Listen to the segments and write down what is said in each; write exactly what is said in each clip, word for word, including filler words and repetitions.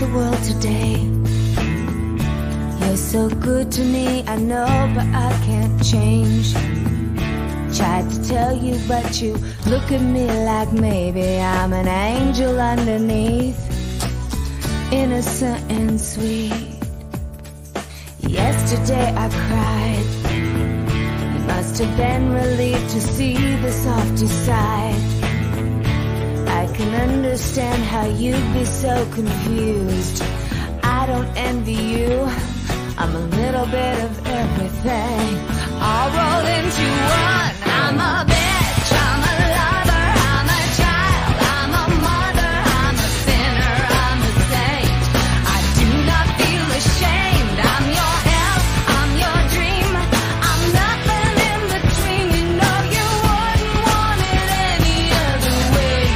the world today. You're so good to me, I know, but I can't change. Tried to tell you, but you look at me like maybe I'm an angel underneath, innocent and sweet. Yesterday I cried. You must have been relieved to see the softer side. I can understand how you'd be so confused. I don't envy you. I'm a little bit of everything. I'll roll into one. I'm a bitch. I'm a lover. I'm a child. I'm a mother. I'm a sinner. I'm a saint. I do not feel ashamed. I'm your hell. I'm your dream. I'm nothing in between. You know you wouldn't want it any other way.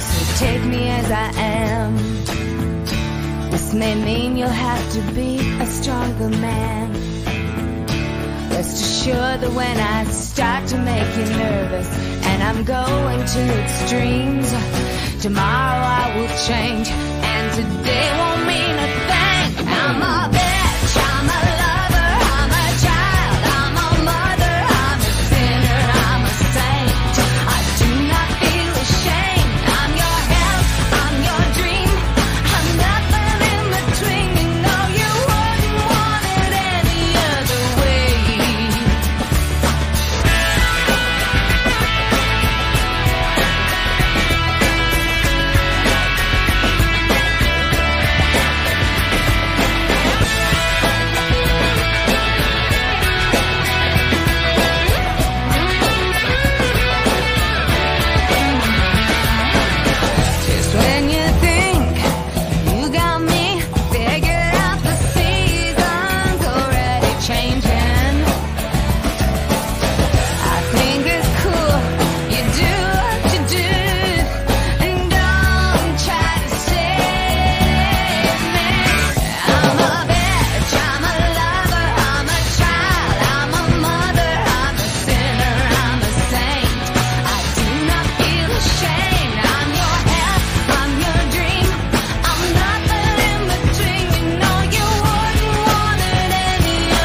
So take me as I am. This may mean you'll have to be a stronger man. Rest assured that when I start to make you nervous and I'm going to extremes, tomorrow I will change and today won't mean a thing. I'm a bitch, I'm a lover, I'm a child, I'm a mother, I'm a sinner, I'm a saint. I do not feel ashamed. I'm your hell, I'm your dream. I'm nothing in between. You know you wouldn't want it any other way. Just when you think you got me figured out, the season's already changing. I think it's cool, you do what you do, and don't try to save me. I'm a bitch, I'm a lover, I'm a child, I'm a mother, I'm a sinner, I'm a saint. I do not feel ashamed. I'm your hell, I'm your dream. I'm nothing in between. You know you wouldn't want it any other way. I'm a bitch, I'm a tease, I'm a goddess on my knees. When you hurt, when you suffer, I'm your angel undercover. I've been numb, I'm revived. Can't say I'm not alive. You know I wouldn't want it any other way. Oj.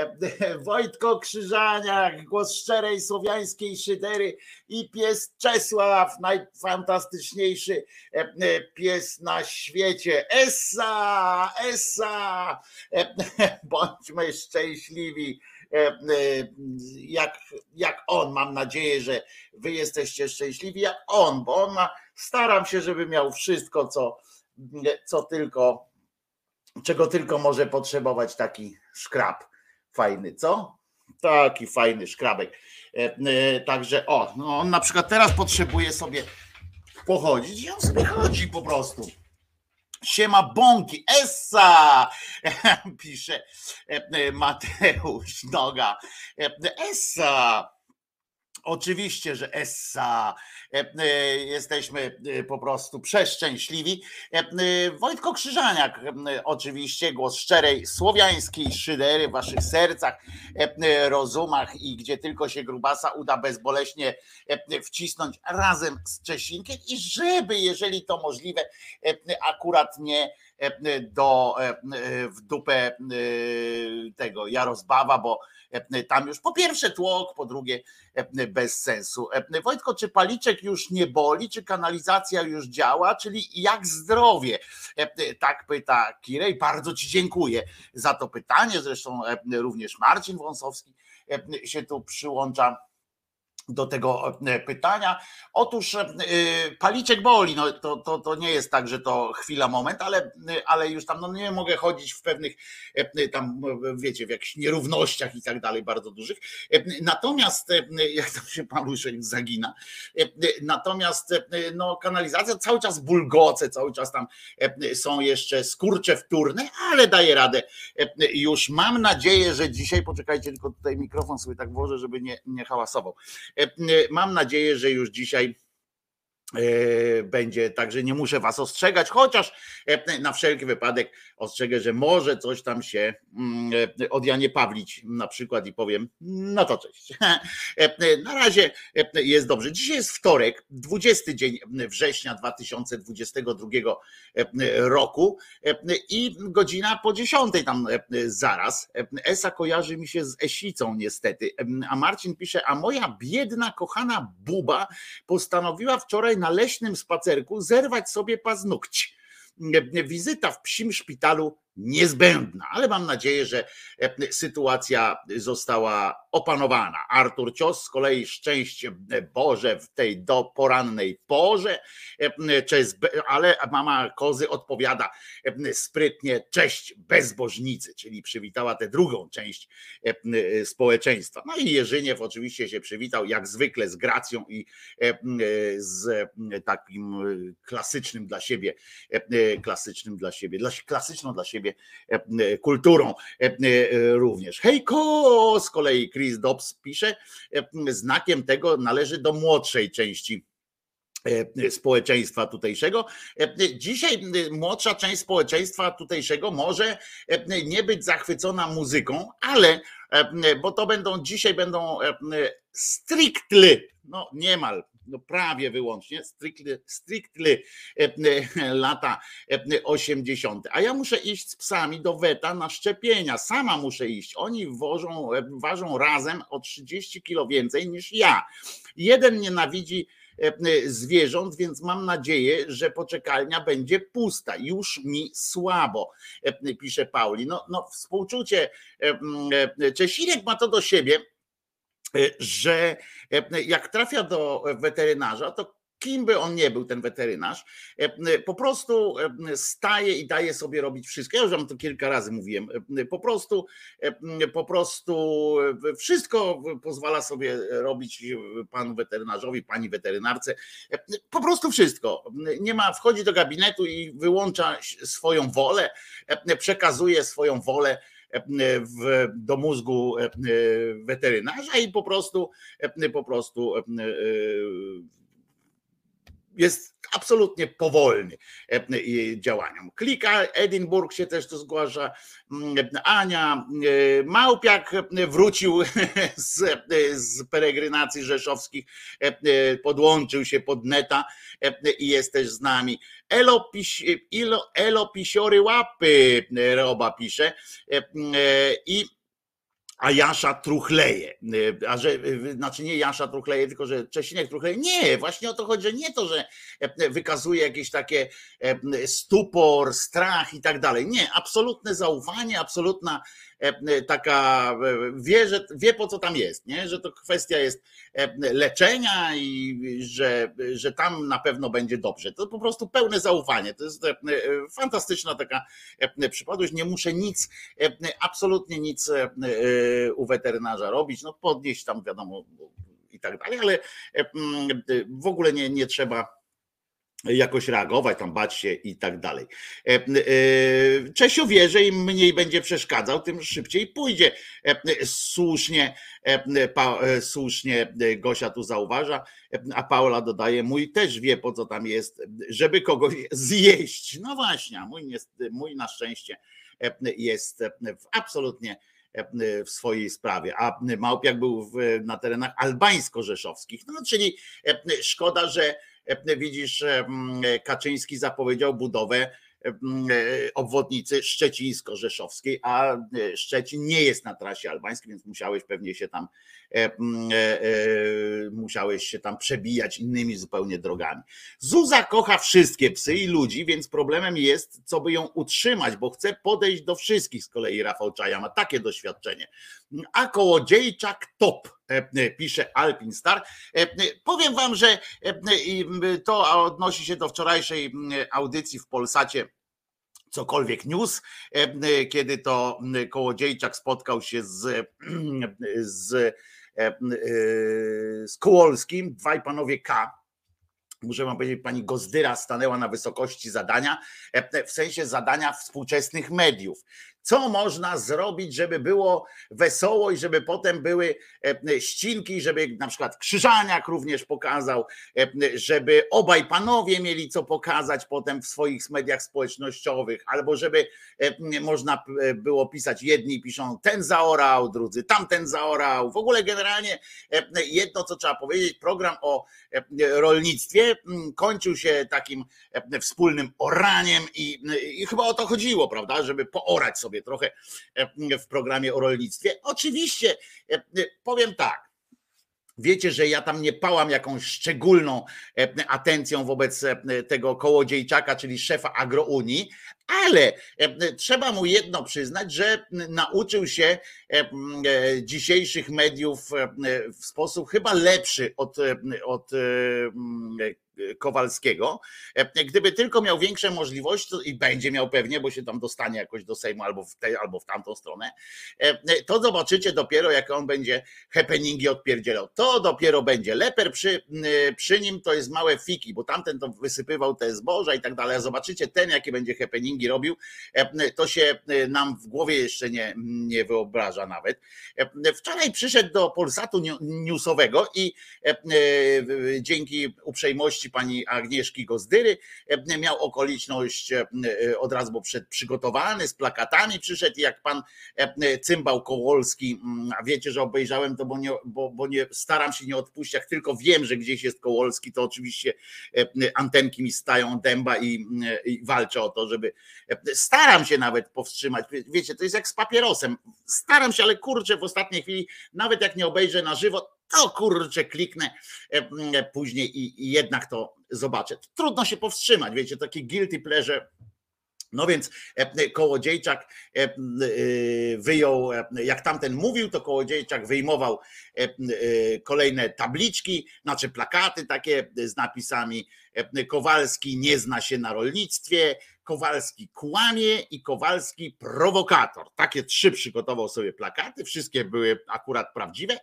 E, e, Wojtko Krzyżaniak, głos szczerej słowiańskiej szydery i pies Czesław, najfantastyczniejszy e, e, pies na świecie. Essa, essa, e, e, bądźmy szczęśliwi. Jak, jak on, mam nadzieję, że wy jesteście szczęśliwi, jak on, bo on ma, staram się, żeby miał wszystko, co, co tylko, czego tylko może potrzebować taki szkrab fajny, co? Taki fajny szkrabek. Także o, no on na przykład teraz potrzebuje sobie pochodzić i on sobie chodzi po prostu. Siema bąki, essa, pisze Mateusz Noga, essa, oczywiście, że essa, jesteśmy po prostu przeszczęśliwi. Wojtko Krzyżaniak, oczywiście, głos szczerej słowiańskiej szydery w waszych sercach, rozumach i gdzie tylko się grubasa uda bezboleśnie wcisnąć razem z Czesinkiem i żeby, jeżeli to możliwe, akurat nie do w dupę tego Jarosława, bo tam już po pierwsze tłok, po drugie bez sensu. Wojtko, czy paliczek już nie boli, czy kanalizacja już działa, czyli jak zdrowie? Tak pyta Kirej, bardzo ci dziękuję za to pytanie, zresztą również Marcin Wąsowski się tu przyłącza do tego pytania. Otóż paliczek boli, no to, to, to nie jest tak, że to chwila, moment, ale, ale już tam no nie mogę chodzić w pewnych tam, wiecie, w jakichś nierównościach i tak dalej bardzo dużych. Natomiast, jak tam się paluszek zagina, natomiast no kanalizacja cały czas bulgoce, cały czas tam są jeszcze skurcze wtórne, ale daje radę. Już mam nadzieję, że dzisiaj, poczekajcie, tylko tutaj mikrofon sobie tak włożę, żeby nie, nie hałasował. Mam nadzieję, że już dzisiaj będzie, także nie muszę was ostrzegać, chociaż na wszelki wypadek ostrzegę, że może coś tam się od Janie Pawlić na przykład i powiem, no to cześć. Na razie jest dobrze. Dzisiaj jest wtorek, dwudziesty dzień września dwa tysiące dwudziestego drugiego roku i godzina po dziesiątej tam zaraz. Esa kojarzy mi się z Esicą niestety, a Marcin pisze, a moja biedna kochana buba postanowiła wczoraj na leśnym spacerku zerwać sobie paznokci. Wizyta w psim szpitalu niezbędna, ale mam nadzieję, że sytuacja została opanowana. Artur Cios z kolei szczęście Boże w tej do porannej porze, ale mama kozy odpowiada sprytnie, cześć bezbożnicy, czyli przywitała tę drugą część społeczeństwa. No i Jerzyniew oczywiście się przywitał jak zwykle z gracją i z takim klasycznym dla siebie, klasycznym dla siebie, klasyczną dla siebie kulturą również. Hejko, z kolei Chris Dobbs pisze, znakiem tego należy do młodszej części społeczeństwa tutejszego. Dzisiaj młodsza część społeczeństwa tutejszego może nie być zachwycona muzyką, ale bo to będą, dzisiaj będą stricte, no niemal, no prawie wyłącznie, stricte, stricte lata osiemdziesiąte. A ja muszę iść z psami do weta na szczepienia. Sama muszę iść. Oni wożą, ważą razem o trzydzieści kilo więcej niż ja. Jeden nienawidzi zwierząt, więc mam nadzieję, że poczekalnia będzie pusta. Już mi słabo, pisze Pauli. No, no współczucie. Czesinek ma to do siebie, że jak trafia do weterynarza, to kim by on nie był, ten weterynarz, po prostu staje i daje sobie robić wszystko. Ja już wam to kilka razy mówiłem. Po prostu, po prostu wszystko pozwala sobie robić panu weterynarzowi, pani weterynarce. Po prostu wszystko. Nie ma, wchodzi do gabinetu i wyłącza swoją wolę, przekazuje swoją wolę W, do mózgu weterynarza i po prostu po prostu jest absolutnie powolny działaniom. Klika, Edynburg się też tu zgłasza, Ania, Małpiak wrócił z, z peregrynacji rzeszowskich, podłączył się pod neta i jest też z nami. Elo, pis, elo, elo pisiory łapy, Roba pisze i a Jasza truchleje, a że, znaczy nie Jasza truchleje, tylko że Czesinek truchleje. Nie, właśnie o to chodzi, że nie to, że wykazuje jakieś takie stupor, strach i tak dalej. Nie, absolutne zaufanie, absolutna taka, wie, że, wie po co tam jest, nie? Że to kwestia jest leczenia i że, że tam na pewno będzie dobrze. To po prostu pełne zaufanie. To jest fantastyczna taka przypadłość. Nie muszę nic, absolutnie nic u weterynarza robić, no podnieść tam wiadomo i tak dalej, ale w ogóle nie, nie trzeba jakoś reagować, tam bać się i tak dalej. Czesio wie, że im mniej będzie przeszkadzał, tym szybciej pójdzie. Słusznie, słusznie Gosia tu zauważa, a Paula dodaje, mój też wie po co tam jest, żeby kogoś zjeść. No właśnie, mój, mój na szczęście jest w absolutnie w swojej sprawie, a Małpiak był na terenach albańsko-rzeszowskich, no czyli szkoda, że widzisz, Kaczyński zapowiedział budowę obwodnicy szczecińsko-rzeszowskiej, a Szczecin nie jest na trasie albańskiej, więc musiałeś pewnie się tam musiałeś się tam przebijać innymi zupełnie drogami. Zuza kocha wszystkie psy i ludzi, więc problemem jest, co by ją utrzymać, bo chce podejść do wszystkich. Z kolei Rafał Czaja ma takie doświadczenie. A Kołodziejczak top, pisze Alpin Star. Powiem wam, że to odnosi się do wczorajszej audycji w Polsacie Cokolwiek News, kiedy to Kołodziejczak spotkał się z, z, z Kowalskim, dwaj panowie K. Muszę wam powiedzieć, pani Gozdyra stanęła na wysokości zadania, w sensie zadania współczesnych mediów. Co można zrobić, żeby było wesoło i żeby potem były ścinki, żeby na przykład Krzyżaniak również pokazał, żeby obaj panowie mieli co pokazać potem w swoich mediach społecznościowych, albo żeby można było pisać, jedni piszą ten zaorał, drudzy tamten zaorał. W ogóle generalnie jedno, co trzeba powiedzieć, program o rolnictwie kończył się takim wspólnym oraniem i, i chyba o to chodziło, prawda, żeby poorać sobie trochę w programie o rolnictwie. Oczywiście powiem tak, wiecie, że ja tam nie pałam jakąś szczególną atencją wobec tego Kołodziejczaka, czyli szefa AgroUnii, ale trzeba mu jedno przyznać, że nauczył się dzisiejszych mediów w sposób chyba lepszy od, od Kowalskiego. Gdyby tylko miał większe możliwości, i będzie miał pewnie, bo się tam dostanie jakoś do Sejmu albo w tę, albo w tamtą stronę, to zobaczycie dopiero, jak on będzie happeningi odpierdzielał. To dopiero będzie leper przy, przy nim, to jest małe fiki, bo tamten to wysypywał te zboża i tak dalej. Zobaczycie ten, jakie będzie happeningi robił, to się nam w głowie jeszcze nie, nie wyobraża nawet. Wczoraj przyszedł do Polsatu newsowego i dzięki uprzejmości pani Agnieszki Gozdyry miał okoliczność od razu, bo przed przygotowany, z plakatami przyszedł, i jak pan cymbał Kowalski, a wiecie, że obejrzałem to, bo nie, bo, bo nie staram się nie odpuścić, jak tylko wiem, że gdzieś jest Kowalski, to oczywiście antenki mi stają dęba i, i walczę o to, żeby, staram się nawet powstrzymać, wiecie, to jest jak z papierosem, staram się, ale kurczę, w ostatniej chwili, nawet jak nie obejrzę na żywo, to kurczę, kliknę później i, i jednak to zobaczę. Trudno się powstrzymać, wiecie, takie guilty pleasure. No więc Kołodziejczak wyjął, jak tamten mówił, to Kołodziejczak wyjmował kolejne tabliczki, znaczy plakaty takie z napisami Kowalski nie zna się na rolnictwie, Kowalski kłamie i Kowalski prowokator. Takie trzy przygotował sobie plakaty, wszystkie były akurat prawdziwe,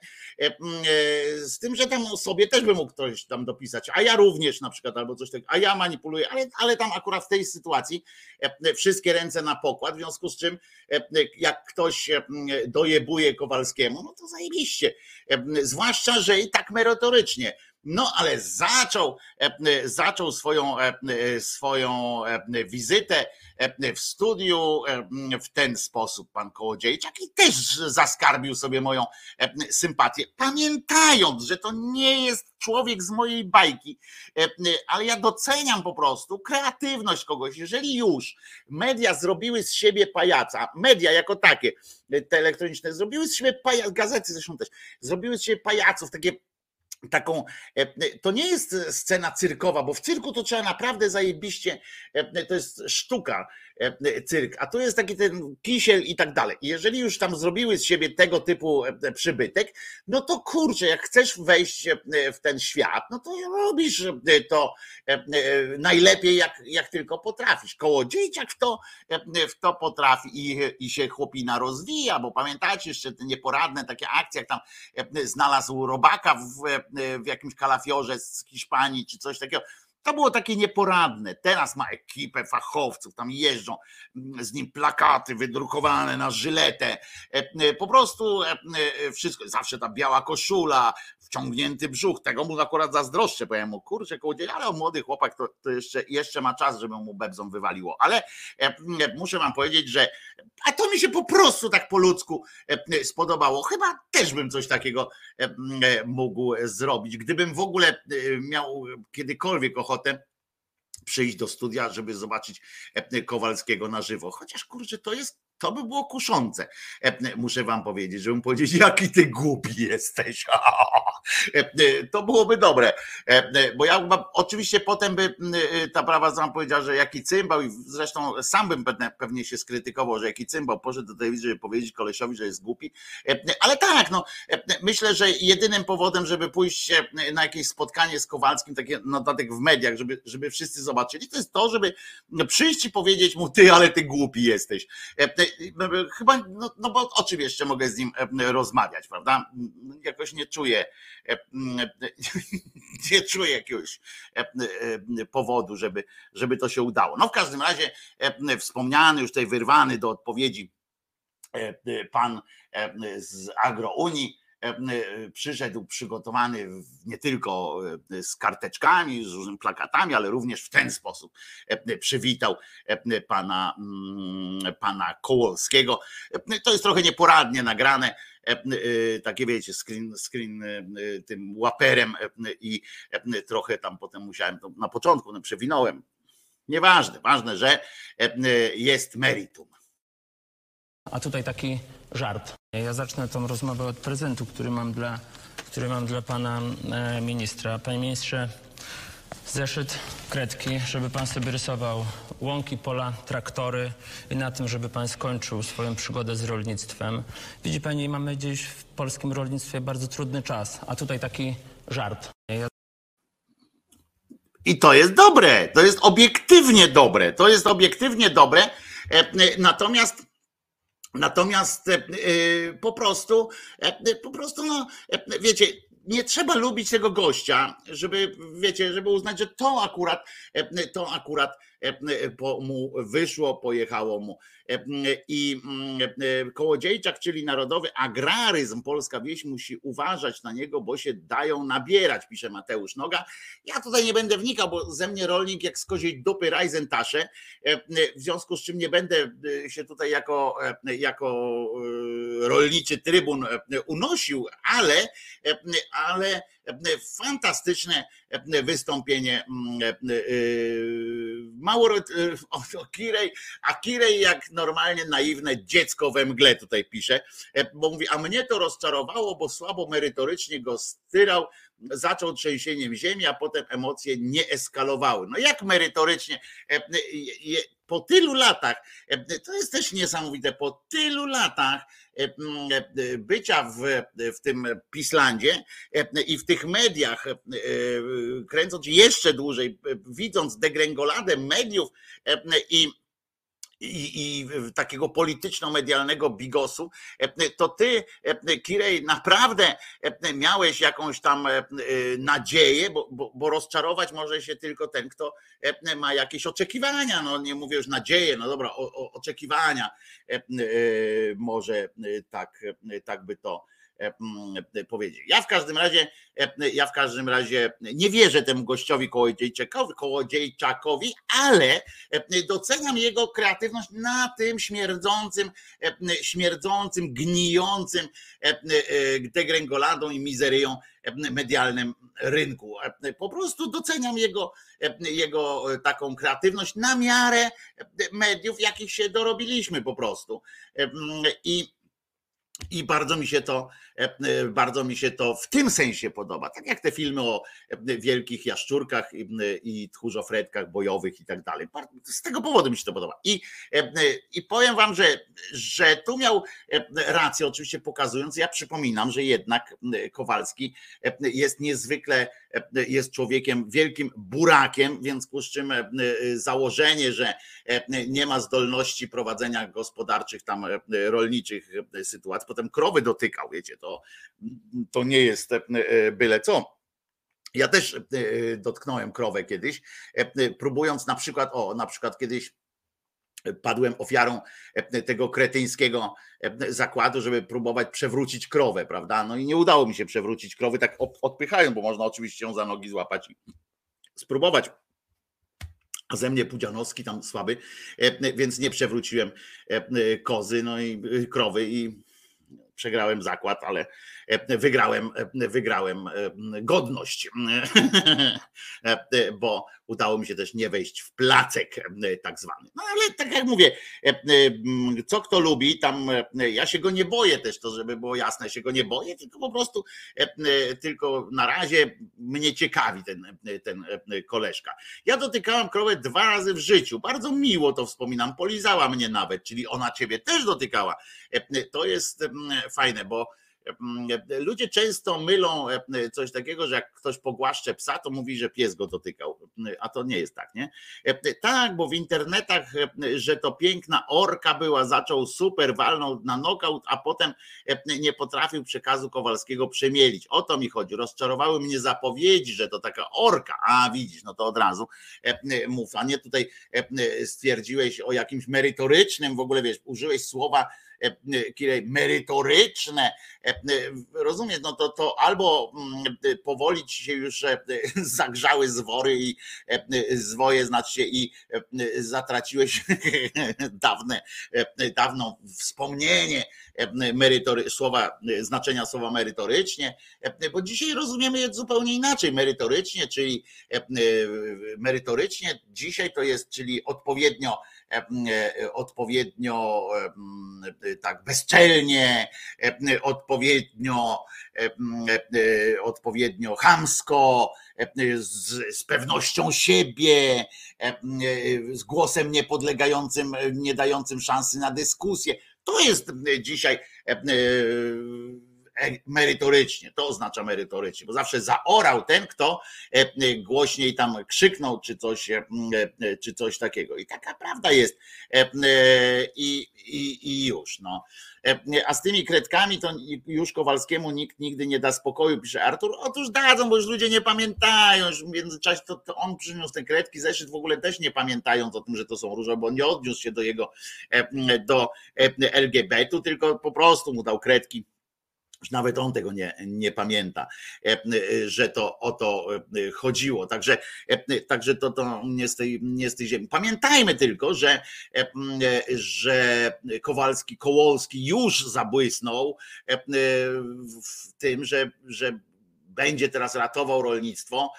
z tym, że tam sobie też by mógł ktoś tam dopisać, a ja również na przykład, albo coś takiego, a ja manipuluję, ale, ale tam akurat w tej sytuacji wszystkie ręce na pokład, w związku z czym jak ktoś dojebuje Kowalskiemu, no to zajebiście, zwłaszcza, że i tak merytorycznie. No ale zaczął, zaczął swoją, swoją wizytę w studiu w ten sposób pan Kołodziejczak i też zaskarbił sobie moją sympatię, pamiętając, że to nie jest człowiek z mojej bajki, ale ja doceniam po prostu kreatywność kogoś. Jeżeli już media zrobiły z siebie pajaca, media jako takie, te elektroniczne, zrobiły z siebie pajac, gazety zresztą też, zrobiły z siebie pajaców, takie taką, to nie jest scena cyrkowa, bo w cyrku to trzeba naprawdę zajebiście, to jest sztuka cyrk, a tu jest taki ten kisiel i tak dalej. Jeżeli już tam zrobiły z siebie tego typu przybytek, no to kurczę, jak chcesz wejść w ten świat, no to robisz to najlepiej, jak, jak tylko potrafisz. Kołodziejczak w to, w to potrafi i, i się chłopina rozwija, bo pamiętacie jeszcze te nieporadne takie akcje, jak tam znalazł robaka w w jakimś kalafiorze z Hiszpanii czy coś takiego. To było takie nieporadne. Teraz ma ekipę fachowców, tam jeżdżą z nim plakaty wydrukowane na żyletę. Po prostu wszystko, zawsze ta biała koszula, wciągnięty brzuch. Tego mu akurat zazdroszczę, bo ja mu kurczę, Kołodziejczak, ale młody chłopak to, to jeszcze, jeszcze ma czas, żeby mu bebzą wywaliło. Ale muszę wam powiedzieć, że a to mi się po prostu tak po ludzku spodobało. Chyba też bym coś takiego mógł zrobić. Gdybym w ogóle miał kiedykolwiek ochotę przyjść do studia, żeby zobaczyć Kowalskiego na żywo. Chociaż kurczę, to jest, to by było kuszące. Muszę wam powiedzieć, żebym powiedzieć, jaki ty głupi jesteś. To byłoby dobre. Bo ja oczywiście potem by ta prawa znam powiedziała, że jaki cymbał, i zresztą sam bym pewnie się skrytykował, że jaki cymbał poszedł do telewizji, żeby powiedzieć kolesiowi, że jest głupi. Ale tak, no myślę, że jedynym powodem, żeby pójść na jakieś spotkanie z Kowalskim, takie notatek w mediach, żeby, żeby wszyscy zobaczyli, to jest to, żeby przyjść i powiedzieć mu, ty, ale ty głupi jesteś. Chyba, no, no bo o czym jeszcze mogę z nim rozmawiać, prawda? Jakoś nie czuję, nie czuję jakiegoś powodu, żeby, żeby to się udało. No w każdym razie wspomniany, już tutaj wyrwany do odpowiedzi pan z AgroUnii przyszedł przygotowany nie tylko z karteczkami, z różnymi plakatami, ale również w ten sposób przywitał pana, pana Kołowskiego. To jest trochę nieporadnie nagrane, takie wiecie, screen, screen tym łaperem i trochę tam potem musiałem, na początku przewinąłem. Nieważne, ważne, że jest meritum. A tutaj taki żart. Ja zacznę tą rozmowę od prezentu, który mam dla, który mam dla pana ministra. Panie ministrze, zeszyt, kredki, żeby pan sobie rysował łąki, pola, traktory i na tym, żeby pan skończył swoją przygodę z rolnictwem. Widzi pani, mamy dziś w polskim rolnictwie bardzo trudny czas, a tutaj taki żart. Ja... I to jest dobre, to jest obiektywnie dobre, to jest obiektywnie dobre, natomiast Natomiast po prostu, po prostu, no, wiecie, nie trzeba lubić tego gościa, żeby, wiecie, żeby uznać, że to akurat, to akurat mu wyszło, pojechało mu. I Kołodziejczak, czyli narodowy agraryzm, polska wieś musi uważać na niego, bo się dają nabierać, pisze Mateusz Noga. Ja tutaj nie będę wnikał, bo ze mnie rolnik jak z koziej dupy rajzentasze, w związku z czym nie będę się tutaj jako, jako rolniczy trybun unosił, ale, ale fantastyczne wystąpienie mało o Kirej, a Kirej jak normalnie naiwne dziecko we mgle tutaj pisze, bo mówi, a mnie to rozczarowało, bo słabo merytorycznie go styrał, zaczął trzęsieniem ziemi, a potem emocje nie eskalowały. No jak merytorycznie, po tylu latach, to jest też niesamowite, po tylu latach bycia w, w tym Pislandzie i w tych mediach, kręcąc jeszcze dłużej, widząc degręgoladę mediów i I, i takiego polityczno-medialnego bigosu, to ty, Kirej, naprawdę miałeś jakąś tam nadzieję, bo, bo, bo rozczarować może się tylko ten, kto ma jakieś oczekiwania. No nie mówię już nadzieję, no dobra, o, o, oczekiwania może tak, tak by to powiedzieć. Ja w każdym razie, ja w każdym razie nie wierzę temu gościowi Kołodziejczakowi, Kołodziejczakowi, ale doceniam jego kreatywność na tym śmierdzącym, śmierdzącym, gnijącym degręgoladą i mizeryją medialnym rynku. Po prostu doceniam jego, jego taką kreatywność na miarę mediów, jakich się dorobiliśmy po prostu. I I bardzo mi się to, bardzo mi się to w tym sensie podoba. Tak jak te filmy o wielkich jaszczurkach i tchórzofredkach bojowych i tak dalej. Z tego powodu mi się to podoba. I, i powiem wam, że, że tu miał rację, oczywiście pokazując, ja przypominam, że jednak Kowalski jest niezwykle, jest człowiekiem wielkim burakiem, w związku z czym założenie, że nie ma zdolności prowadzenia gospodarczych, tam rolniczych sytuacji, potem krowy dotykał, wiecie, to, to nie jest byle co. Ja też dotknąłem krowę kiedyś, próbując na przykład, o, na przykład kiedyś padłem ofiarą tego kretyńskiego zakładu, żeby próbować przewrócić krowę, prawda? No i nie udało mi się przewrócić krowy, tak odpychają, bo można oczywiście ją za nogi złapać i spróbować. A ze mnie Pudzianowski tam słaby, więc nie przewróciłem kozy, no i krowy i przegrałem zakład, ale wygrałem, wygrałem godność, bo udało mi się też nie wejść w placek tak zwany. No ale tak jak mówię, co kto lubi, tam ja się go nie boję też, to żeby było jasne, ja się go nie boję, tylko po prostu tylko na razie mnie ciekawi ten, ten koleżka. Ja dotykałam krowę dwa razy w życiu, bardzo miło to wspominam, polizała mnie nawet, czyli ona ciebie też dotykała. To jest fajne, bo ludzie często mylą coś takiego, że jak ktoś pogłaszcze psa, to mówi, że pies go dotykał, a to nie jest tak, nie? Tak, bo w internetach, że to piękna orka była, zaczął super, walnął na nokaut, a potem nie potrafił przekazu Kowalskiego przemielić. O to mi chodzi, rozczarowały mnie zapowiedzi, że to taka orka, a widzisz, no to od razu mów, a nie tutaj stwierdziłeś o jakimś merytorycznym, w ogóle wiesz, użyłeś słowa merytoryczne, rozumiesz, no to, to albo powoli ci się już zagrzały zwory i zwoje, znaczy się, i zatraciłeś dawne, dawno wspomnienie merytory, słowa, znaczenia słowa merytorycznie, bo dzisiaj rozumiemy je zupełnie inaczej. Merytorycznie, czyli merytorycznie dzisiaj to jest, czyli odpowiednio odpowiednio tak bezczelnie, odpowiednio, odpowiednio chamsko, z, z pewnością siebie, z głosem niepodlegającym, nie dającym szansy na dyskusję. To jest dzisiaj merytorycznie, to oznacza merytorycznie, bo zawsze zaorał ten, kto głośniej tam krzyknął, czy coś, czy coś takiego. I taka prawda jest. I, i, i już. No. A z tymi kredkami to już Kowalskiemu nikt nigdy nie da spokoju, pisze Artur. Otóż dadzą, bo już ludzie nie pamiętają. Już w międzyczasie to, to on przyniósł te kredki, zeszyt w ogóle też nie pamiętając o tym, że to są różowe, bo nie odniósł się do jego, do el gie be te u, tylko po prostu mu dał kredki. Już nawet on tego nie, nie pamięta, że to o to chodziło. Także, także to, to nie z tej, nie z tej ziemi. Pamiętajmy tylko, że, że Kowalski, Kołolski już zabłysnął w tym, że, że będzie teraz ratował rolnictwo,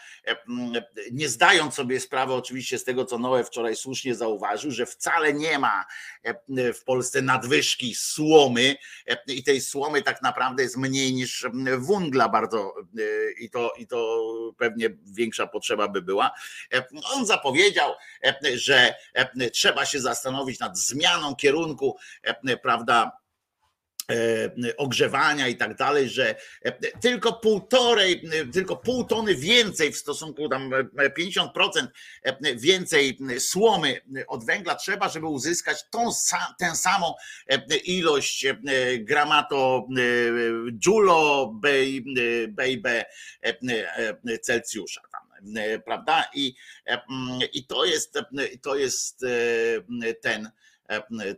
nie zdając sobie sprawy oczywiście z tego, co Noe wczoraj słusznie zauważył, że wcale nie ma w Polsce nadwyżki słomy i tej słomy tak naprawdę jest mniej niż węgla bardzo i to, i to pewnie większa potrzeba by była. On zapowiedział, że trzeba się zastanowić nad zmianą kierunku, prawda, ogrzewania i tak dalej, że tylko półtorej, tylko pół tony więcej w stosunku tam pięćdziesiąt procent więcej słomy od węgla trzeba, żeby uzyskać tą, tę samą ilość gramato dżulo bejbe Celsjusza tam, prawda? I, i to jest, to jest ten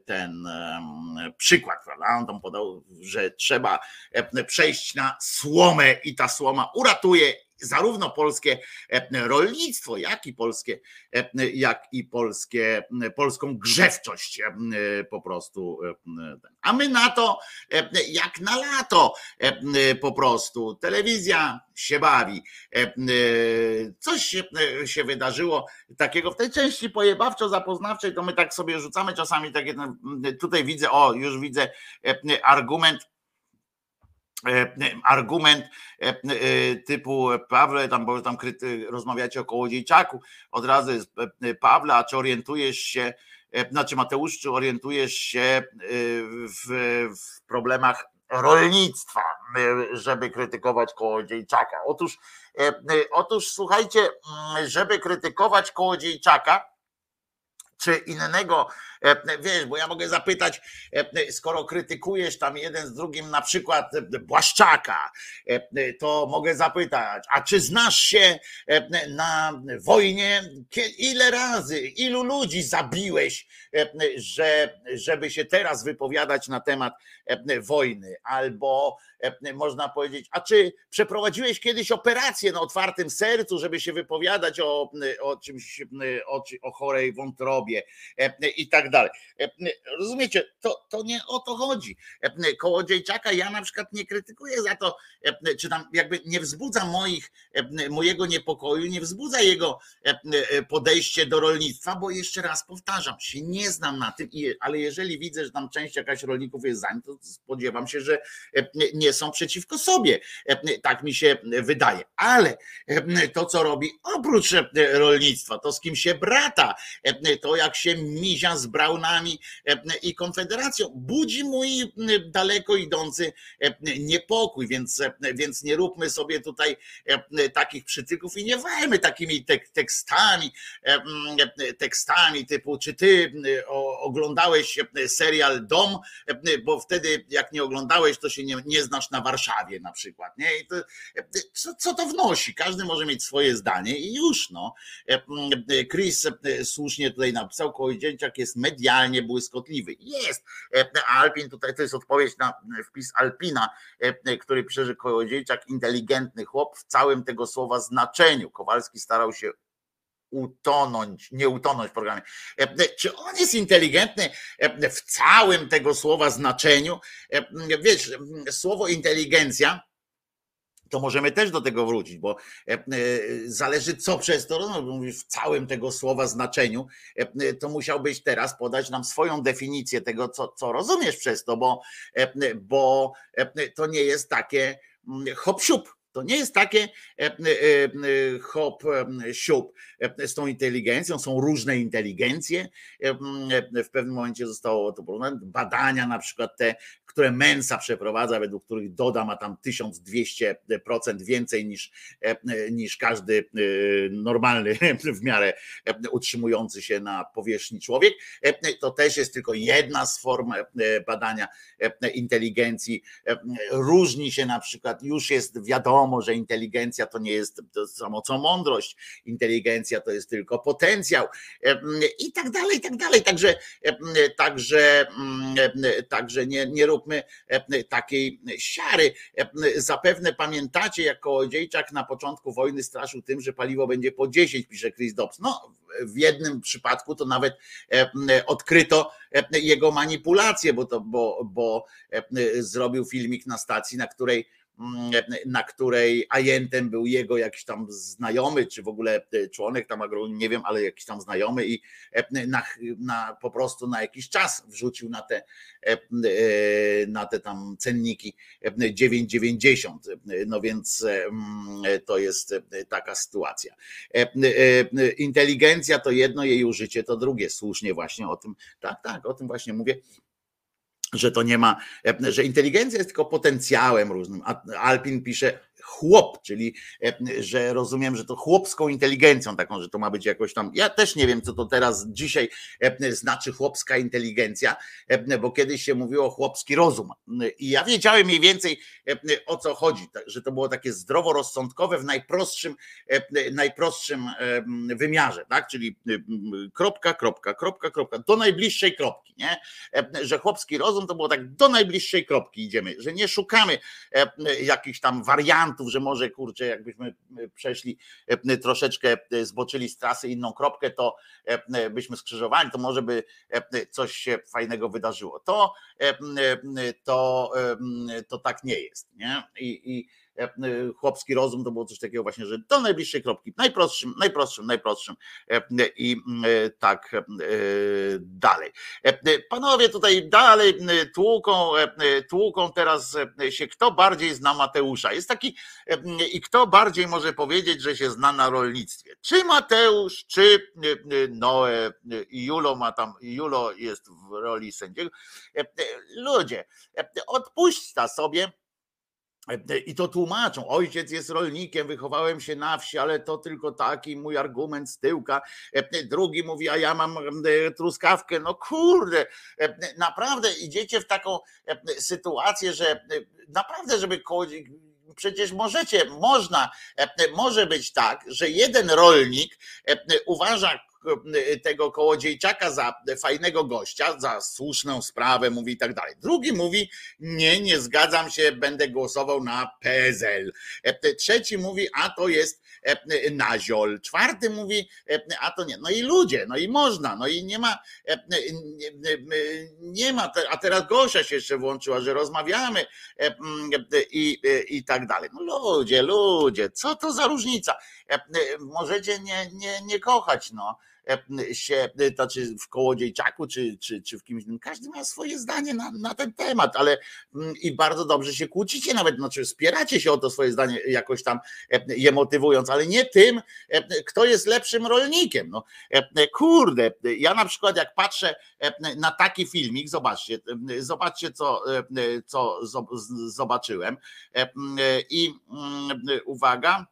ten przykład, prawda? On tam podał, że trzeba przejść na słomę i ta słoma uratuje zarówno polskie rolnictwo, jak i polskie, jak i polskie, polską grzewczość po prostu. A my na to jak na lato po prostu. Telewizja się bawi. Coś się, się wydarzyło takiego w tej części pojebawczo-zapoznawczej, to my tak sobie rzucamy czasami takie, tutaj widzę, o już widzę argument, argument typu Pawle, tam, bo tam rozmawiacie o Kołodziejczaku, od razu jest Pawle, a czy orientujesz się, znaczy Mateusz, czy orientujesz się w, w problemach rolnictwa, żeby krytykować Kołodziejczaka? Otóż, otóż słuchajcie, żeby krytykować Kołodziejczaka, czy innego, wiesz, bo ja mogę zapytać, skoro krytykujesz tam jeden z drugim na przykład Błaszczaka, to mogę zapytać, a czy znasz się na wojnie, ile razy, ilu ludzi zabiłeś, że, żeby się teraz wypowiadać na temat wojny, albo można powiedzieć, a czy przeprowadziłeś kiedyś operację na otwartym sercu, żeby się wypowiadać o, o czymś, o, o chorej wątrobie i tak tak dalej. Rozumiecie, to, to nie o to chodzi. Kołodziejczaka ja na przykład nie krytykuję za to, czy tam jakby nie wzbudza moich, mojego niepokoju, nie wzbudza jego podejście do rolnictwa, bo jeszcze raz powtarzam, się nie znam na tym, ale jeżeli widzę, że tam część jakaś rolników jest za nim, to spodziewam się, że nie są przeciwko sobie. Tak mi się wydaje. Ale to, co robi oprócz rolnictwa, to z kim się brata, to jak się mizia z Braunami i Konfederacją, budzi mój daleko idący niepokój, więc, więc nie róbmy sobie tutaj takich przytyków i nie walmy takimi tek, tekstami, tekstami typu, czy ty oglądałeś serial Dom, bo wtedy jak nie oglądałeś, to się nie, nie znasz na Warszawie na przykład. Nie? I to, co, co to wnosi? Każdy może mieć swoje zdanie i już. No. Chris słusznie tutaj napisał, Kołodziejczak jest medialnie błyskotliwy. Jest. Alpin, tutaj to jest odpowiedź na wpis Alpina, który pisze, że Kołodziejczak inteligentny chłop w całym tego słowa znaczeniu. Kowalski starał się utonąć, nie utonąć w programie. Czy on jest inteligentny w całym tego słowa znaczeniu? Wiesz, słowo inteligencja, to możemy też do tego wrócić, bo zależy co przez to, no, mówisz, w całym tego słowa znaczeniu, to musiałbyś teraz podać nam swoją definicję tego, co, co rozumiesz przez to, bo, bo to nie jest takie hop-siup. To nie jest takie hop, siup z tą inteligencją, są różne inteligencje. W pewnym momencie zostało to porównane. Badania na przykład te, które Mensa przeprowadza, według których Doda ma tam tysiąc dwieście procent więcej niż, niż każdy normalny w miarę utrzymujący się na powierzchni człowiek. To też jest tylko jedna z form badania inteligencji. Różni się na przykład, już jest wiadomo, że inteligencja to nie jest to samo co mądrość, inteligencja to jest tylko potencjał i tak dalej, i tak dalej. Także, także, także nie, nie róbmy takiej siary. Zapewne pamiętacie, jak Kołodziejczak na początku wojny straszył tym, że paliwo będzie po dziesięć, pisze Chris Dobbs. No, w jednym przypadku to nawet odkryto jego manipulację, bo, to, bo, bo zrobił filmik na stacji, na której na której ajentem był jego jakiś tam znajomy, czy w ogóle członek tam AgroUnii, nie wiem, ale jakiś tam znajomy i na, na, po prostu na jakiś czas wrzucił na te, na te tam cenniki dziewięć dziewięćdziesiąt. No więc to jest taka sytuacja. Inteligencja to jedno, jej użycie to drugie. Słusznie właśnie o tym, tak, tak, o tym właśnie mówię. Że to nie ma, że inteligencja jest tylko potencjałem różnym. Alpin pisze chłop, czyli że rozumiem, że to chłopską inteligencją taką, że to ma być jakoś tam, ja też nie wiem, co to teraz dzisiaj znaczy chłopska inteligencja, bo kiedyś się mówiło chłopski rozum i ja wiedziałem mniej więcej o co chodzi, że to było takie zdroworozsądkowe w najprostszym, najprostszym wymiarze, tak, czyli kropka, kropka, kropka, kropka, do najbliższej kropki, nie? Że chłopski rozum to było tak, do najbliższej kropki idziemy, że nie szukamy jakichś tam wariantów, że może kurczę, jakbyśmy przeszli troszeczkę, zboczyli z trasy inną kropkę, to byśmy skrzyżowali, to może by coś się fajnego wydarzyło. To, to, to tak nie jest. Nie? I, i chłopski rozum to było coś takiego właśnie, że do najbliższej kropki, najprostszym, najprostszym, najprostszym i tak dalej. Panowie tutaj dalej tłuką, tłuką teraz się, kto bardziej zna Mateusza. Jest taki i kto bardziej może powiedzieć, że się zna na rolnictwie. Czy Mateusz, czy Noe i Julo ma tam, Julo jest w roli sędziego. Ludzie, odpuśćcie sobie. I to tłumaczą, ojciec jest rolnikiem, wychowałem się na wsi, ale to tylko taki mój argument z tyłka. Drugi mówi, a ja mam truskawkę. No kurde, naprawdę idziecie w taką sytuację, że naprawdę, żeby kogoś... Przecież możecie, można, może być tak, że jeden rolnik uważa tego Kołodziejczaka za fajnego gościa, za słuszną sprawę, mówi i tak dalej. Drugi mówi, nie, nie zgadzam się, będę głosował na P S L. Trzeci mówi, a to jest na ziol. Czwarty mówi, a to nie. No i ludzie, no i można, no i nie ma, nie ma, a teraz Gosia się jeszcze włączyła, że rozmawiamy i, i tak dalej. No ludzie, ludzie, co to za różnica? Możecie nie, nie, nie kochać, no. Się, to czy w Kołodziejczaku, czy, czy, czy w kimś innym. Każdy ma swoje zdanie na, na ten temat, ale i bardzo dobrze się kłócicie, nawet znaczy wspieracie się o to swoje zdanie, jakoś tam je motywując, ale nie tym, kto jest lepszym rolnikiem. No, kurde, ja na przykład jak patrzę na taki filmik, zobaczcie, zobaczcie co, co zobaczyłem i uwaga,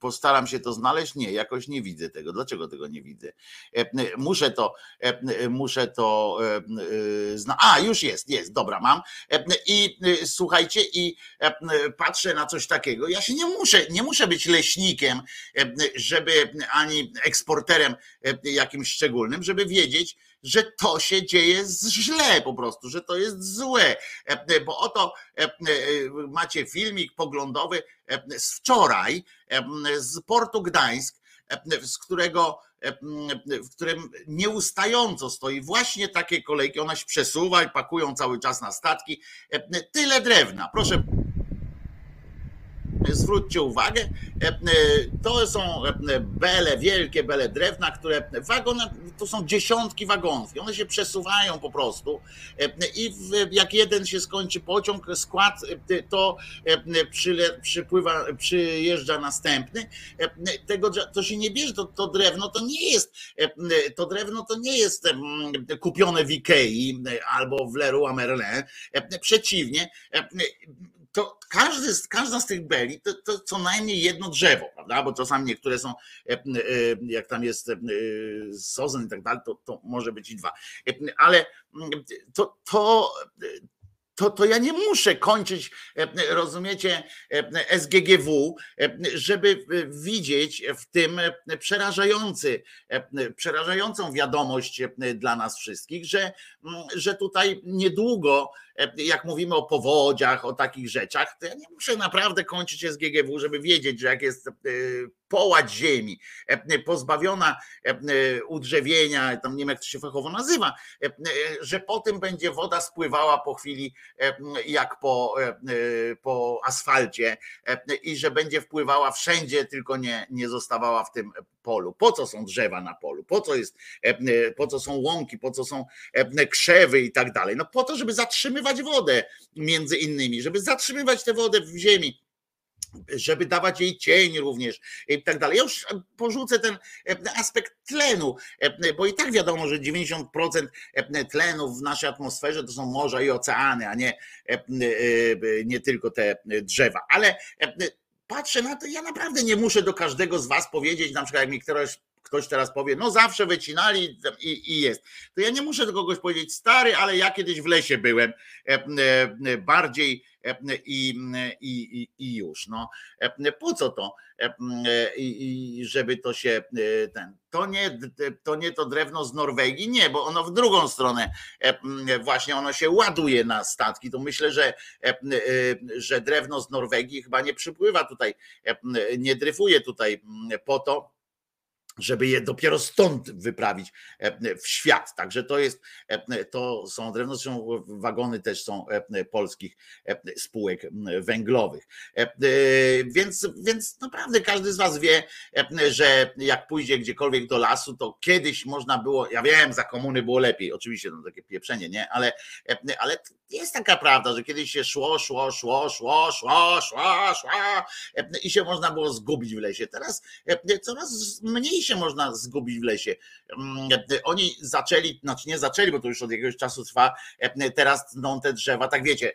postaram się to znaleźć. Nie, jakoś nie widzę tego. Dlaczego tego nie widzę? Muszę to, muszę to zna- a, już jest, jest, dobra, mam. I słuchajcie, i patrzę na coś takiego. Ja się nie muszę, nie muszę być leśnikiem, żeby ani eksporterem jakimś szczególnym, żeby wiedzieć, że to się dzieje źle po prostu, że to jest złe. Bo oto macie filmik poglądowy z wczoraj, z portu Gdańsk, z którego, w którym nieustająco stoi właśnie takie kolejki. Ona się przesuwa i pakują cały czas na statki. Tyle drewna. Proszę, zwróćcie uwagę, to są bele, wielkie bele drewna, które wagony, to są dziesiątki wagonów i one się przesuwają po prostu i jak jeden się skończy pociąg, skład, to przypływa, przyjeżdża następny. Tego, to się nie bierze, to, to drewno to nie jest, to drewno to nie jest kupione w Ikei albo w Leroy Merlin, przeciwnie, to każdy, każda z tych beli to, to co najmniej jedno drzewo, prawda? Bo czasami niektóre są, jak tam jest sosen i tak dalej, to, to może być i dwa. Ale to, to, to, to ja nie muszę kończyć, rozumiecie, S G G W, żeby widzieć w tym przerażający, przerażającą wiadomość dla nas wszystkich, że, że tutaj niedługo, jak mówimy o powodziach, o takich rzeczach, to ja nie muszę naprawdę kończyć S G G W, żeby wiedzieć, że jak jest połać ziemi, pozbawiona udrzewienia, tam nie wiem jak to się fachowo nazywa, że po tym będzie woda spływała po chwili jak po, po asfalcie i że będzie wpływała wszędzie, tylko nie, nie zostawała w tym polu. Po co są drzewa na polu? Po co jest, po co są łąki? Po co są krzewy i tak dalej? No po to, żeby zatrzymywać wodę między innymi, żeby zatrzymywać tę wodę w ziemi, żeby dawać jej cień również i tak dalej. Ja już porzucę ten aspekt tlenu, bo i tak wiadomo, że dziewięćdziesiąt procent tlenu w naszej atmosferze to są morza i oceany, a nie, nie tylko te drzewa. Ale patrzę na to, ja naprawdę nie muszę do każdego z was powiedzieć, na przykład jak mi ktoś Ktoś teraz powie, no zawsze wycinali i, i jest. To ja nie muszę do kogoś powiedzieć, stary, ale ja kiedyś w lesie byłem bardziej i, i, i już. No. Po co to, I, żeby to się... Ten, to, nie, to nie to drewno z Norwegii, nie, bo ono w drugą stronę właśnie ono się ładuje na statki. To myślę, że, że drewno z Norwegii chyba nie przypływa tutaj, nie dryfuje tutaj po to, żeby je dopiero stąd wyprawić w świat. Także to jest, to są drewno, wagony też są polskich spółek węglowych. Więc, więc naprawdę każdy z was wie, że jak pójdzie gdziekolwiek do lasu, to kiedyś można było, ja wiem, za komuny było lepiej, oczywiście no takie pieprzenie, nie, ale, ale jest taka prawda, że kiedyś się szło, szło, szło, szło, szło, szło, szło i się można było zgubić w lesie. Teraz coraz mniej się można zgubić w lesie. Oni zaczęli, znaczy nie zaczęli, bo to już od jakiegoś czasu trwa, teraz tną te drzewa, tak wiecie,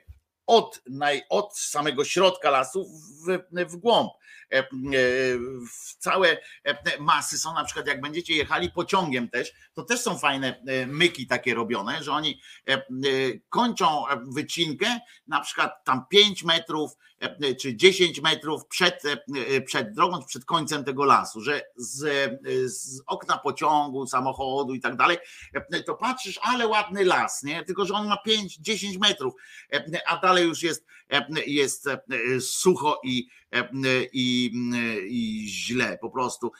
od, naj, od samego środka lasu w, w głąb. W całe masy są, na przykład jak będziecie jechali pociągiem też, to też są fajne myki takie robione, że oni kończą wycinkę na przykład tam pięć metrów czy dziesięć metrów przed, przed drogą, przed końcem tego lasu, że z, z okna pociągu, samochodu i tak dalej, to patrzysz, ale ładny las, nie? Tylko że on ma pięć, dziesięć metrów, a dalej już jest, jest sucho i, i, i źle po prostu.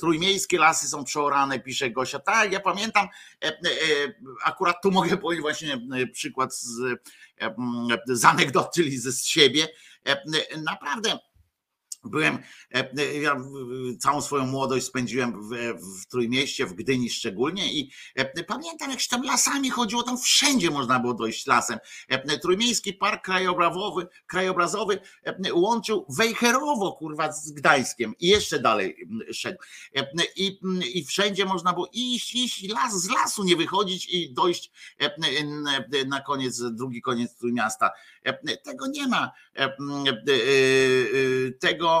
Trójmiejskie lasy są przeorane, pisze Gosia. Tak, ja pamiętam, akurat tu mogę powiedzieć właśnie przykład z, z anegdot, czyli z siebie. Naprawdę byłem, ja całą swoją młodość spędziłem w, w Trójmieście, w Gdyni szczególnie, i pamiętam, jak się tam lasami chodziło, tam wszędzie można było dojść lasem. Trójmiejski Park Krajobrazowy, krajobrazowy łączył Wejherowo, kurwa, z Gdańskiem i jeszcze dalej szedł. I, i wszędzie można było iść, iść, las, z lasu nie wychodzić i dojść na koniec, drugi koniec Trójmiasta. Tego nie ma. Tego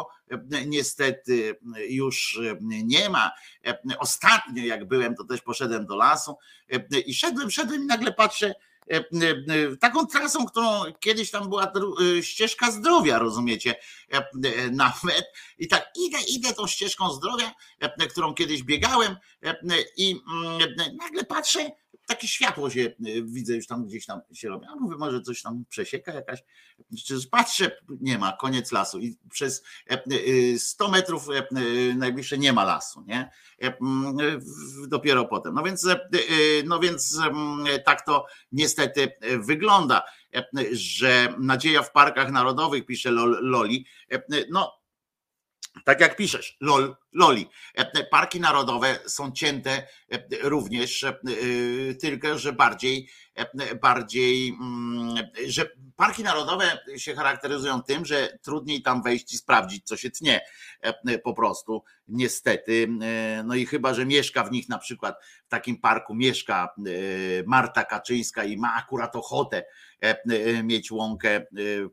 niestety już nie ma. Ostatnio jak byłem, to też poszedłem do lasu i szedłem, szedłem i nagle patrzę taką trasą, którą kiedyś tam była ścieżka zdrowia, rozumiecie, nawet. I tak idę, idę tą ścieżką zdrowia, którą kiedyś biegałem, i nagle patrzę, takie światło się widzę, już tam gdzieś tam się robi. A mówię, może coś tam przesieka jakaś. Patrzę, nie ma, koniec lasu. I przez sto metrów najbliższe nie ma lasu, nie? Dopiero potem. No więc, no więc tak to niestety wygląda, że nadzieja w parkach narodowych, pisze Loli. No, tak jak piszesz, lol, loli. Parki narodowe są cięte również, tylko że bardziej, bardziej, że parki narodowe się charakteryzują tym, że trudniej tam wejść i sprawdzić, co się tnie po prostu, niestety. No i chyba, że mieszka w nich, na przykład w takim parku mieszka Marta Kaczyńska i ma akurat ochotę mieć łąkę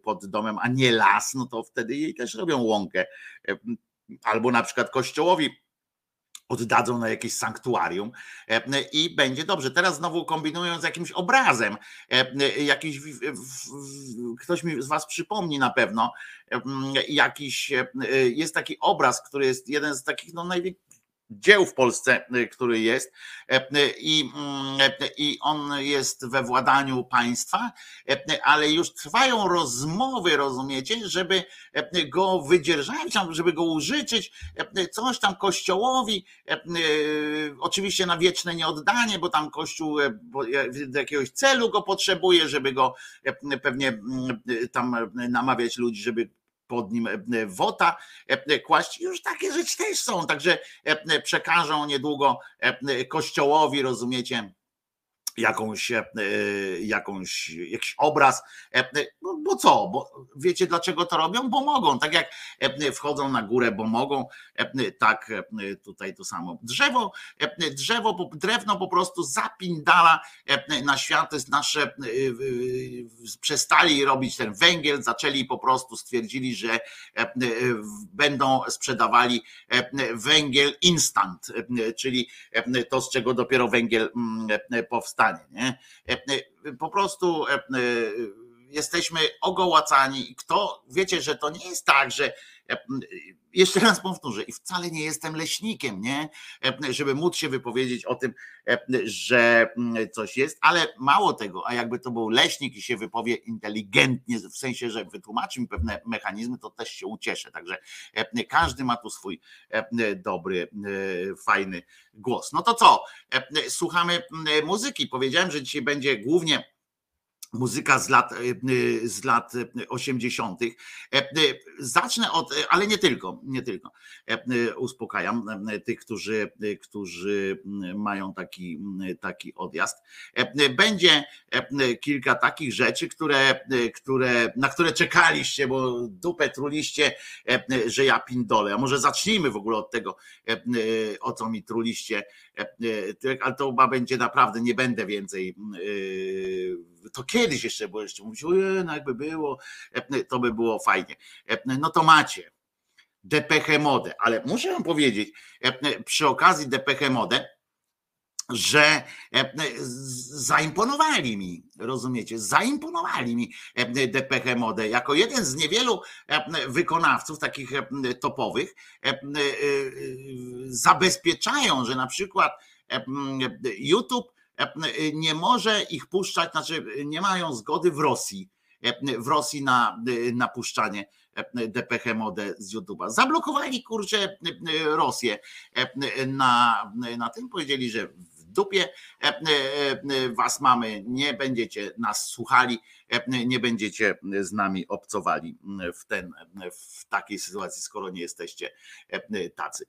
pod domem, a nie las, no to wtedy jej też robią łąkę. Albo na przykład kościołowi oddadzą na jakieś sanktuarium i będzie dobrze. Teraz znowu kombinują z jakimś obrazem. Jakiś, ktoś mi z was przypomni na pewno, jakiś, jest taki obraz, który jest jeden z takich no, największych dzieł w Polsce, który jest, i, i on jest we władaniu państwa, ale już trwają rozmowy, rozumiecie, żeby go wydzierżawić, żeby go użyczyć, coś tam kościołowi, oczywiście na wieczne nieoddanie, bo tam kościół do jakiegoś celu go potrzebuje, żeby go pewnie tam namawiać ludzi, żeby pod nim wota kłaść. Już takie rzeczy też są, także przekażą niedługo kościołowi, rozumiecie, jakąś, jakąś, jakiś obraz. No, bo co? Bo wiecie, dlaczego to robią? Bo mogą. Tak jak wchodzą na górę, bo mogą. Tak tutaj to samo. Drzewo, drzewo, drewno po prostu zapindala na świat. To jest nasze, przestali robić ten węgiel, zaczęli po prostu, stwierdzili, że będą sprzedawali węgiel instant, czyli to, z czego dopiero węgiel powstał. Nie? Po prostu jesteśmy ogołacani. Kto, wiecie, że to nie jest tak, że, jeszcze raz powtórzę, i wcale nie jestem leśnikiem, nie? Żeby móc się wypowiedzieć o tym, że coś jest, ale mało tego, a jakby to był leśnik i się wypowie inteligentnie, w sensie, że wytłumaczy mi pewne mechanizmy, to też się ucieszę. Także każdy ma tu swój dobry, fajny głos. No to co? Słuchamy muzyki. Powiedziałem, że dzisiaj będzie głównie muzyka z lat, z lat osiemdziesiątych. Zacznę od, ale nie tylko, nie tylko. Uspokajam tych, którzy, którzy mają taki, taki odjazd. Będzie kilka takich rzeczy, które, które, na które czekaliście, bo dupę truliście, że ja pindolę. A może zacznijmy w ogóle od tego, o co mi truliście. Ale to chyba będzie naprawdę, nie będę więcej. To kiedyś jeszcze było, jeszcze mówić, no jakby było, to by było fajnie. No to macie Depeche Mode, ale muszę wam powiedzieć, przy okazji Depeche Mode, że zaimponowali mi, rozumiecie, zaimponowali mi Depeche Mode jako jeden z niewielu wykonawców takich topowych. Zabezpieczają, że na przykład YouTube nie może ich puszczać, znaczy nie mają zgody w Rosji, w Rosji na, na puszczanie Depeche Mode z YouTube'a. Zablokowali, kurczę, Rosję na, na tym, powiedzieli, że w dupie was mamy, nie będziecie nas słuchali, nie będziecie z nami obcowali w, ten, w takiej sytuacji, skoro nie jesteście tacy.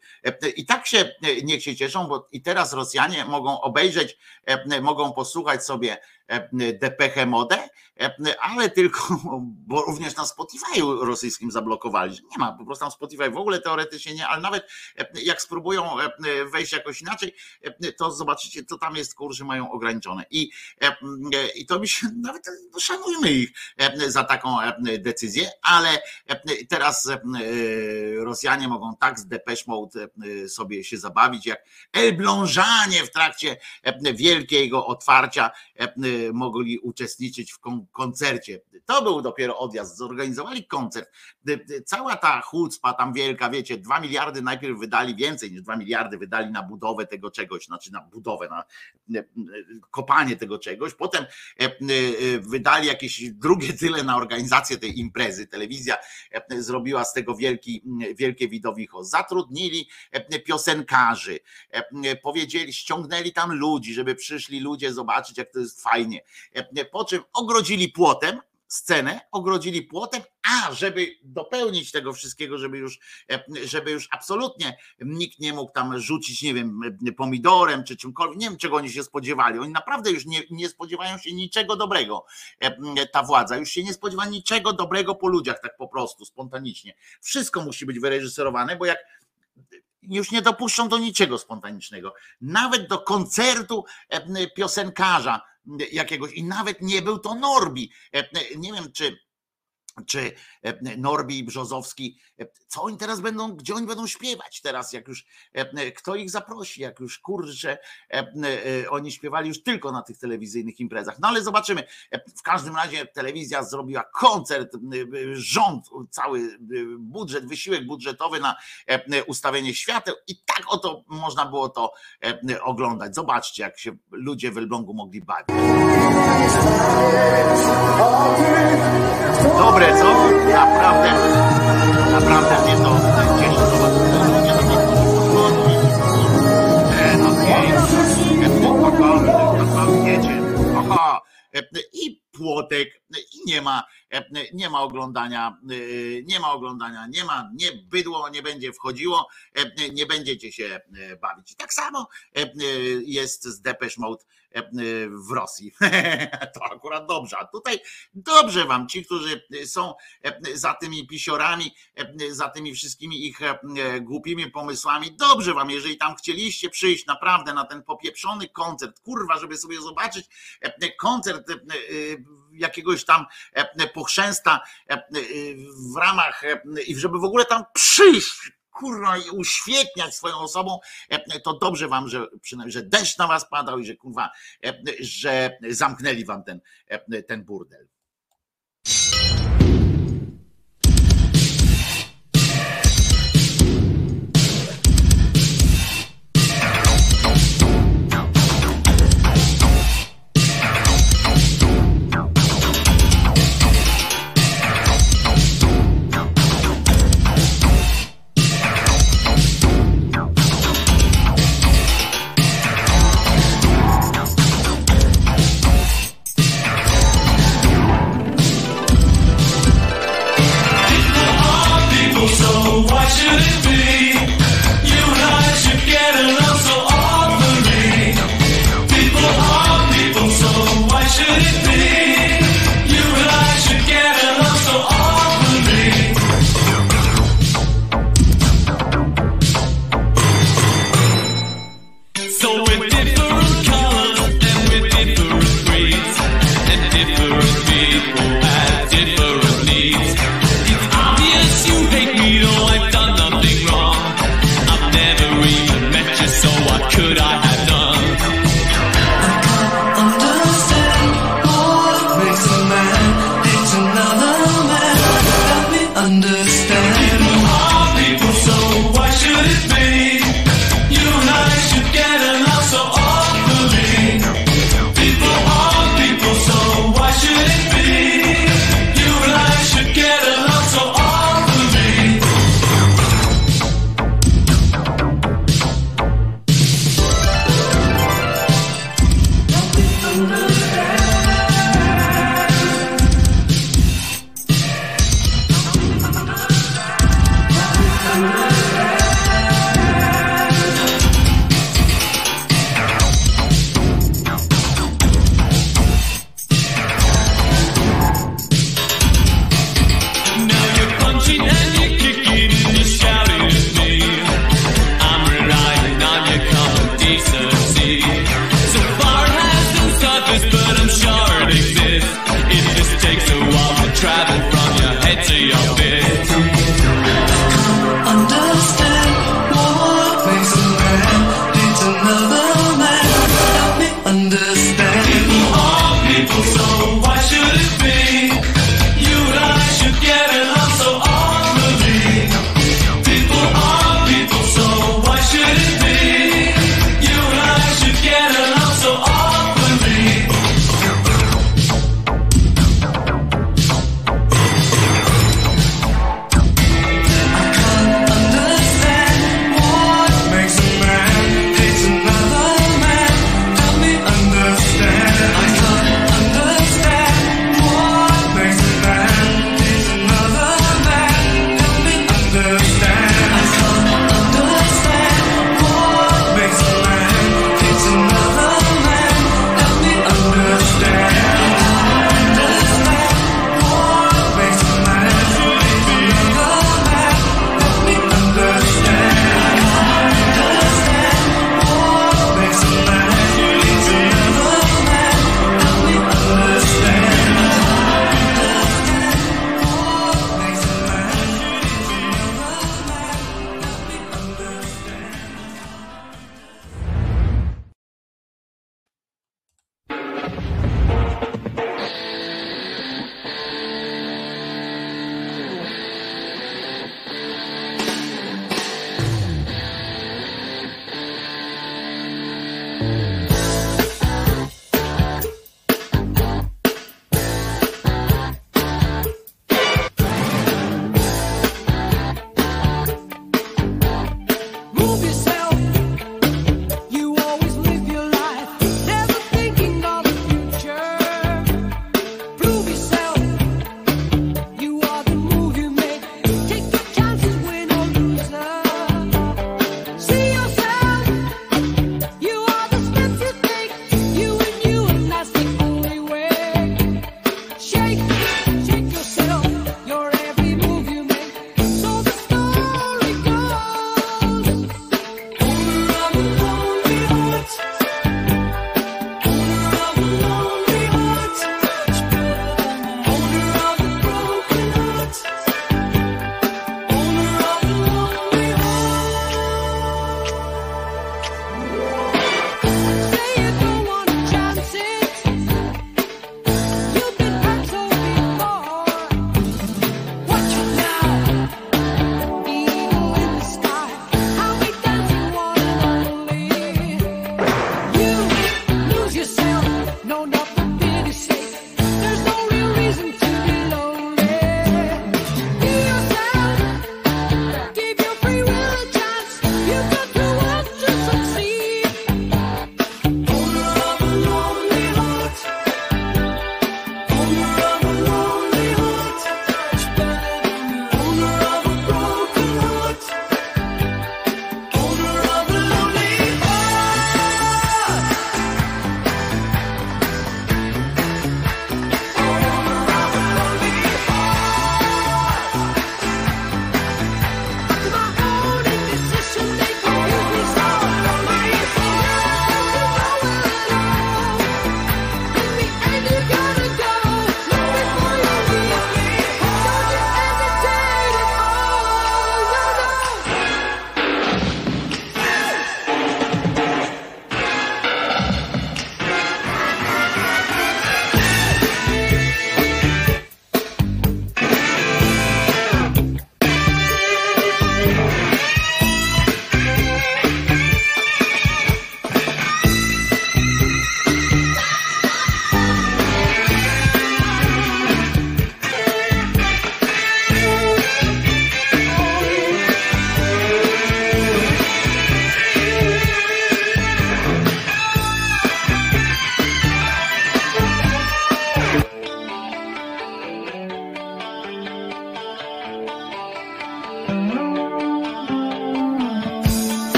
I tak się niech się cieszą, bo i teraz Rosjanie mogą obejrzeć, mogą posłuchać sobie Depeche Mode, ale tylko, bo również na Spotify'u rosyjskim zablokowali, że nie ma, po prostu na Spotify w ogóle teoretycznie nie, ale nawet jak spróbują wejść jakoś inaczej, to zobaczycie, co tam jest, kurczę, mają ograniczone. I, i to mi się nawet, no, szanujmy ich za taką decyzję, ale teraz Rosjanie mogą tak z Depeche Mode sobie się zabawić, jak Elblążanie w trakcie wielkiego otwarcia mogli uczestniczyć w koncercie. To był dopiero odjazd, zorganizowali koncert. Cała ta chucpa tam wielka, wiecie, dwa miliardy najpierw wydali, więcej niż dwa miliardy wydali na budowę tego czegoś, znaczy na budowę, na kopanie tego czegoś. Potem wydali jakieś drugie tyle na organizację tej imprezy. Telewizja zrobiła z tego wielki, wielkie widowisko. Zatrudnili piosenkarzy, powiedzieli, ściągnęli tam ludzi, żeby przyszli ludzie zobaczyć, jak to jest fajnie. Po czym ogrodzili płotem scenę, ogrodzili płotem, a żeby dopełnić tego wszystkiego, żeby już, żeby już absolutnie nikt nie mógł tam rzucić, nie wiem, pomidorem czy czymkolwiek, nie wiem, czego oni się spodziewali. Oni naprawdę już nie, nie spodziewają się niczego dobrego. Ta władza już się nie spodziewa niczego dobrego po ludziach, tak po prostu, spontanicznie. Wszystko musi być wyreżyserowane, bo jak już nie dopuszczą do niczego spontanicznego. Nawet do koncertu piosenkarza jakiegoś. I nawet nie był to Norbi. Nie wiem, czy, czy Norbi i Brzozowski, co oni teraz będą, gdzie oni będą śpiewać teraz, jak już kto ich zaprosi, jak już, kurczę, oni śpiewali już tylko na tych telewizyjnych imprezach. No ale zobaczymy. W każdym razie telewizja zrobiła koncert, rząd, cały budżet, wysiłek budżetowy na ustawienie świateł i tak oto można było to oglądać. Zobaczcie, jak się ludzie w Elblągu mogli bawić. Dobre, co? Naprawdę, naprawdę mnie to cieszy. Ludzie to mogą zgodni. Ten okej. I płotek. I nie ma, nie ma oglądania, nie ma oglądania, nie ma, nie bydło, nie będzie wchodziło, nie będziecie się bawić. I tak samo jest z Depeche Mode w Rosji. To akurat dobrze, a tutaj dobrze wam ci, którzy są za tymi pisiorami, za tymi wszystkimi ich głupimi pomysłami, dobrze wam, jeżeli tam chcieliście przyjść naprawdę na ten popieprzony koncert, kurwa, żeby sobie zobaczyć koncert jakiegoś tam pochrzęsta w ramach i żeby w ogóle tam przyjść, kurwa, i uświetniać swoją osobą, to dobrze wam, że przynajmniej, że deszcz na was padał i że kurwa, że zamknęli wam ten, ten burdel.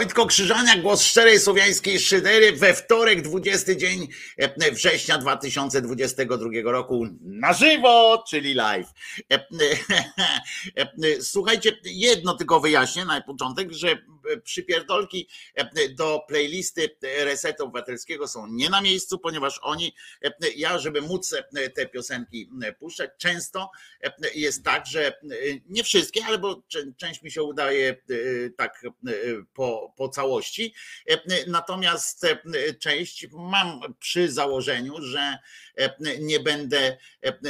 Wojtko Krzyżaniak, głos szczerej słowiańskiej szydery we wtorek, dwudziesty dzień września dwa tysiące dwudziestego drugiego roku na żywo, czyli live. Słuchajcie, jedno tylko wyjaśnię na początek, że przypierdolki do playlisty Resetu Obywatelskiego są nie na miejscu, ponieważ oni, ja żeby móc te piosenki puszczać, często jest tak, że nie wszystkie, ale bo część mi się udaje tak po, po całości, natomiast część mam przy założeniu, że nie będę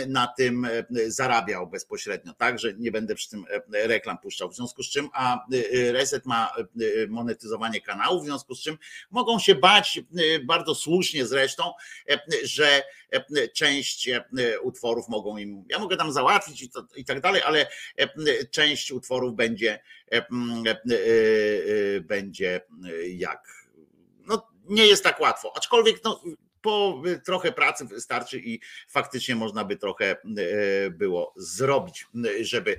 na tym zarabiał bezpośrednio, tak, że nie będę przy tym reklam puszczał, w związku z czym, a Reset ma monetyzowanie kanału, w związku z czym mogą się bać, bardzo słusznie zresztą, że część utworów mogą im, ja mogę tam załatwić i, to, i tak dalej, ale część utworów będzie będzie jak, no nie jest tak łatwo, aczkolwiek no, po trochę pracy wystarczy i faktycznie można by trochę było zrobić, żeby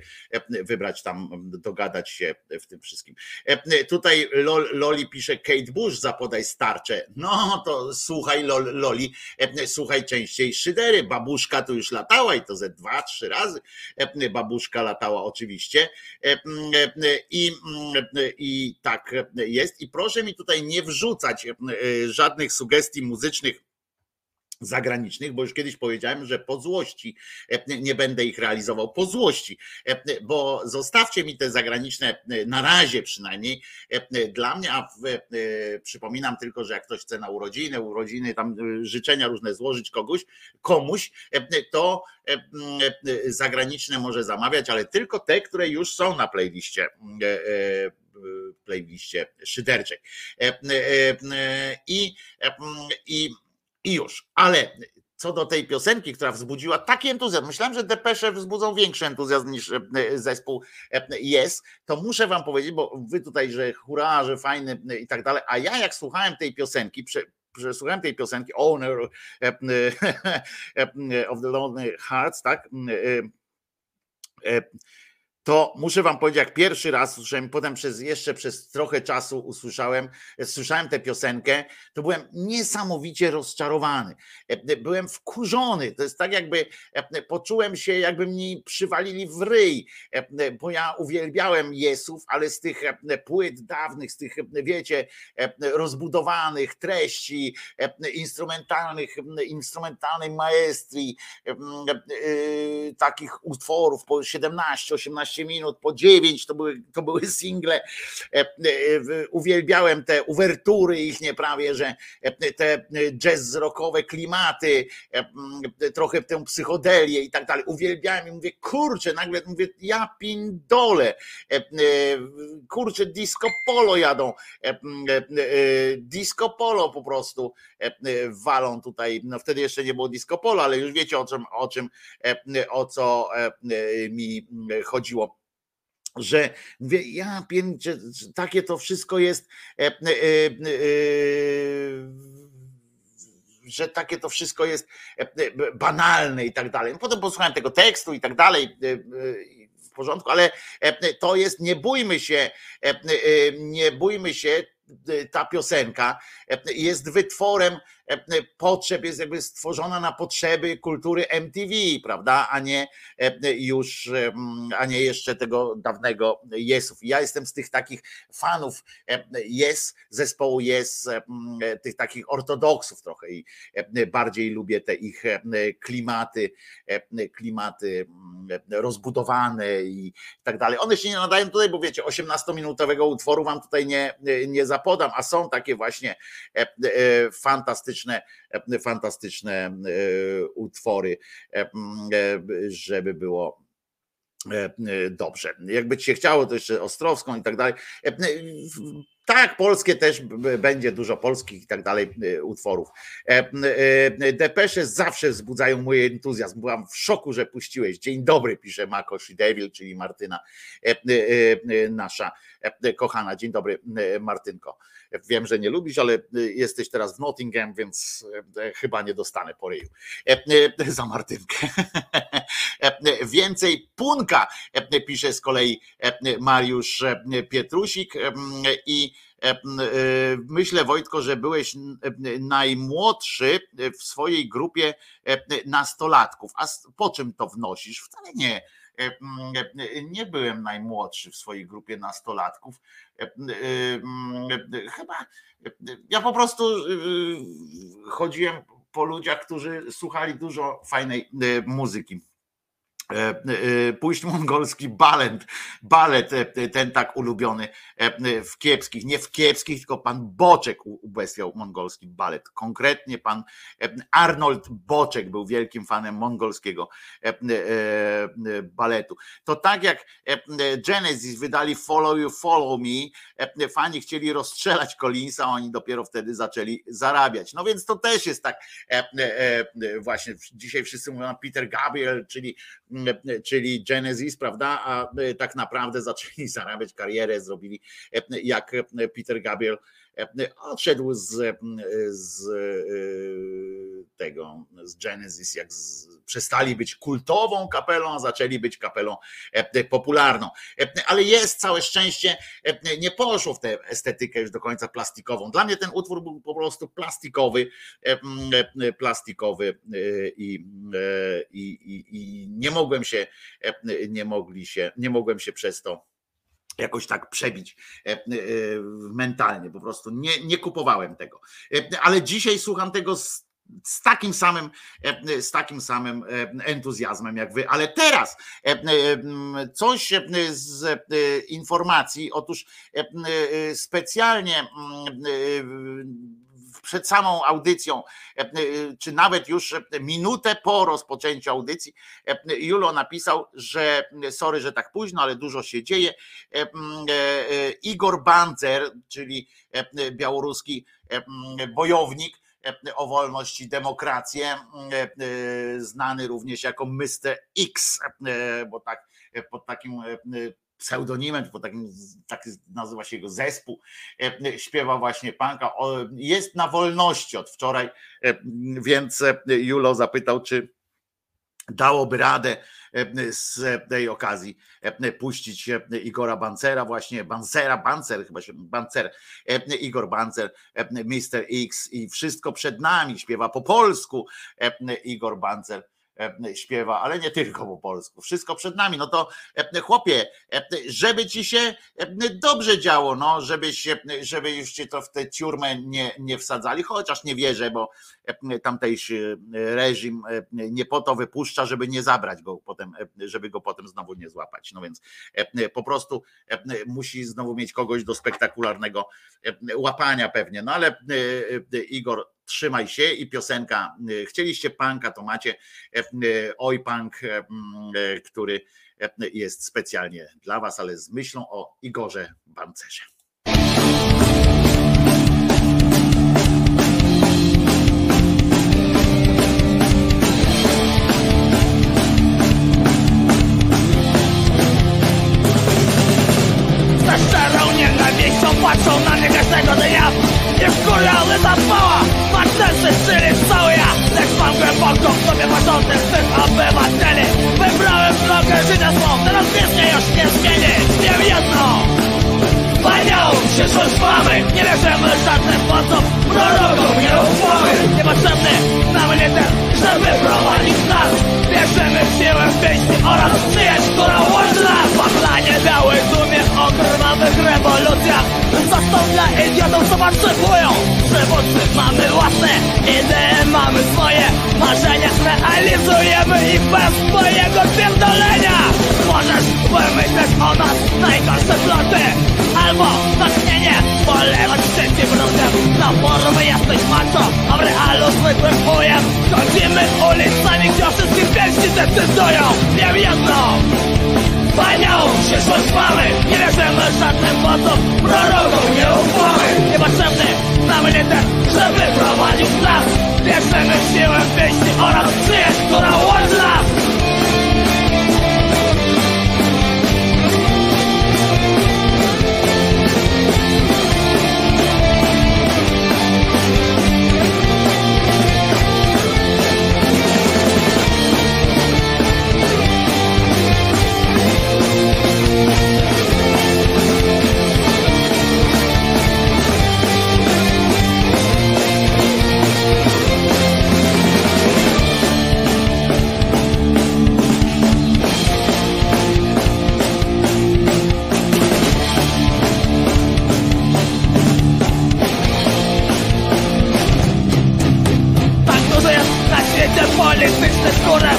wybrać tam, dogadać się w tym wszystkim. Tutaj Loli pisze, Kate Bush, zapodaj starcze. No to słuchaj Loli, słuchaj częściej szydery. Babuszka tu już latała i to ze dwa, trzy razy. Babuszka latała oczywiście. I, i tak jest. I proszę mi tutaj nie wrzucać żadnych sugestii muzycznych zagranicznych, bo już kiedyś powiedziałem, że po złości nie będę ich realizował, po złości, bo zostawcie mi te zagraniczne na razie przynajmniej dla mnie, a przypominam tylko, że jak ktoś chce na urodziny, urodziny, tam życzenia różne złożyć kogoś, komuś, to zagraniczne może zamawiać, ale tylko te, które już są na playliście playliście szyderczej. I, i I już, ale co do tej piosenki, która wzbudziła taki entuzjazm, myślałem, że Depesze wzbudzą większy entuzjazm niż zespół Yes, to muszę wam powiedzieć, bo wy tutaj, że hurra, że fajny i tak dalej, a ja jak słuchałem tej piosenki, przesłuchałem tej piosenki Owner of the Lonely Hearts, tak, to muszę wam powiedzieć, jak pierwszy raz usłyszałem, potem przez, jeszcze przez trochę czasu usłyszałem, słyszałem tę piosenkę, to byłem niesamowicie rozczarowany. Byłem wkurzony. To jest tak, jakby poczułem się, jakby mi przywalili w ryj, bo ja uwielbiałem Yesów, ale z tych płyt dawnych, z tych, wiecie, rozbudowanych treści, instrumentalnych, instrumentalnej maestrii, takich utworów po siedemnaście, osiemnaście minut, po dziewięć, to były, to były single. Uwielbiałem te uwertury ich nie prawie, że te jazz-rockowe klimaty, trochę tę psychodelię i tak dalej. Uwielbiałem i mówię, kurczę, nagle mówię, ja pindole, kurczę, disco polo jadą, disco polo po prostu walą tutaj, no wtedy jeszcze nie było disco polo, ale już wiecie o czym, o czym, o co mi chodziło, że mówię, ja pięknie, takie to wszystko jest, e, e, e, że takie to wszystko jest banalne i tak dalej. Potem posłuchałem tego tekstu i tak dalej. E, e, w porządku, ale to jest, nie bójmy się, nie bójmy się, ta piosenka jest wytworem potrzeb, jest jakby stworzona na potrzeby kultury M T V, prawda, a nie już, a nie jeszcze tego dawnego Yesów. Ja jestem z tych takich fanów Yes, zespołu Yes, tych takich ortodoksów trochę i bardziej lubię te ich klimaty, klimaty rozbudowane i tak dalej. One się nie nadają tutaj, bo wiecie, osiemnastominutowego utworu wam tutaj nie, nie zapodam, a są takie właśnie fantastyczne fantastyczne utwory, żeby było dobrze. Jakby ci się chciało, to jeszcze Ostrowską i tak dalej. Tak, polskie też będzie dużo polskich i tak dalej utworów. Depesze zawsze wzbudzają mój entuzjazm. Byłam w szoku, że puściłeś. Dzień dobry, pisze Makosz i Devil, czyli Martyna, nasza kochana. Dzień dobry, Martynko. Wiem, że nie lubisz, ale jesteś teraz w Nottingham, więc chyba nie dostanę po ryju. Za Martynkę. Więcej punka, pisze z kolei Mariusz Pietrusik i Myślę, Wojtko, że byłeś najmłodszy w swojej grupie nastolatków. A po czym to wnosisz? Wcale nie. Nie byłem najmłodszy w swojej grupie nastolatków. Chyba ja po prostu chodziłem po ludziach, którzy słuchali dużo fajnej muzyki. Pójść mongolski balet, balet, ten tak ulubiony w kiepskich, nie w kiepskich, tylko pan Boczek ubestiał mongolski balet. Konkretnie pan Arnold Boczek był wielkim fanem mongolskiego baletu. To tak jak Genesis wydali Follow You, Follow Me, fani chcieli rozstrzelać Collinsa, oni dopiero wtedy zaczęli zarabiać. No więc to też jest tak, właśnie dzisiaj wszyscy mówią Peter Gabriel, czyli czyli Genesis, prawda, a tak naprawdę zaczęli zarabiać karierę, zrobili jak Peter Gabriel odszedł z, z tego, z Genesis, jak z, przestali być kultową kapelą, a zaczęli być kapelą popularną. Ale jest, całe szczęście, nie poszło w tę estetykę już do końca plastikową. Dla mnie ten utwór był po prostu plastikowy, plastikowy i, i, i, i nie mogłem się, nie mogli się, nie mogłem się przez to jakoś tak przebić mentalnie, po prostu nie, nie kupowałem tego. Ale dzisiaj słucham tego z, z takim samym, z takim samym entuzjazmem jak wy. Ale teraz coś z informacji. Otóż specjalnie przed samą audycją, czy nawet już minutę po rozpoczęciu audycji, Julo napisał, że sorry, że tak późno, ale dużo się dzieje. Igor Bancer, czyli białoruski bojownik o wolność i demokrację, znany również jako mister X, bo tak pod takim pseudonimem, bo tak, tak nazywa się jego zespół, śpiewa właśnie punka. Jest na wolności od wczoraj, więc Julo zapytał, czy dałoby radę z tej okazji puścić Igora Bancera, właśnie Bancera, Bancer chyba się, Bancer, Igor Bancer, mister X i wszystko przed nami, śpiewa po polsku Igor Bancer. Śpiewa, ale nie tylko po polsku. Wszystko przed nami. No to chłopie, żeby ci się dobrze działo, no, żeby, się, żeby już cię to w tę ciurmę nie, nie wsadzali, chociaż nie wierzę, bo tamtejszy reżim nie po to wypuszcza, żeby nie zabrać go potem, żeby go potem znowu nie złapać. No więc po prostu musi znowu mieć kogoś do spektakularnego łapania pewnie. No ale Igor, trzymaj się i piosenka. Chcieliście punka, to macie. Oj punk, który jest specjalnie dla was, ale z myślą o Igorze Bancerze. Zaszerunie na miejscu patrzą na mnie każdego dnia. Nie wkurwiony zapała. Serce szczery cały ja, lecz mam głęboko w sobie porządek swych obywateli. Wybrałem drogę życia swą, teraz wiesz mnie już nie zmienić. Wiem jedno, panią przyszłość mamy. Nie leżymy w żaden sposób, prorokom nie ufamy. Niepotrzebny na mnie ten, żeby prowadzić nas. Wierzymy w siłę pieśni oraz w przyjaźń, która łączy nas. Po planie białej dumie o krwawych rewolucjach. Został dla idiotów, co potrzebują. Przywódcy mamy własne idee, mamy swoje marzenia. Realizujemy i bez swojego pierdolenia. Możesz wymyśleć o nas najgorsze ploty albo zacznienie polewać wszystkim brudem. Na formy jesteś macho, a w realu zwykłym chujem. Chodzimy ulicami, gdzie o wszystkich pięści decydują. Wiem jedno, panią przyszłość mamy. Nie wierzymy żadnym wodzom, prorokom nie ufamy. Niepotrzebny na mnie ten, żeby prowadzić nas. Wierzymy w siłę pieśni oraz przyjaźń, która łączy nas. Liryczne skóry,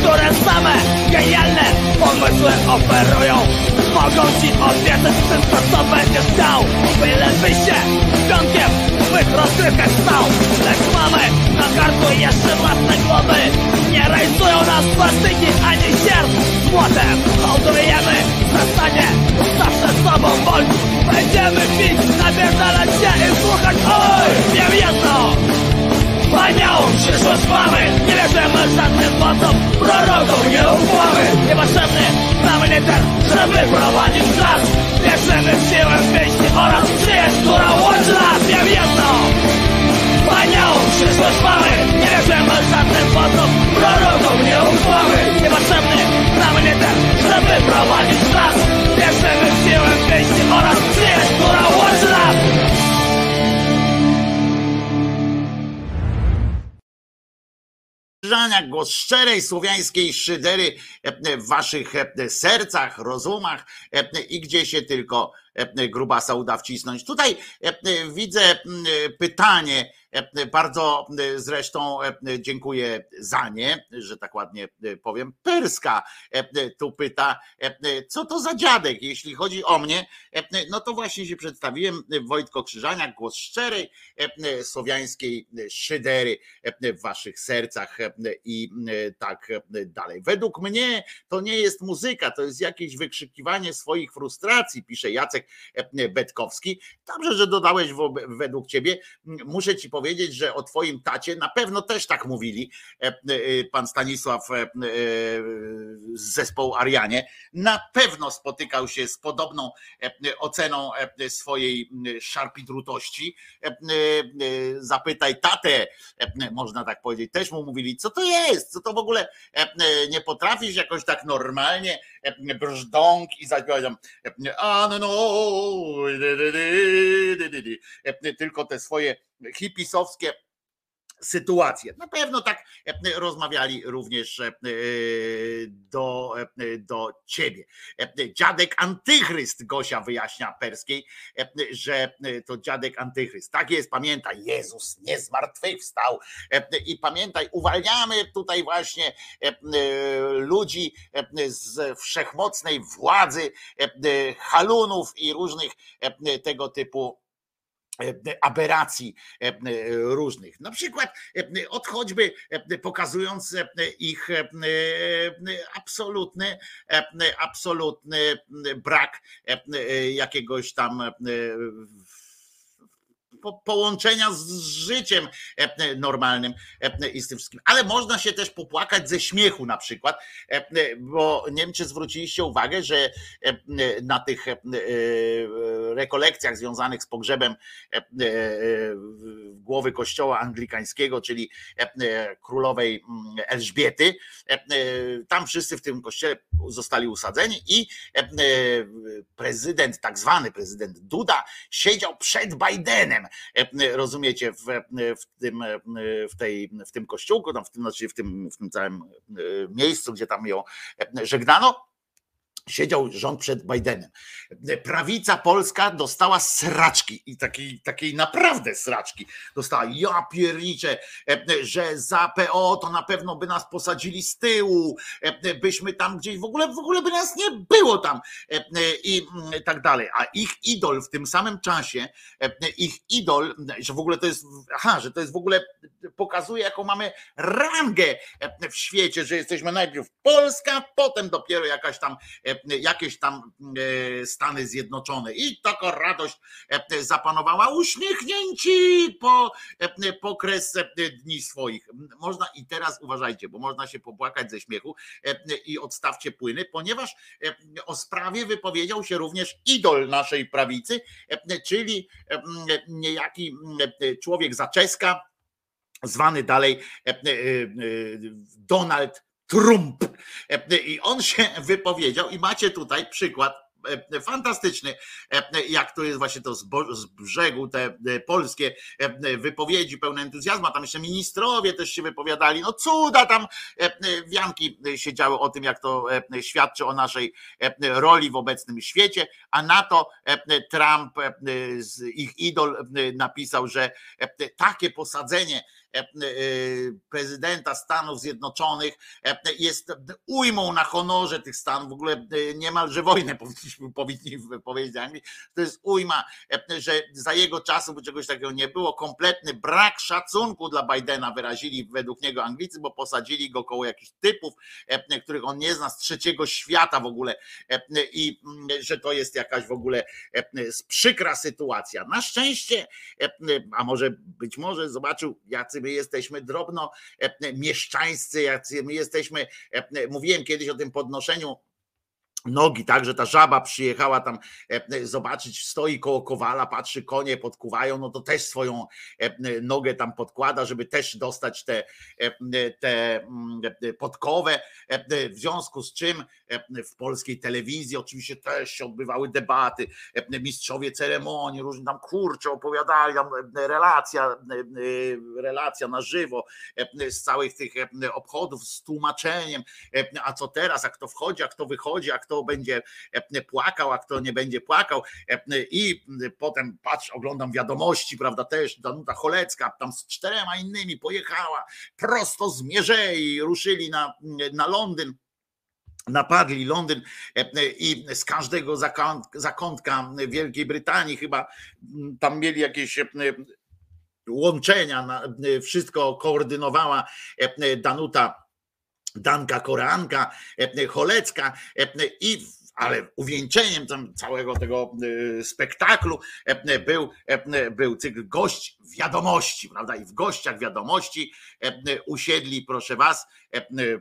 które same genialne pomysły oferują. Mogą ci odwiedzać tym, co co będziesz chciał, byle byś się wciągiem w tych rozgrywkach stał. Lecz mamy na karku jeszcze własne głowy, nie rajcują nas plastyki ani sierp. Złotem hołdujemy przestanie, zawsze z sobą bądź. Będziemy pić, napierdalać się i słuchać. Oj, wiem jedno, wspaniałą przyszłość mamy. Nie wierzymy żadnym mocom, prorokom nie ufamy. Niepotrzebny nam liter, żeby prowadzić nas. Wierzymy w siłę myśli oraz przyjaźń, która łączy nas. Wiem jedno, wspaniałą przyszłość mamy. Nie wierzymy żadnym mocom, prorokom nie ufamy. Niepotrzebny nam liter, żeby prowadzić nas. Wierzymy w siłę myśli oraz przyjaźń, która łączy nas. Krzyżaniak, głos szczerej słowiańskiej szydery w waszych sercach, rozumach i gdzie się tylko grubasa uda wcisnąć. Tutaj widzę pytanie, bardzo zresztą dziękuję za nie, że tak ładnie powiem. Perska tu pyta, co to za dziadek? Jeśli chodzi o mnie, no to właśnie się przedstawiłem. Wojtko Krzyżaniak, głos szczerej słowiańskiej szydery w waszych sercach i tak dalej. Według mnie to nie jest muzyka, to jest jakieś wykrzykiwanie swoich frustracji, pisze Jacek Betkowski. Dobrze, że dodałeś według ciebie. Muszę ci powiedzieć, że o twoim tacie na pewno też tak mówili, pan Stanisław z zespołu Arianie, na pewno spotykał się z podobną oceną swojej szarpidrutości. Zapytaj tatę, można tak powiedzieć, też mu mówili, co to jest, co to w ogóle, nie potrafisz jakoś tak normalnie brzdąk i zaśpiewać tam, tylko te swoje hipisowskie sytuacje. Na pewno tak rozmawiali również do, do ciebie. Dziadek antychryst, Gosia wyjaśnia Perskiej, że to dziadek antychryst. Tak jest, pamiętaj, Jezus nie zmartwychwstał. I pamiętaj, uwalniamy tutaj właśnie ludzi z wszechmocnej władzy, halunów i różnych tego typu aberracji różnych. Na przykład od choćby pokazując ich absolutny, absolutny brak jakiegoś tam połączenia z życiem normalnym i z tym wszystkim. Ale można się też popłakać ze śmiechu na przykład, bo nie wiem, czy zwróciliście uwagę, że na tych rekolekcjach związanych z pogrzebem głowy kościoła anglikańskiego, czyli królowej Elżbiety, tam wszyscy w tym kościele zostali usadzeni i prezydent, tak zwany prezydent Duda, siedział przed Bidenem, rozumiecie, w, w, tym, w, tej, w tym kościółku, tam w tym, znaczy w tym, w tym całym miejscu, gdzie tam ją żegnano. Siedział rząd przed Bidenem. Prawica polska dostała sraczki i takiej, takiej naprawdę sraczki dostała. Ja pierniczę, że za P O to na pewno by nas posadzili z tyłu, byśmy tam gdzieś, w ogóle, w ogóle by nas nie było tam i tak dalej. A ich idol w tym samym czasie, ich idol, że w ogóle to jest, aha, że to jest w ogóle, pokazuje jaką mamy rangę w świecie, że jesteśmy najpierw Polska, potem dopiero jakaś tam jakieś tam Stany Zjednoczone i taka radość zapanowała, uśmiechnięci po, po kres dni swoich. Można i teraz uważajcie, bo można się popłakać ze śmiechu i odstawcie płyny, ponieważ o sprawie wypowiedział się również idol naszej prawicy, czyli niejaki człowiek za Czeska, zwany dalej Donald Trump. I on się wypowiedział i macie tutaj przykład fantastyczny, jak to jest właśnie to z brzegu, te polskie wypowiedzi pełne entuzjazmu, tam jeszcze ministrowie też się wypowiadali, no cuda tam wianki się działy o tym, jak to świadczy o naszej roli w obecnym świecie, a na to Trump, ich idol, napisał, że takie posadzenie prezydenta Stanów Zjednoczonych jest ujmą na honorze tych stanów, w ogóle niemalże wojnę powinniśmy powiedzieć, to jest ujma, że za jego czasu by czegoś takiego nie było, kompletny brak szacunku dla Bidena wyrazili według niego Anglicy, bo posadzili go koło jakichś typów, których on nie zna, z trzeciego świata w ogóle, i że to jest jakaś w ogóle przykra sytuacja. Na szczęście, a może być może zobaczył, jacy my jesteśmy drobno mieszczańscy, jacy my jesteśmy, mówiłem kiedyś o tym podnoszeniu nogi, tak, że ta żaba przyjechała tam zobaczyć, stoi koło Kowala, patrzy, konie podkuwają, no to też swoją nogę tam podkłada, żeby też dostać te, te podkowę, w związku z czym w polskiej telewizji oczywiście też się odbywały debaty, mistrzowie ceremonii, różni tam kurcze opowiadali, tam relacja, relacja na żywo z całych tych obchodów z tłumaczeniem, a co teraz, a kto wchodzi, a kto wychodzi, a kto kto będzie płakał, a kto nie będzie płakał, i potem patrz, oglądam wiadomości, prawda, też Danuta Holecka tam z czterema innymi pojechała prosto z Mierzei, ruszyli na, na Londyn, napadli Londyn i z każdego zakątka Wielkiej Brytanii chyba tam mieli jakieś łączenia, wszystko koordynowała Danuta Danka Koranka, Holecka, i ale uwieńczeniem tam całego tego spektaklu był, był cykl Gość Wiadomości, prawda? I w Gościach Wiadomości usiedli, proszę was,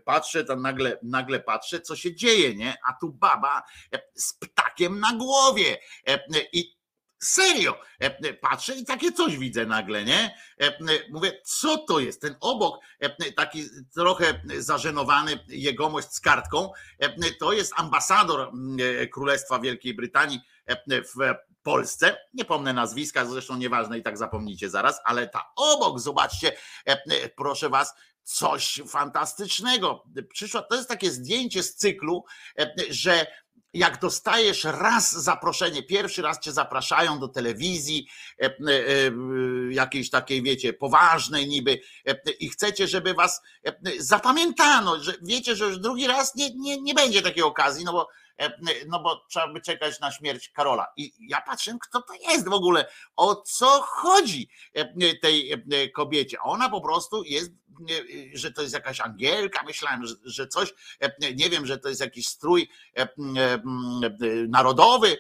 patrzę, tam nagle, nagle patrzę, co się dzieje, nie? A tu baba z ptakiem na głowie i serio, patrzę i takie coś widzę nagle, nie? Mówię, co to jest? Ten obok, taki trochę zażenowany jegomość z kartką, to jest ambasador Królestwa Wielkiej Brytanii w Polsce, nie pomnę nazwiska, zresztą nieważne i tak zapomnicie zaraz, ale ta obok, zobaczcie, proszę was, coś fantastycznego. Przyszła, to jest takie zdjęcie z cyklu, że jak dostajesz raz zaproszenie, pierwszy raz cię zapraszają do telewizji, jakiejś takiej, wiecie, poważnej niby, i chcecie, żeby was zapamiętano, że wiecie, że już drugi raz nie, nie, nie będzie takiej okazji, no bo, no bo trzeba by czekać na śmierć Karola. I ja patrzę, kto to jest w ogóle, o co chodzi tej kobiecie. Ona po prostu jest, że to jest jakaś Angielka, myślałem, że, że coś, nie wiem, że to jest jakiś strój narodowy,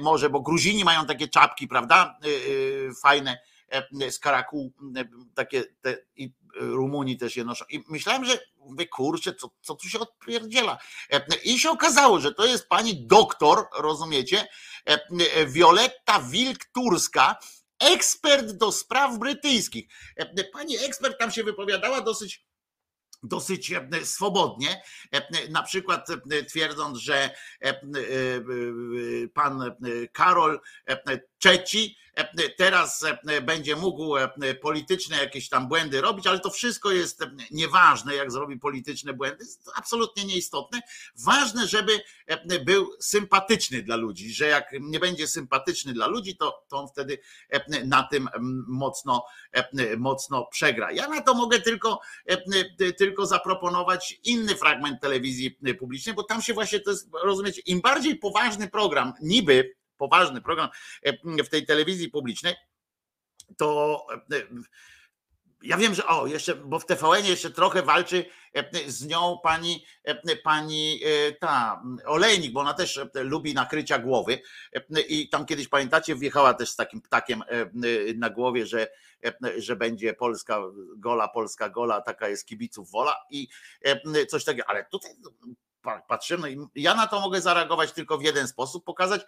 może, bo Gruzini mają takie czapki, prawda, fajne, z karakuł, takie te, i Rumuni też je noszą. I myślałem, że mówię, kurczę, co, co tu się odpierdziela? I się okazało, że to jest pani doktor, rozumiecie, Wioletta Wilk-Turska, ekspert do spraw brytyjskich. Pani ekspert tam się wypowiadała dosyć dosyć swobodnie, na przykład twierdząc, że pan Karol trzeci teraz będzie mógł polityczne jakieś tam błędy robić, ale to wszystko jest nieważne, jak zrobi polityczne błędy, jest absolutnie nieistotne. Ważne, żeby był sympatyczny dla ludzi, że jak nie będzie sympatyczny dla ludzi, to, to on wtedy na tym mocno, mocno przegra. Ja na to mogę tylko, tylko zaproponować inny fragment telewizji publicznej, bo tam się właśnie to jest, rozumiecie, im bardziej poważny program, niby poważny program w tej telewizji publicznej, to ja wiem, że o, jeszcze, bo w T V N jeszcze trochę walczy z nią pani, pani ta Olejnik, bo ona też lubi nakrycia głowy, i tam kiedyś, pamiętacie, wjechała też z takim ptakiem na głowie, że, że będzie Polska gola, Polska gola, taka jest kibiców wola i coś takiego, ale tutaj patrzymy, no i ja na to mogę zareagować tylko w jeden sposób, pokazać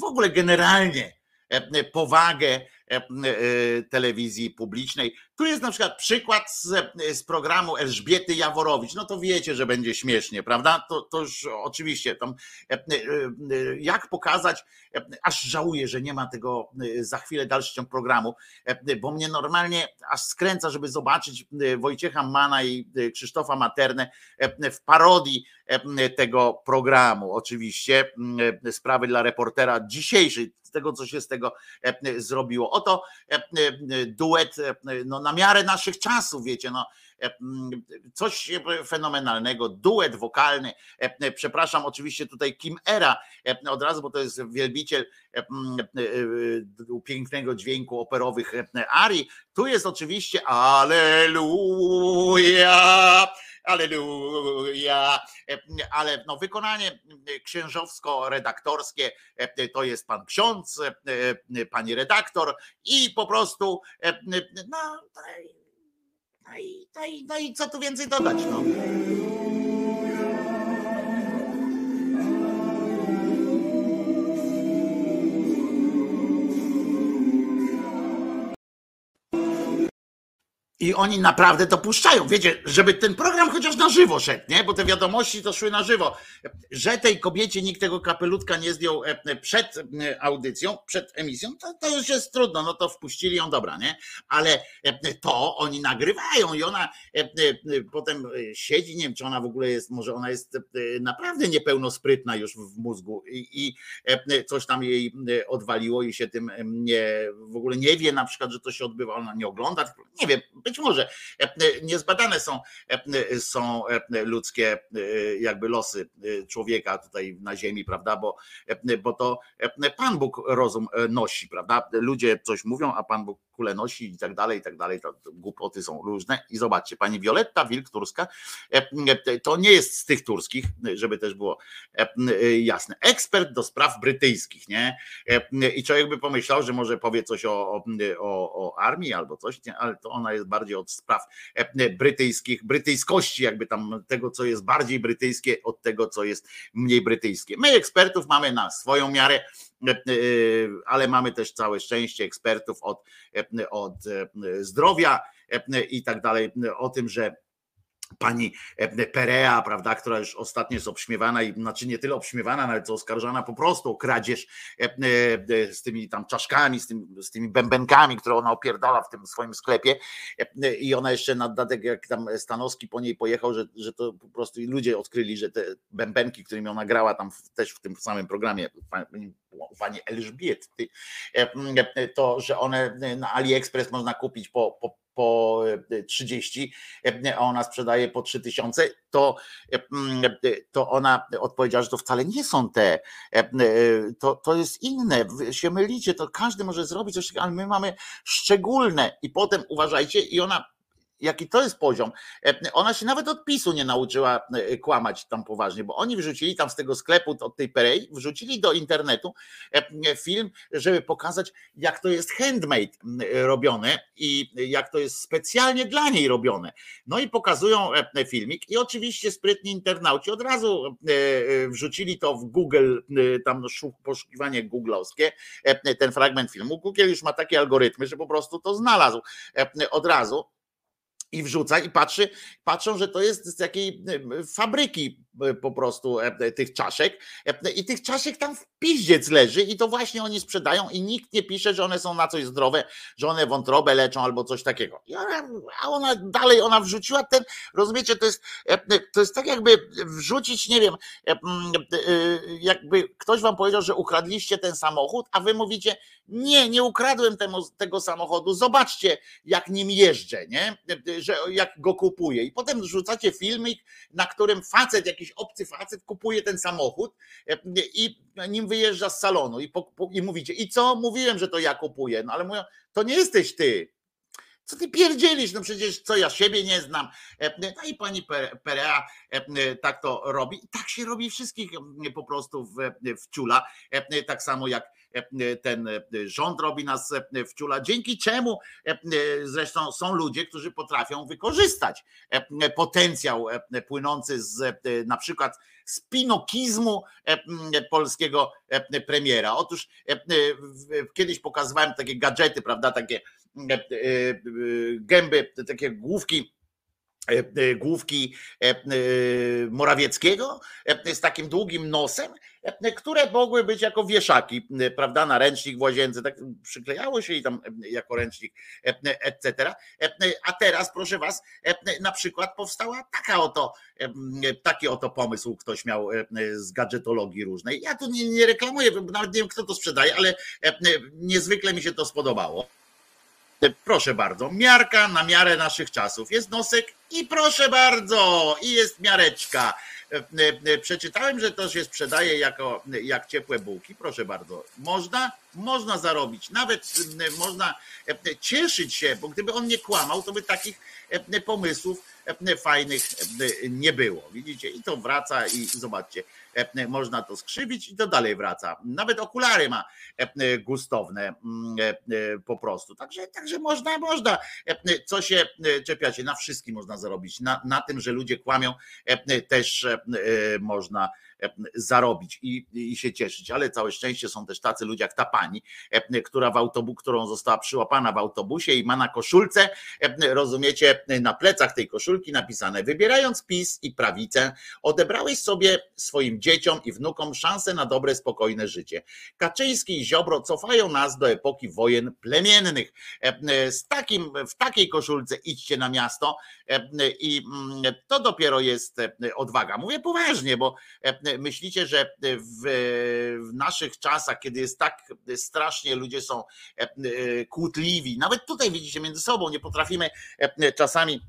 w ogóle generalnie powagę telewizji publicznej. Tu jest na przykład przykład z, z programu Elżbiety Jaworowicz. No to wiecie, że będzie śmiesznie, prawda? To, to już oczywiście tam jak pokazać, aż żałuję, że nie ma tego za chwilę dalszy ciąg programu, bo mnie normalnie aż skręca, żeby zobaczyć Wojciecha Manna i Krzysztofa Maternę w parodii tego programu. Oczywiście sprawy dla reportera dzisiejszej, tego co się z tego zrobiło. Oto duet no, na miarę naszych czasów, wiecie, no, coś fenomenalnego, duet wokalny, przepraszam oczywiście tutaj Kim Era od razu, bo to jest wielbiciel pięknego dźwięku operowych arii. Tu jest oczywiście Alleluja, Alleluja, ale no wykonanie księżowsko-redaktorskie to jest pan ksiądz, pani redaktor i po prostu no, no, i, no, i, no i co tu więcej dodać? No. I oni naprawdę to puszczają, wiecie, żeby ten program chociaż na żywo szedł, nie? Bo te wiadomości to szły na żywo, że tej kobiecie nikt tego kapelutka nie zdjął przed audycją, przed emisją, to, to już jest trudno, no to wpuścili ją, dobra, nie? Ale to oni nagrywają i ona potem siedzi, nie wiem, czy ona w ogóle jest, może ona jest naprawdę niepełnosprytna już w mózgu i, i coś tam jej odwaliło i się tym nie, w ogóle nie wie na przykład, że to się odbywa, ona nie ogląda, nie wiem, być może niezbadane są, są ludzkie jakby losy człowieka tutaj na ziemi, prawda? Bo, bo to Pan Bóg rozum nosi, prawda? Ludzie coś mówią, a Pan Bóg kulę nosi i tak dalej, i tak dalej. Głupoty są różne. I zobaczcie, pani Wioletta Wilk-Turska, to nie jest z tych turskich, żeby też było jasne. Ekspert do spraw brytyjskich, nie? I człowiek by pomyślał, że może powie coś o, o, o armii albo coś, ale to ona jest bardziej od spraw brytyjskich, brytyjskości, jakby tam tego, co jest bardziej brytyjskie, od tego, co jest mniej brytyjskie. My ekspertów mamy na swoją miarę, ale mamy też całe szczęście ekspertów od, od zdrowia i tak dalej, o tym, że pani Perea, prawda, która już ostatnio jest obśmiewana i znaczy nie tyle obśmiewana, nawet co oskarżana po prostu o kradzież z tymi tam czaszkami, z, tym, z tymi bębenkami, które ona opierdala w tym swoim sklepie i ona jeszcze na dodatek, jak tam Stanowski po niej pojechał, że, że to po prostu ludzie odkryli, że te bębenki, którymi ona grała tam w, też w tym samym programie, pani, pani Elżbiety, to, że one na AliExpress można kupić po, po po trzydzieści, a ona sprzedaje po trzy tysiące, to, to ona odpowiedziała, że to wcale nie są te, to, to jest inne, wy się mylicie, to każdy może zrobić coś, ale my mamy szczególne i potem uważajcie i ona, jaki to jest poziom, ona się nawet od PiSu nie nauczyła kłamać tam poważnie, bo oni wrzucili tam z tego sklepu, od tej Perei, wrzucili do internetu film, żeby pokazać, jak to jest handmade robione i jak to jest specjalnie dla niej robione. No i pokazują filmik i oczywiście sprytni internauci od razu wrzucili to w Google, tam poszukiwanie googlowskie, ten fragment filmu. Google już ma takie algorytmy, że po prostu to znalazł od razu. I wrzuca i patrzy, patrzą, że to jest z jakiej fabryki po prostu tych czaszek i tych czaszek tam w piździec leży i to właśnie oni sprzedają i nikt nie pisze, że one są na coś zdrowe, że one wątrobę leczą albo coś takiego. I ona, a ona dalej, ona wrzuciła ten, rozumiecie, to jest, to jest tak jakby wrzucić, nie wiem, jakby ktoś wam powiedział, że ukradliście ten samochód, a wy mówicie, nie, nie ukradłem temu, tego samochodu, zobaczcie jak nim jeżdżę, nie? Że jak go kupuje i potem rzucacie filmik, na którym facet, jakiś obcy facet kupuje ten samochód i nim wyjeżdża z salonu i, po, i mówicie, i co? Mówiłem, że to ja kupuję, no ale mówią, to nie jesteś ty. Co ty pierdzielisz? No przecież co, ja siebie nie znam. No i pani Perea tak to robi. I tak się robi wszystkich po prostu w ciula. Tak samo jak ten rząd robi nas w ciula. Dzięki czemu zresztą są ludzie, którzy potrafią wykorzystać potencjał płynący z na przykład z pinokizmu polskiego premiera. Otóż kiedyś pokazywałem takie gadżety, prawda, takie gęby, takie główki, główki Morawieckiego z takim długim nosem, które mogły być jako wieszaki, prawda, na ręcznik w łazience, tak przyklejało się i tam jako ręcznik, et cetera. A teraz, proszę was, na przykład powstała taka oto, taki oto pomysł, ktoś miał z gadżetologii różnej. Ja tu nie, nie reklamuję, nawet nie wiem, kto to sprzedaje, ale niezwykle mi się to spodobało. Proszę bardzo, miarka na miarę naszych czasów. Jest nosek i proszę bardzo, i jest miareczka. Przeczytałem, że to się sprzedaje jako, jak ciepłe bułki. Proszę bardzo, można? Można zarobić, nawet można cieszyć się, bo gdyby on nie kłamał, to by takich pomysłów fajnych nie było. Widzicie, i to wraca i zobaczcie, można to skrzywić i to dalej wraca. Nawet okulary ma gustowne po prostu. Także, także można, można. Co się czepiacie? Na wszystkim można zarobić. Na, na tym, że ludzie kłamią, też można zarobić i, i się cieszyć, ale całe szczęście są też tacy ludzie jak ta pani, która w autobus, którą została przyłapana w autobusie i ma na koszulce, rozumiecie, na plecach tej koszulki napisane: wybierając PiS i prawicę, odebrałeś sobie, swoim dzieciom i wnukom szansę na dobre, spokojne życie. Kaczyński i Ziobro cofają nas do epoki wojen plemiennych. Z takim, w takiej koszulce idźcie na miasto i to dopiero jest odwaga. Mówię poważnie, bo myślicie, że w, w naszych czasach, kiedy jest tak strasznie, ludzie są kłótliwi, nawet tutaj widzicie między sobą, nie potrafimy czasami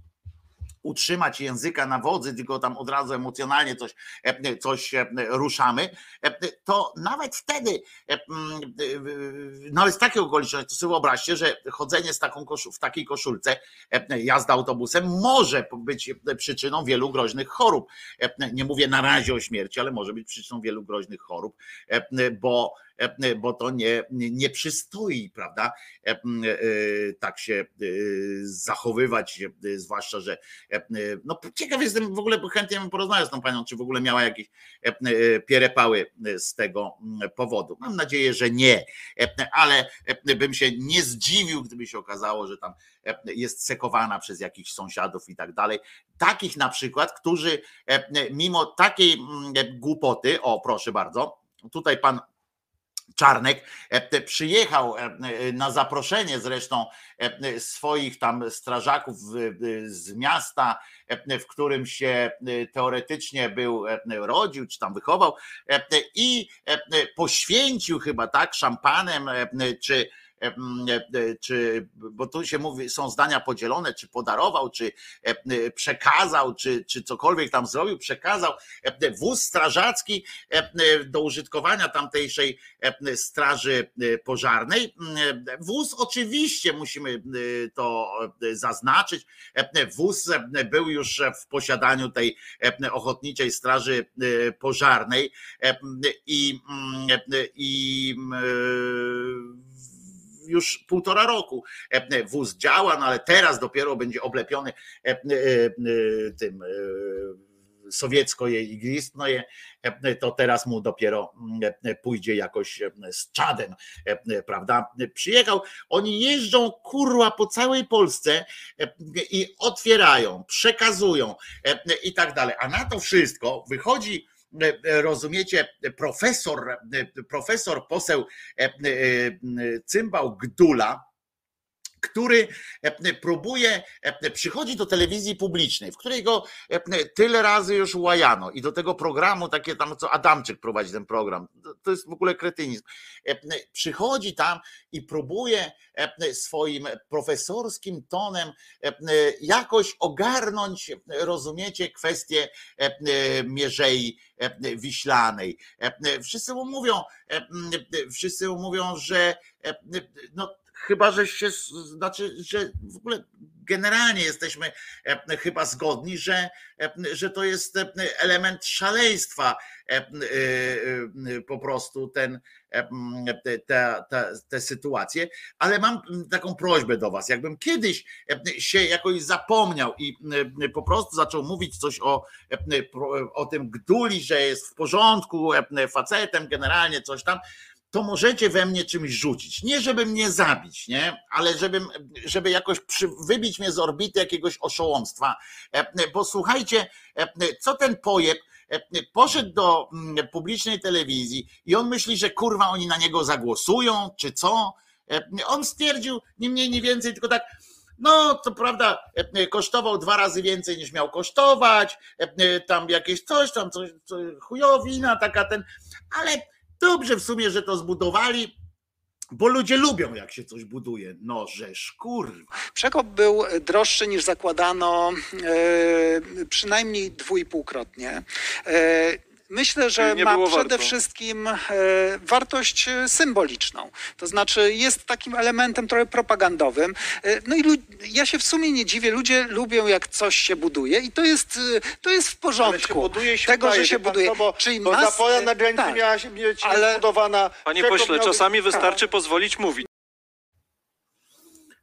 utrzymać języka na wodzy, tylko tam od razu emocjonalnie coś, coś ruszamy, to nawet wtedy, nawet z takiej okoliczności, to sobie wyobraźcie, że chodzenie z taką koszul- w takiej koszulce, jazda autobusem może być przyczyną wielu groźnych chorób. Nie mówię na razie o śmierci, ale może być przyczyną wielu groźnych chorób, bo bo to nie, nie przystoi, prawda, tak się zachowywać, zwłaszcza, że no ciekaw jestem, w ogóle chętnie bym porozmawiał z tą panią, czy w ogóle miała jakieś pierepały z tego powodu. Mam nadzieję, że nie, ale bym się nie zdziwił, gdyby się okazało, że tam jest sekowana przez jakichś sąsiadów i tak dalej. Takich na przykład, którzy mimo takiej głupoty, o proszę bardzo, tutaj pan Czarnek przyjechał na zaproszenie zresztą swoich tam strażaków z miasta, w którym się teoretycznie był, rodził czy tam wychował, i poświęcił chyba tak szampanem czy czy, bo tu się mówi, są zdania podzielone, czy podarował, czy przekazał, czy, czy cokolwiek tam zrobił, przekazał wóz strażacki do użytkowania tamtejszej straży pożarnej. Wóz oczywiście, musimy to zaznaczyć, wóz był już w posiadaniu tej ochotniczej straży pożarnej i, i już półtora roku wóz działa, no ale teraz dopiero będzie oblepiony tym sowiecko je i glistno je, to teraz mu dopiero pójdzie jakoś z czadem, prawda? Przyjechał, oni jeżdżą kurwa po całej Polsce i otwierają, przekazują i tak dalej, a na to wszystko wychodzi, rozumiecie, profesor, profesor poseł Cymbał Gdula, który próbuje, przychodzi do telewizji publicznej, w której go tyle razy już łajano, i do tego programu, takie tam, co Adamczyk prowadzi ten program, to jest w ogóle kretynizm. Przychodzi tam i próbuje swoim profesorskim tonem jakoś ogarnąć, rozumiecie, kwestię Mierzei Wiślanej. Wszyscy mu mówią, wszyscy mu mówią, że no chyba że się, znaczy, że w ogóle generalnie jesteśmy chyba zgodni, że, że to jest element szaleństwa po prostu ten, te, te, te sytuacje, ale mam taką prośbę do was, jakbym kiedyś się jakoś zapomniał i po prostu zaczął mówić coś o, o tym gduli, że jest w porządku, facetem generalnie coś tam, to możecie we mnie czymś rzucić. Nie, żeby mnie zabić, nie, ale żebym, żeby jakoś przy, wybić mnie z orbity jakiegoś oszołomstwa. Bo słuchajcie, co ten pojeb poszedł do publicznej telewizji i on myśli, że kurwa oni na niego zagłosują, czy co. On stwierdził, nie mniej, nie więcej, tylko tak, no to prawda, kosztował dwa razy więcej niż miał kosztować, tam jakieś coś, tam coś, chujowina taka ten, ale dobrze w sumie, że to zbudowali, bo ludzie lubią, jak się coś buduje. No żeż kurwa. Przekop był droższy niż zakładano yy, przynajmniej dwójpółkrotnie. Yy, myślę, że ma przede warto. wszystkim yy, wartość symboliczną. To znaczy jest takim elementem trochę propagandowym. Yy, no i ja się w sumie nie dziwię. Ludzie lubią, jak coś się buduje i to jest, yy, to jest w porządku. Się buduje, się tego, daje, że się buduje. To, bo, Czyli bo nas... zapora na granicy tak, miała się mieć ale... budowana. Panie pośle, miał... czasami wystarczy pozwolić mówić.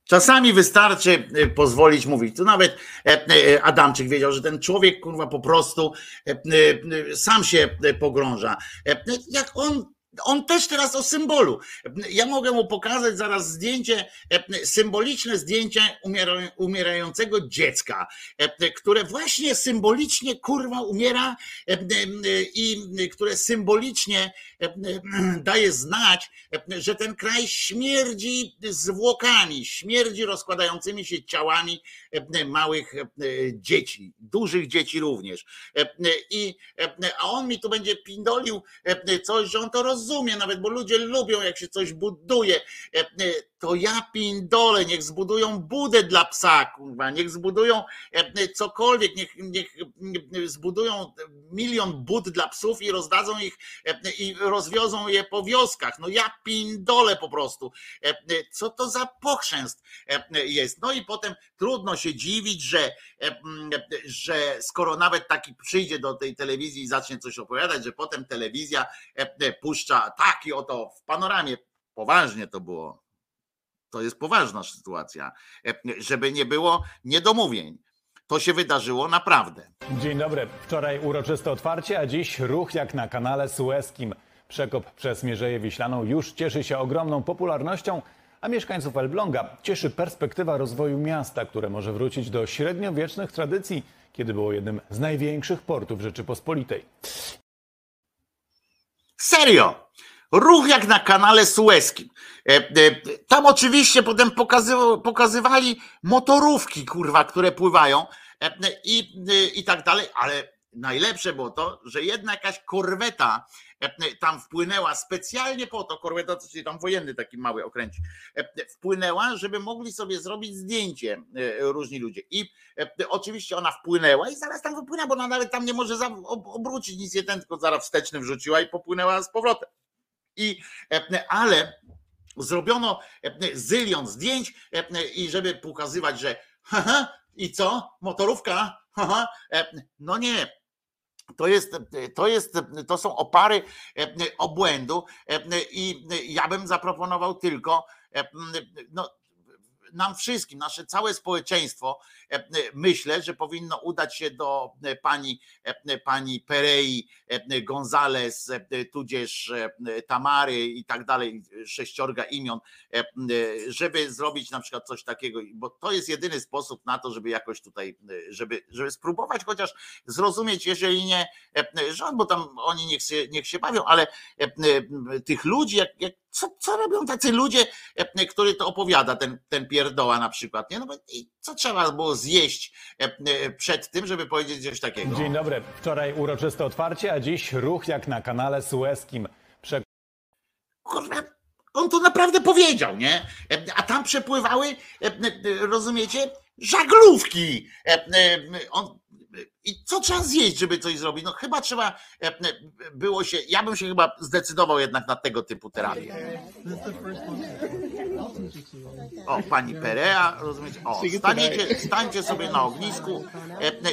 Czasami wystarczy pozwolić mówić. Tu nawet Adamczyk wiedział, że ten człowiek kurwa po prostu sam się pogrąża. Jak on, on też teraz o symbolu. Ja mogę mu pokazać zaraz zdjęcie, symboliczne zdjęcie umierającego dziecka, które właśnie symbolicznie kurwa umiera i które symbolicznie daje znać, że ten kraj śmierdzi zwłokami, śmierdzi rozkładającymi się ciałami małych dzieci, dużych dzieci również. I, a on mi tu będzie pindolił coś, że on to rozumie nawet, bo ludzie lubią, jak się coś buduje. To ja pindolę, niech zbudują budę dla psa, kurwa, niech zbudują cokolwiek, niech, niech zbudują milion bud dla psów i rozdadzą ich i rozwiozą je po wioskach. No ja pindolę po prostu. Co to za pochrzęst jest? No i potem trudno się dziwić, że, że skoro nawet taki przyjdzie do tej telewizji i zacznie coś opowiadać, że potem telewizja puszcza taki oto w panoramie. Poważnie to było. To jest poważna sytuacja. Żeby nie było niedomówień. To się wydarzyło naprawdę. Dzień dobry. Wczoraj uroczyste otwarcie, a dziś ruch jak na kanale Sueskim. Przekop przez Mierzeję Wiślaną już cieszy się ogromną popularnością, a mieszkańców Elbląga cieszy perspektywa rozwoju miasta, które może wrócić do średniowiecznych tradycji, kiedy było jednym z największych portów Rzeczypospolitej. Serio! Ruch jak na kanale Sueskim. Tam oczywiście potem pokazywali motorówki, kurwa, które pływają i, i tak dalej, ale najlepsze było to, że jedna jakaś korweta tam wpłynęła specjalnie po to, korweta, to się tam wojenny taki mały okręci, wpłynęła, żeby mogli sobie zrobić zdjęcie różni ludzie. I oczywiście ona wpłynęła i zaraz tam wypłynęła, bo ona nawet tam nie może obrócić nic jeden, tylko zaraz wsteczny wrzuciła i popłynęła z powrotem. I, ale zrobiono zylion zdjęć i żeby pokazywać, że haha, i co? Motorówka? Haha. No nie. To jest, to jest, to są opary obłędu i ja bym zaproponował tylko, no, nam wszystkim, nasze całe społeczeństwo, myślę, że powinno udać się do pani, pani Perei, Gonzales, tudzież Tamary i tak dalej, sześciorga imion, żeby zrobić na przykład coś takiego, bo to jest jedyny sposób na to, żeby jakoś tutaj, żeby, żeby spróbować chociaż zrozumieć, jeżeli nie rząd, bo tam oni niech się, niech się bawią, ale tych ludzi, jak, jak Co, co robią tacy ludzie, który to opowiada, ten, ten pierdoła na przykład, nie? No bo i co trzeba było zjeść przed tym, żeby powiedzieć coś takiego? Dzień dobry. Wczoraj uroczyste otwarcie, a dziś ruch jak na kanale Sueskim. Prze... Kurwa, on to naprawdę powiedział, nie? A tam przepływały, rozumiecie, żaglówki. On I co trzeba zjeść, żeby coś zrobić? No chyba trzeba było się, ja bym się chyba zdecydował jednak na tego typu terapię. O, pani Perea, rozumiecie? O, staniecie, stańcie sobie na ognisku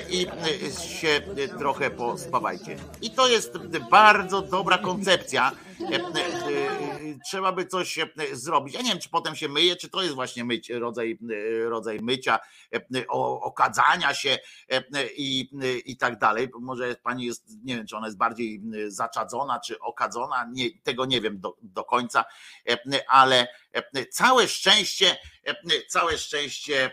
i się trochę pospawajcie. I to jest bardzo dobra koncepcja. Trzeba by coś zrobić. Ja nie wiem, czy potem się myje, czy to jest właśnie myć, rodzaj, rodzaj mycia, okadzania się i, i tak dalej. Może pani jest, nie wiem, czy ona jest bardziej zaczadzona, czy okadzona, nie, tego nie wiem do, do końca, ale całe szczęście, całe szczęście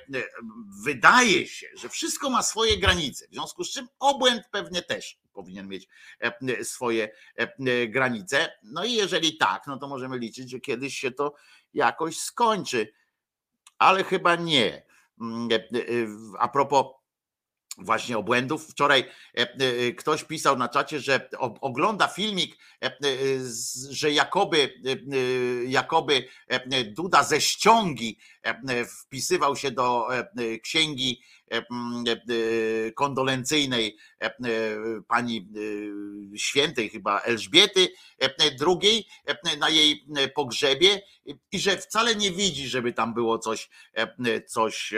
wydaje się, że wszystko ma swoje granice, w związku z czym obłęd pewnie też powinien mieć swoje granice. No i jeżeli tak, no to możemy liczyć, że kiedyś się to jakoś skończy, ale chyba nie. A propos właśnie obłędów. Wczoraj ktoś pisał na czacie, że ogląda filmik, że jakoby, jakoby Duda ze ściągi wpisywał się do księgi kondolencyjnej pani świętej chyba Elżbiety drugiej na jej pogrzebie i że wcale nie widzi, żeby tam było coś, coś,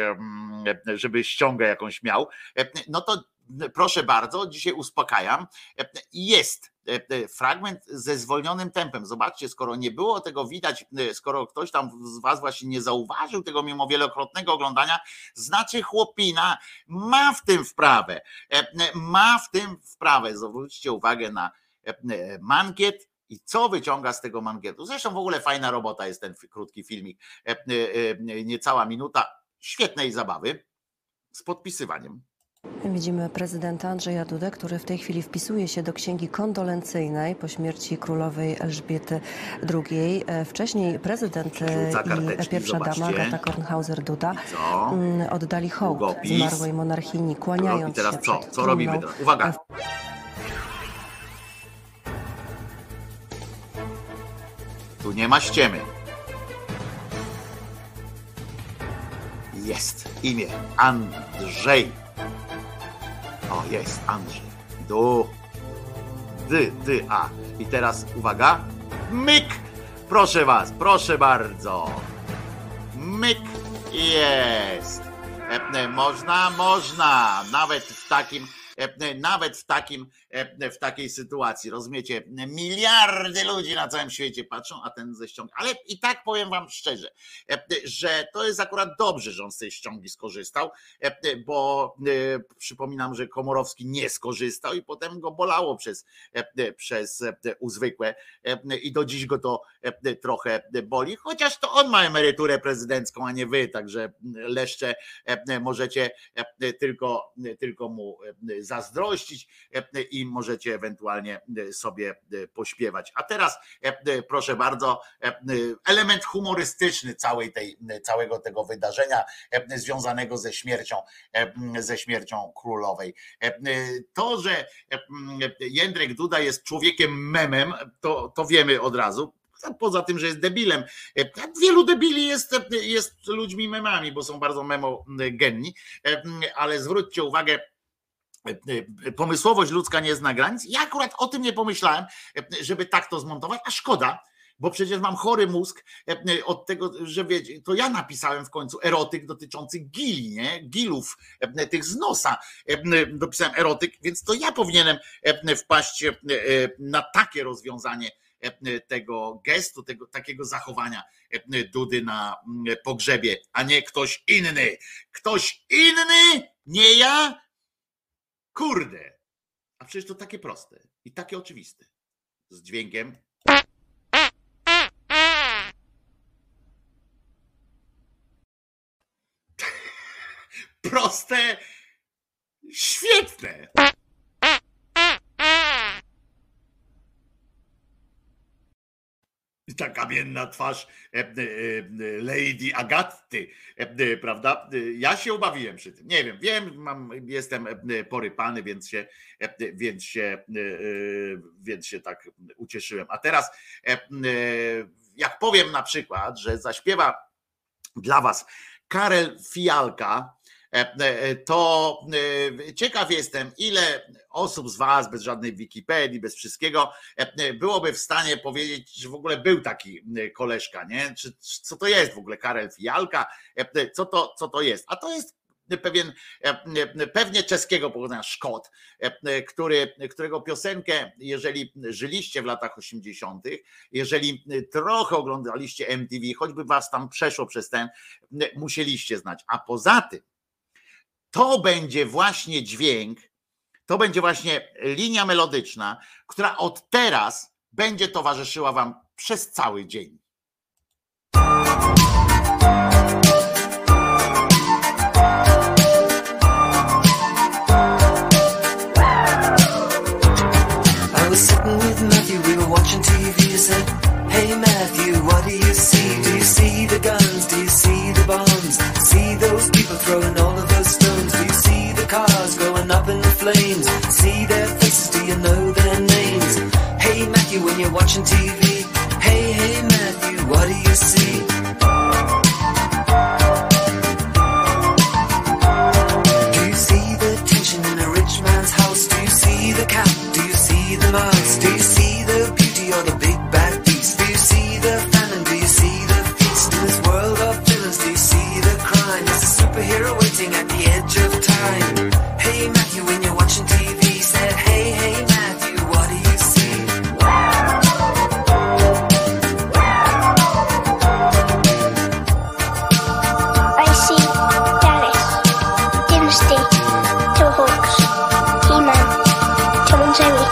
żeby ściągę jakąś miał. No to proszę bardzo, dzisiaj uspokajam. Jest fragment ze zwolnionym tempem. Zobaczcie, skoro nie było tego widać, skoro ktoś tam z was właśnie nie zauważył tego mimo wielokrotnego oglądania, znaczy chłopina ma w tym wprawę. Ma w tym wprawę. Zwróćcie uwagę na mankiet i co wyciąga z tego mankietu. Zresztą w ogóle fajna robota jest ten krótki filmik. Niecała minuta świetnej zabawy z podpisywaniem. Widzimy prezydenta Andrzeja Dudę, który w tej chwili wpisuje się do księgi kondolencyjnej po śmierci królowej Elżbiety drugiej. Wcześniej prezydent i pierwsza dama Agata Kornhauser-Duda oddali hołd zmarłej monarchini, kłaniając teraz się teraz co? Co robimy teraz? Uwaga! Tu nie ma ściemy. Jest imię Andrzej. O, jest Andrzej. Du. Dy, dy, a. I teraz uwaga. Myk. Proszę was, proszę bardzo. Myk. Jest. Można, można. Nawet w takim, nawet w takim, w takiej sytuacji. Rozumiecie? Miliardy ludzi na całym świecie patrzą, a ten ze ściągi. Ale i tak powiem wam szczerze, że to jest akurat dobrze, że on z tej ściągi skorzystał, bo przypominam, że Komorowski nie skorzystał i potem go bolało przez, przez uzwykłe i do dziś go to trochę boli, chociaż to on ma emeryturę prezydencką, a nie wy, także leszcze możecie tylko, tylko mu zazdrościć i możecie ewentualnie sobie pośpiewać. A teraz proszę bardzo, element humorystyczny całej tej, całego tego wydarzenia związanego ze śmiercią, ze śmiercią królowej. To, że Jędrek Duda jest człowiekiem memem, to, to wiemy od razu. Poza tym, że jest debilem. Wielu debili jest, jest ludźmi memami, bo są bardzo memogenni, ale zwróćcie uwagę, pomysłowość ludzka nie zna granic. Ja akurat o tym nie pomyślałem, żeby tak to zmontować, a szkoda, bo przecież mam chory mózg od tego, że wiecie, to ja napisałem w końcu erotyk dotyczący gili, nie? Gilów, tych z nosa. Dopisałem erotyk, więc to ja powinienem wpaść na takie rozwiązanie tego gestu, tego, takiego zachowania Dudy na pogrzebie, a nie ktoś inny. Ktoś inny, nie ja. Kurde, a przecież to takie proste i takie oczywiste. Z dźwiękiem. Proste, świetne. I ta kamienna twarz Lady Agatty, prawda? Ja się ubawiłem przy tym. Nie wiem, wiem, mam, jestem porypany, więc się, więc się, więc się tak ucieszyłem. A teraz, jak powiem na przykład, że zaśpiewa dla was Karel Fialka, to ciekaw jestem, ile osób z was, bez żadnej Wikipedii, bez wszystkiego, byłoby w stanie powiedzieć, czy w ogóle był taki koleżka, nie? Czy, czy, co to jest w ogóle Karel Fialka, co to, co to jest? A to jest pewien, pewnie czeskiego pochodzenia Szkot, który, którego piosenkę, jeżeli żyliście w latach osiemdziesiątych, jeżeli trochę oglądaliście M T V, choćby was tam przeszło przez ten, musieliście znać. A poza tym, to będzie właśnie dźwięk, to będzie właśnie linia melodyczna, która od teraz będzie towarzyszyła wam przez cały dzień. I was sitting with Matthew, we were watching T V, you said, hey Matthew, what do you see? Do you see the guns? Do you see the bombs? See those people throwing all of those stones? Do you see the cars going up in the flames? See their faces, do you know their names? Hey Matthew, when you're watching T V, hey, hey Matthew, what do you see? Do you see the beauty or the big bad beast? Do you see the famine? Do you see the feast? In this world of villains, do you see the crime? There's a superhero waiting at the edge of time. Hey Matthew, when you're watching T V, said hey, hey Matthew, what do you see? I see Dallas, Doomsday, Two Hawks, He-Man, Tom and Jerry.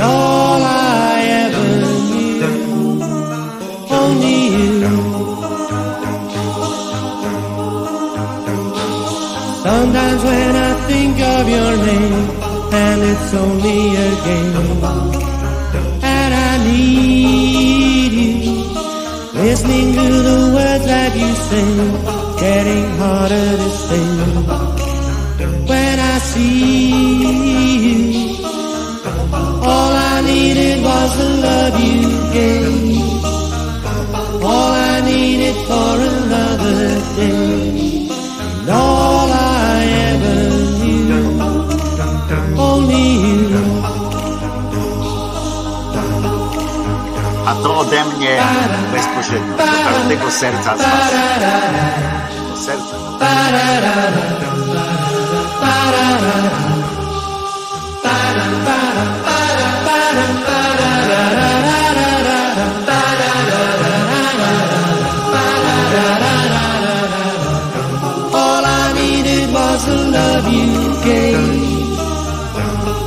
All I ever knew only you. Sometimes when I think of your name, and it's only a game, and I need you. Listening to the words that you sing, getting harder to sing when I see you. All I needed was the love you gave. All I needed for another day. And all I ever knew, only you. A to ode mnie bezpośrednio do każdego serca z was. Do serca.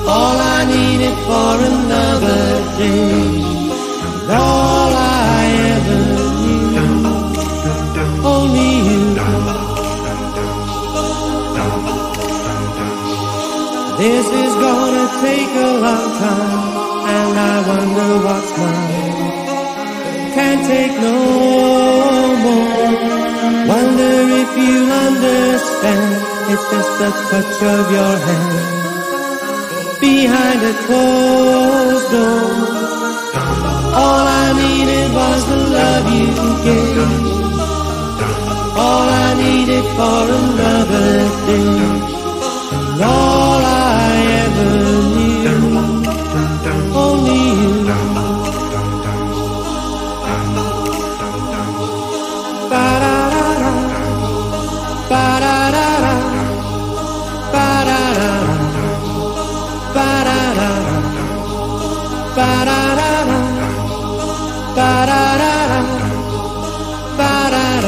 All I needed for another day, and all I ever knew, only you. This is gonna take a long time, and I wonder what's mine. Can't take no more. Wonder if you understand. It's just the touch of your hand. Behind a closed door, all I needed was the love you gave. All I needed for another day, and all I ever knew, only you. Ba-da-da-da, ba-da-da-da,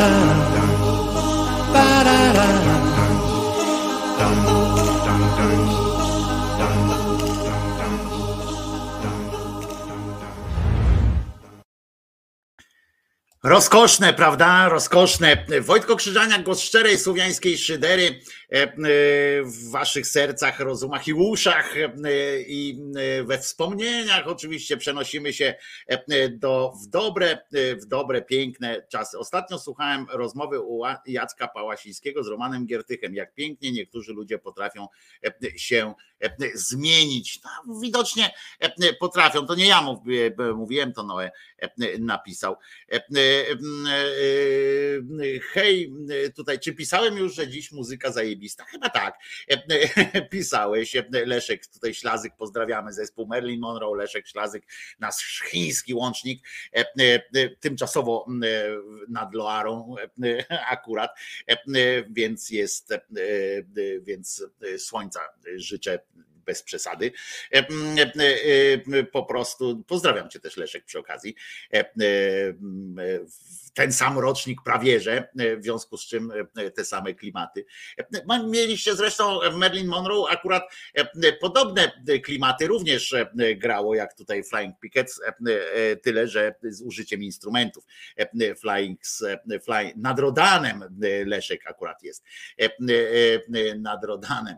ba-da-da-da. Rozkoszne, prawda? Rozkoszne. Wojtko Krzyżaniak, głos szczerej słowiańskiej szydery w waszych sercach, rozumach i uszach i we wspomnieniach. Oczywiście przenosimy się do, w dobre, w dobre, piękne czasy. Ostatnio słuchałem rozmowy u Jacka Pałasińskiego z Romanem Giertychem. Jak pięknie niektórzy ludzie potrafią się zmienić. No, widocznie potrafią. To nie ja mówiłem, to Noe napisał. Hej, tutaj, czy pisałem już, że dziś muzyka zajebista? Chyba tak. Pisałeś, Leszek, tutaj Ślazyk, pozdrawiamy zespół Marilyn Monroe, Leszek Ślazyk, nasz chiński łącznik, tymczasowo nad Loarą akurat, więc jest, więc słońca życzę bez przesady. Po prostu pozdrawiam cię też, Leszek, przy okazji. Ten sam rocznik prawie, że, w związku z czym te same klimaty. Mieliście zresztą Marilyn Monroe akurat podobne klimaty również grało jak tutaj Flying Pickets, tyle że z użyciem instrumentów. Flying, fly, nad Rodanem Leszek akurat jest. Nad Rodanem.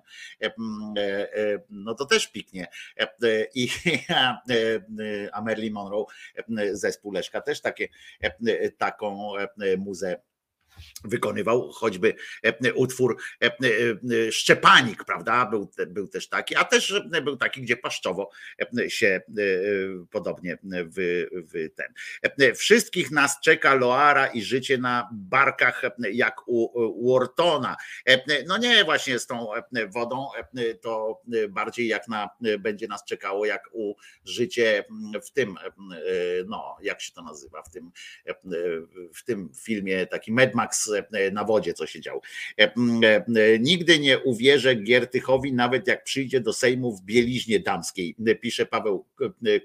No to też piknie. I, a, a Marilyn Monroe, zespół Leszka, też takie, taką muzę wykonywał, choćby utwór Szczepanik, prawda, był, był też taki, a też był taki, gdzie paszczowo się podobnie w, w ten. Wszystkich nas czeka Loara i życie na barkach jak u Wortona. No nie, właśnie z tą wodą, to bardziej jak na, będzie nas czekało jak u życie w tym, no jak się to nazywa, w tym, w tym filmie, taki Mad Max na wodzie, co się działo. Nigdy nie uwierzę Giertychowi, nawet jak przyjdzie do Sejmu w bieliźnie damskiej, pisze Paweł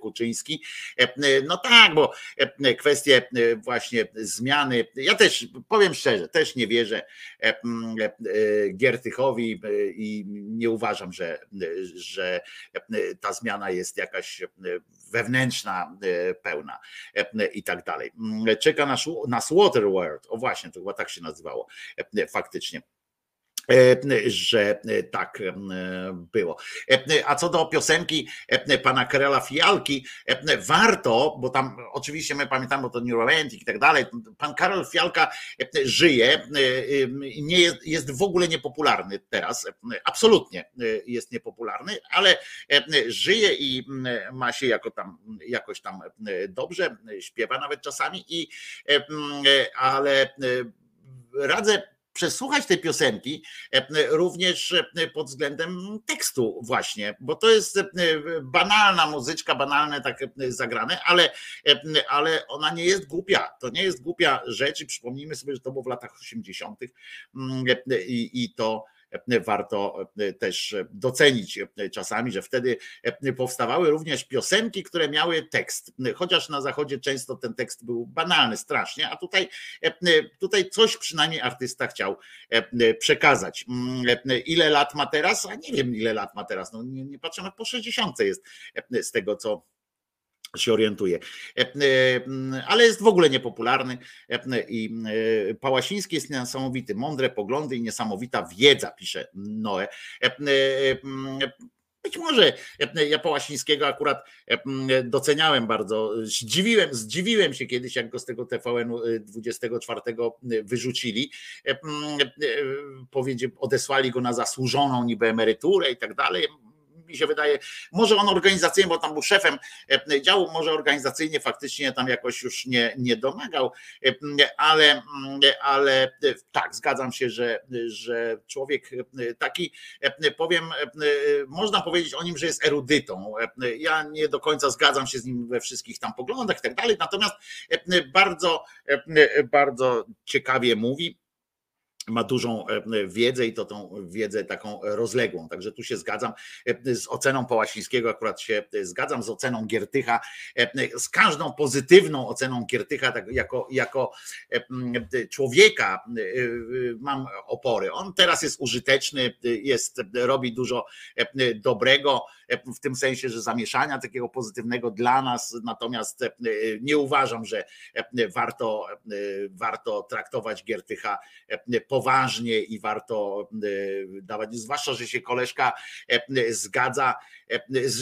Kuczyński. No tak, bo kwestie właśnie zmiany, ja też powiem szczerze, też nie wierzę Giertychowi i nie uważam, że, że ta zmiana jest jakaś wewnętrzna pełna i tak dalej. Czeka nas, nas Waterworld, o właśnie, to chyba tak się nazywało faktycznie, że tak było. A co do piosenki pana Karela Fialki, warto, bo tam oczywiście my pamiętamy, bo to New Romantic i tak dalej, pan Karel Fialka żyje, nie jest, jest w ogóle niepopularny teraz, absolutnie jest niepopularny, ale żyje i ma się jako tam, jakoś tam dobrze, śpiewa nawet czasami, i, ale radzę przesłuchać tej piosenki również pod względem tekstu właśnie, bo to jest banalna muzyczka, banalne tak zagrane, ale, ale ona nie jest głupia, to nie jest głupia rzecz i przypomnijmy sobie, że to było w latach osiemdziesiątych i, i to warto też docenić czasami, że wtedy powstawały również piosenki, które miały tekst, chociaż na Zachodzie często ten tekst był banalny strasznie, a tutaj, tutaj coś przynajmniej artysta chciał przekazać. Ile lat ma teraz? A nie wiem, ile lat ma teraz, no nie, nie patrzę, po sześćdziesiątce jest z tego, co się orientuje, ale jest w ogóle niepopularny i Pałasiński jest niesamowity, mądre poglądy i niesamowita wiedza, pisze Noe. Być może ja Pałasińskiego akurat doceniałem bardzo, zdziwiłem, zdziwiłem się kiedyś, jak go z tego T V N-u dwudziestego czwartego wyrzucili, odesłali go na zasłużoną niby emeryturę i tak dalej. Mi się wydaje, może on organizacyjnie, bo tam był szefem działu, może organizacyjnie faktycznie tam jakoś już nie, nie domagał, ale, ale tak, zgadzam się, że, że człowiek taki, powiem, można powiedzieć o nim, że jest erudytą. Ja nie do końca zgadzam się z nim we wszystkich tam poglądach i tak dalej, natomiast bardzo, bardzo ciekawie mówi. Ma dużą wiedzę i to tą wiedzę taką rozległą. Także tu się zgadzam. Z oceną Pałasińskiego akurat się zgadzam, z oceną Giertycha, z każdą pozytywną oceną Giertycha, tak jako, jako człowieka mam opory. On teraz jest użyteczny, jest, robi dużo dobrego, w tym sensie, że zamieszania takiego pozytywnego dla nas, natomiast nie uważam, że warto, warto traktować Giertycha poważnie i warto dawać, zwłaszcza, że się koleżka zgadza,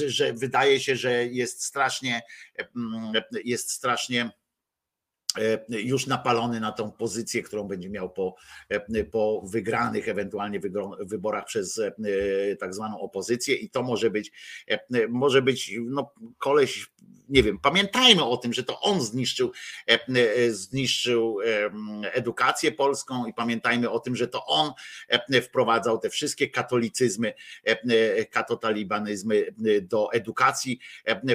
że wydaje się, że jest strasznie, jest strasznie już napalony na tą pozycję, którą będzie miał po, po wygranych ewentualnie wyborach przez tak zwaną opozycję i to może być, może być no koleś, nie wiem, pamiętajmy o tym, że to on zniszczył, zniszczył edukację polską i pamiętajmy o tym, że to on wprowadzał te wszystkie katolicyzmy, katotalibanizmy do edukacji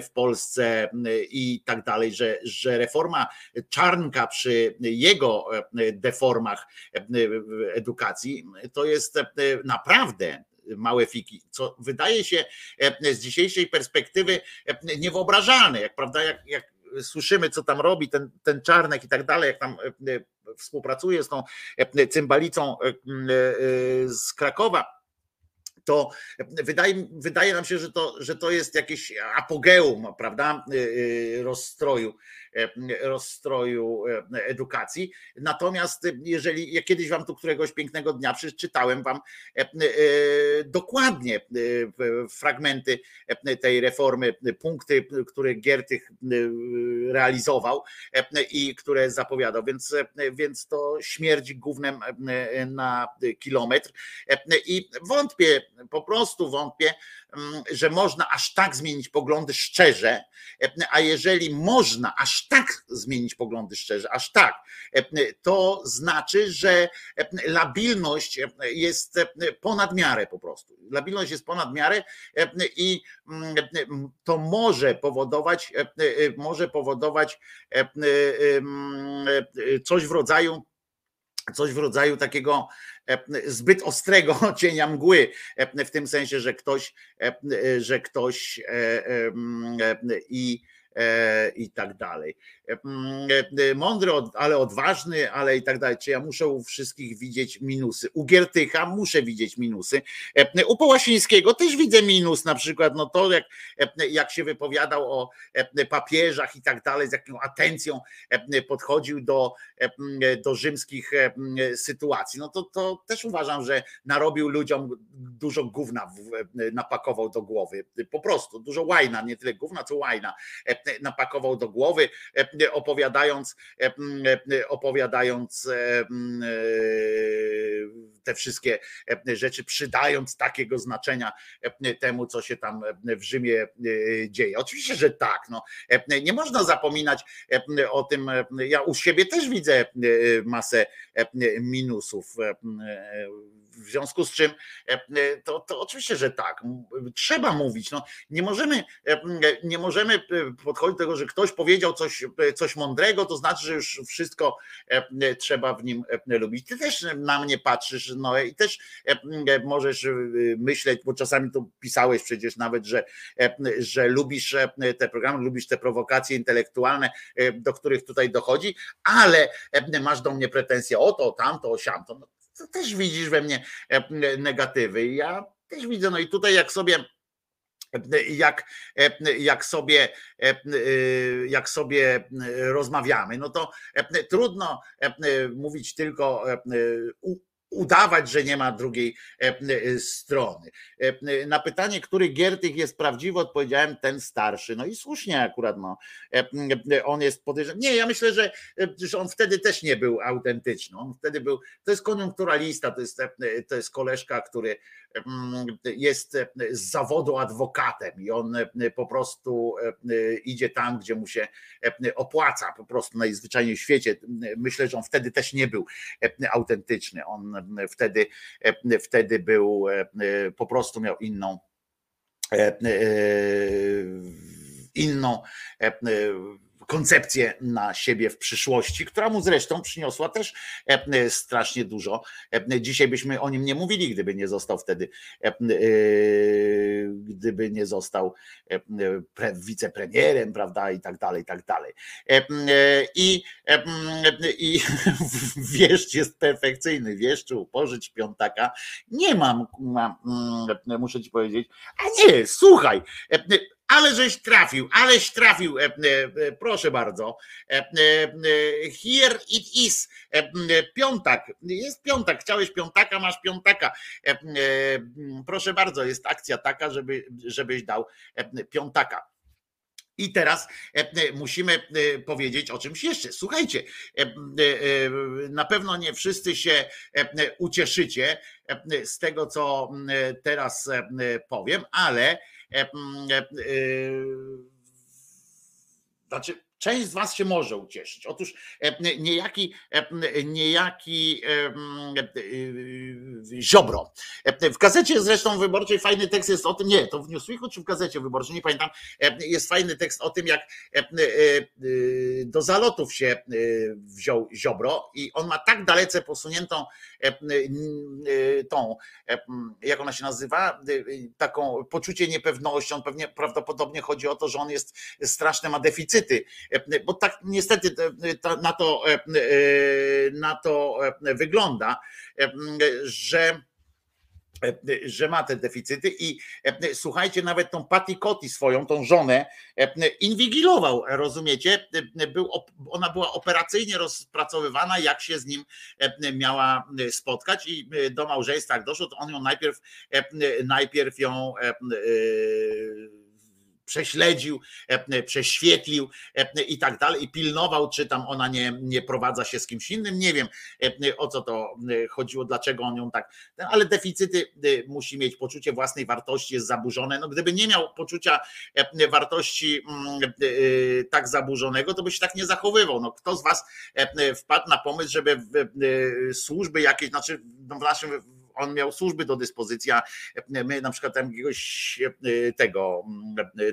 w Polsce i tak dalej, że, że reforma Czarnka przy jego deformach edukacji to jest naprawdę małe fiki, co wydaje się z dzisiejszej perspektywy niewyobrażalne, jak prawda, jak, jak słyszymy, co tam robi ten, ten Czarnek i tak dalej, jak tam współpracuje z tą cymbalicą z Krakowa, to wydaje, wydaje nam się, że to, że to jest jakieś apogeum, prawda, rozstroju, rozstroju edukacji. Natomiast jeżeli, ja kiedyś wam tu któregoś pięknego dnia przeczytałem wam dokładnie fragmenty tej reformy, punkty, które Giertych realizował i które zapowiadał, więc, więc to śmierdzi gównem na kilometr i wątpię, po prostu wątpię, że można aż tak zmienić poglądy szczerze, a jeżeli można aż tak zmienić poglądy szczerze, aż tak, to znaczy, że labilność jest ponad miarę po prostu. Labilność jest ponad miarę i to może powodować, może powodować coś w rodzaju Coś w rodzaju takiego zbyt ostrego cienia mgły, w tym sensie, że ktoś, że ktoś i i tak dalej. Mądry, ale odważny, ale i tak dalej. Czy ja muszę u wszystkich widzieć minusy? U Giertycha muszę widzieć minusy. U Pałasińskiego też widzę minus, na przykład no to, jak, jak się wypowiadał o papieżach i tak dalej, z jaką atencją podchodził do, do rzymskich sytuacji. No to, to też uważam, że narobił ludziom dużo gówna, napakował do głowy. Po prostu dużo łajna, nie tyle gówna, co łajna napakował do głowy, opowiadając, opowiadając te wszystkie rzeczy, przydając takiego znaczenia temu, co się tam w Rzymie dzieje. Oczywiście, że tak. No. Nie można zapominać o tym. Ja u siebie też widzę masę minusów, w związku z czym to, to oczywiście, że tak, trzeba mówić. No, nie możemy, nie możemy podchodzić do tego, że ktoś powiedział coś, coś mądrego, to znaczy, że już wszystko trzeba w nim lubić. Ty też na mnie patrzysz, no i też możesz myśleć, bo czasami to pisałeś przecież nawet, że, że lubisz te programy, lubisz te prowokacje intelektualne, do których tutaj dochodzi, ale masz do mnie pretensje o to, o tamto, o siamto. No, to też widzisz we mnie negatywy. Ja też widzę, no i tutaj jak sobie jak, jak sobie jak sobie rozmawiamy, no to trudno mówić tylko udawać, że nie ma drugiej strony. Na pytanie, który Giertych jest prawdziwy, odpowiedziałem ten starszy. No i słusznie akurat, no. On jest podejrzany. Nie, ja myślę, że, że on wtedy też nie był autentyczny. On wtedy był, to jest koniunkturalista, to jest, to jest koleżka, który jest z zawodu adwokatem i on po prostu idzie tam, gdzie mu się opłaca, po prostu najzwyczajniej w świecie. Myślę, że on wtedy też nie był autentyczny. On wtedy, wtedy był, po prostu miał inną, inną koncepcję na siebie w przyszłości, która mu zresztą przyniosła też strasznie dużo. Dzisiaj byśmy o nim nie mówili, gdyby nie został wtedy, gdyby nie został wicepremierem, prawda, i tak dalej, i tak dalej. I, i Wieszcz jest perfekcyjny. Wieszczu, pożycz piątaka. Nie mam, mam, muszę ci powiedzieć, a nie, słuchaj, ale żeś trafił, aleś trafił, proszę bardzo. Here it is, piątak, jest piątak, chciałeś piątaka, masz piątaka. Proszę bardzo, jest akcja taka, żeby, żebyś dał piątaka. I teraz musimy powiedzieć o czymś jeszcze. Słuchajcie, na pewno nie wszyscy się ucieszycie z tego, co teraz powiem, ale znaczy, część z was się może ucieszyć. Otóż niejaki, niejaki Ziobro. W Gazecie zresztą Wyborczej fajny tekst jest o tym, nie, to w Newsweeku czy w Gazecie Wyborczej, nie pamiętam, jest fajny tekst o tym, jak do zalotów się wziął Ziobro i on ma tak dalece posuniętą tą, jak ona się nazywa, taką poczucie niepewności. On pewnie prawdopodobnie chodzi o to, że on jest straszne, ma deficyty, bo tak niestety na to, na to wygląda, że że ma te deficyty i słuchajcie, nawet tą Patty Coty swoją, tą żonę inwigilował, rozumiecie? Był, ona była operacyjnie rozpracowywana, jak się z nim miała spotkać i do małżeństwa jak doszło, to on ją najpierw najpierw ją prześledził, prześwietlił i tak dalej i pilnował, czy tam ona nie, nie prowadza się z kimś innym. Nie wiem, o co to chodziło, dlaczego on ją tak... Ale deficyty, musi mieć poczucie własnej wartości, jest zaburzone. No gdyby nie miał poczucia wartości tak zaburzonego, to by się tak nie zachowywał. No kto z was wpadł na pomysł, żeby służby jakieś, znaczy w naszym on miał służby do dyspozycji, a my na przykład tam jakiegoś tego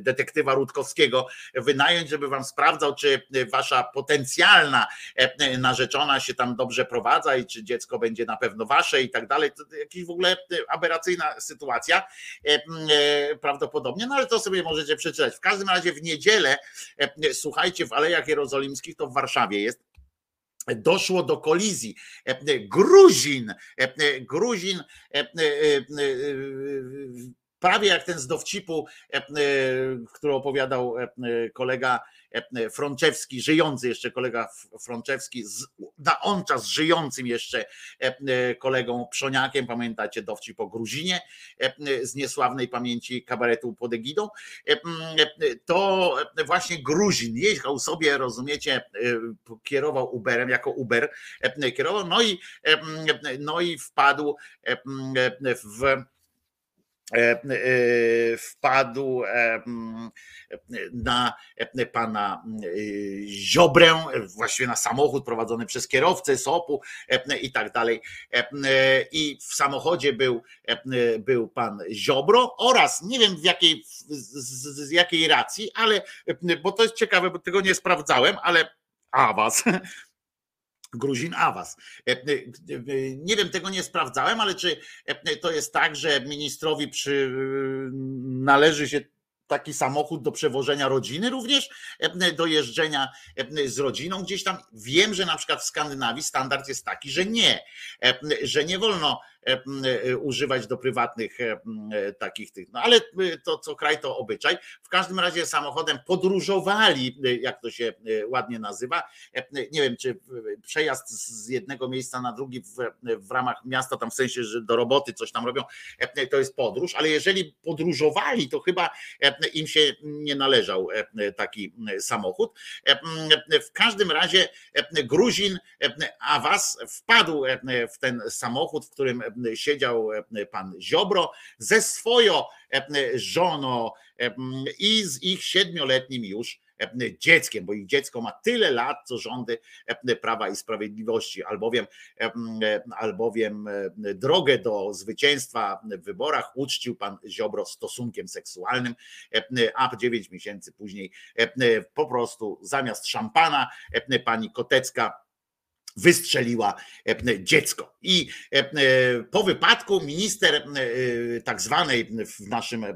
detektywa Rutkowskiego wynająć, żeby wam sprawdzał, czy wasza potencjalna narzeczona się tam dobrze prowadza i czy dziecko będzie na pewno wasze i tak dalej. To jakaś w ogóle aberracyjna sytuacja prawdopodobnie, no ale to sobie możecie przeczytać. W każdym razie w niedzielę, słuchajcie, w Alejach Jerozolimskich, to w Warszawie jest, doszło do kolizji. Gruzin, Gruzin prawie jak ten z dowcipu, który opowiadał kolega Frączewski, żyjący jeszcze kolega Frączewski, na on czas żyjącym jeszcze kolegą Przoniakiem, pamiętacie dowcip o Gruzinie z niesławnej pamięci kabaretu pod egidą, to właśnie Gruzin jechał sobie, rozumiecie, kierował Uberem, jako Uber kierował, no i, no i wpadł w wpadł na pana Ziobrę, właściwie na samochód prowadzony przez kierowcę S O P-u i tak dalej. I w samochodzie był, był pan Ziobro oraz nie wiem w jakiej, z jakiej racji, ale, bo to jest ciekawe, bo tego nie sprawdzałem, ale awans. Gruzin awans. Nie wiem, tego nie sprawdzałem, ale czy to jest tak, że ministrowi przy... należy się taki samochód do przewożenia rodziny również, do jeżdżenia z rodziną gdzieś tam. Wiem, że na przykład w Skandynawii standard jest taki, że nie, że nie wolno używać do prywatnych takich tych, no ale to co kraj to obyczaj. W każdym razie samochodem podróżowali, jak to się ładnie nazywa, nie wiem czy przejazd z jednego miejsca na drugi w, w ramach miasta, tam w sensie, że do roboty coś tam robią, to jest podróż, ale jeżeli podróżowali, to chyba im się nie należał taki samochód. W każdym razie Gruzin awans wpadł w ten samochód, w którym siedział pan Ziobro ze swoją żoną i z ich siedmioletnim już dzieckiem, bo ich dziecko ma tyle lat, co rządy Prawa i Sprawiedliwości, albowiem, albowiem drogę do zwycięstwa w wyborach uczcił pan Ziobro stosunkiem seksualnym, a dziewięć miesięcy później po prostu zamiast szampana pani Kotecka wystrzeliła dziecko. I po wypadku minister tak zwanej, w naszym,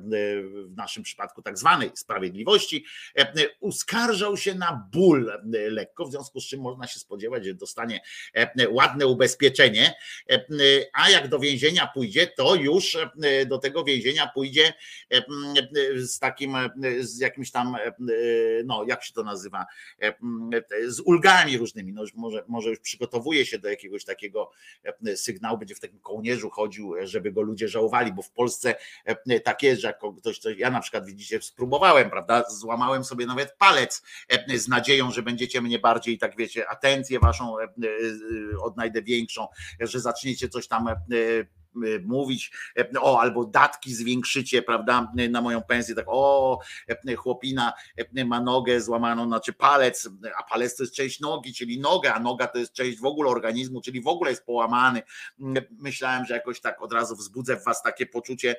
w naszym przypadku tak zwanej sprawiedliwości, uskarżał się na ból lekko, w związku z czym można się spodziewać, że dostanie ładne ubezpieczenie, a jak do więzienia pójdzie, to już do tego więzienia pójdzie z takim, z jakimś tam, no jak się to nazywa, z ulgami różnymi, no już może, może już przygotowuje się do jakiegoś takiego sygnału, będzie w takim kołnierzu chodził, żeby go ludzie żałowali, bo w Polsce tak jest, że ktoś coś, ja na przykład widzicie, spróbowałem, prawda, złamałem sobie nawet palec z nadzieją, że będziecie mnie bardziej, tak wiecie, atencję waszą odnajdę większą, że zaczniecie coś tam mówić, o, albo datki zwiększycie, prawda, na moją pensję, tak o, chłopina ma nogę złamaną, znaczy palec, a palec to jest część nogi, czyli noga, a noga to jest część w ogóle organizmu, czyli w ogóle jest połamany. Myślałem, że jakoś tak od razu wzbudzę w was takie poczucie,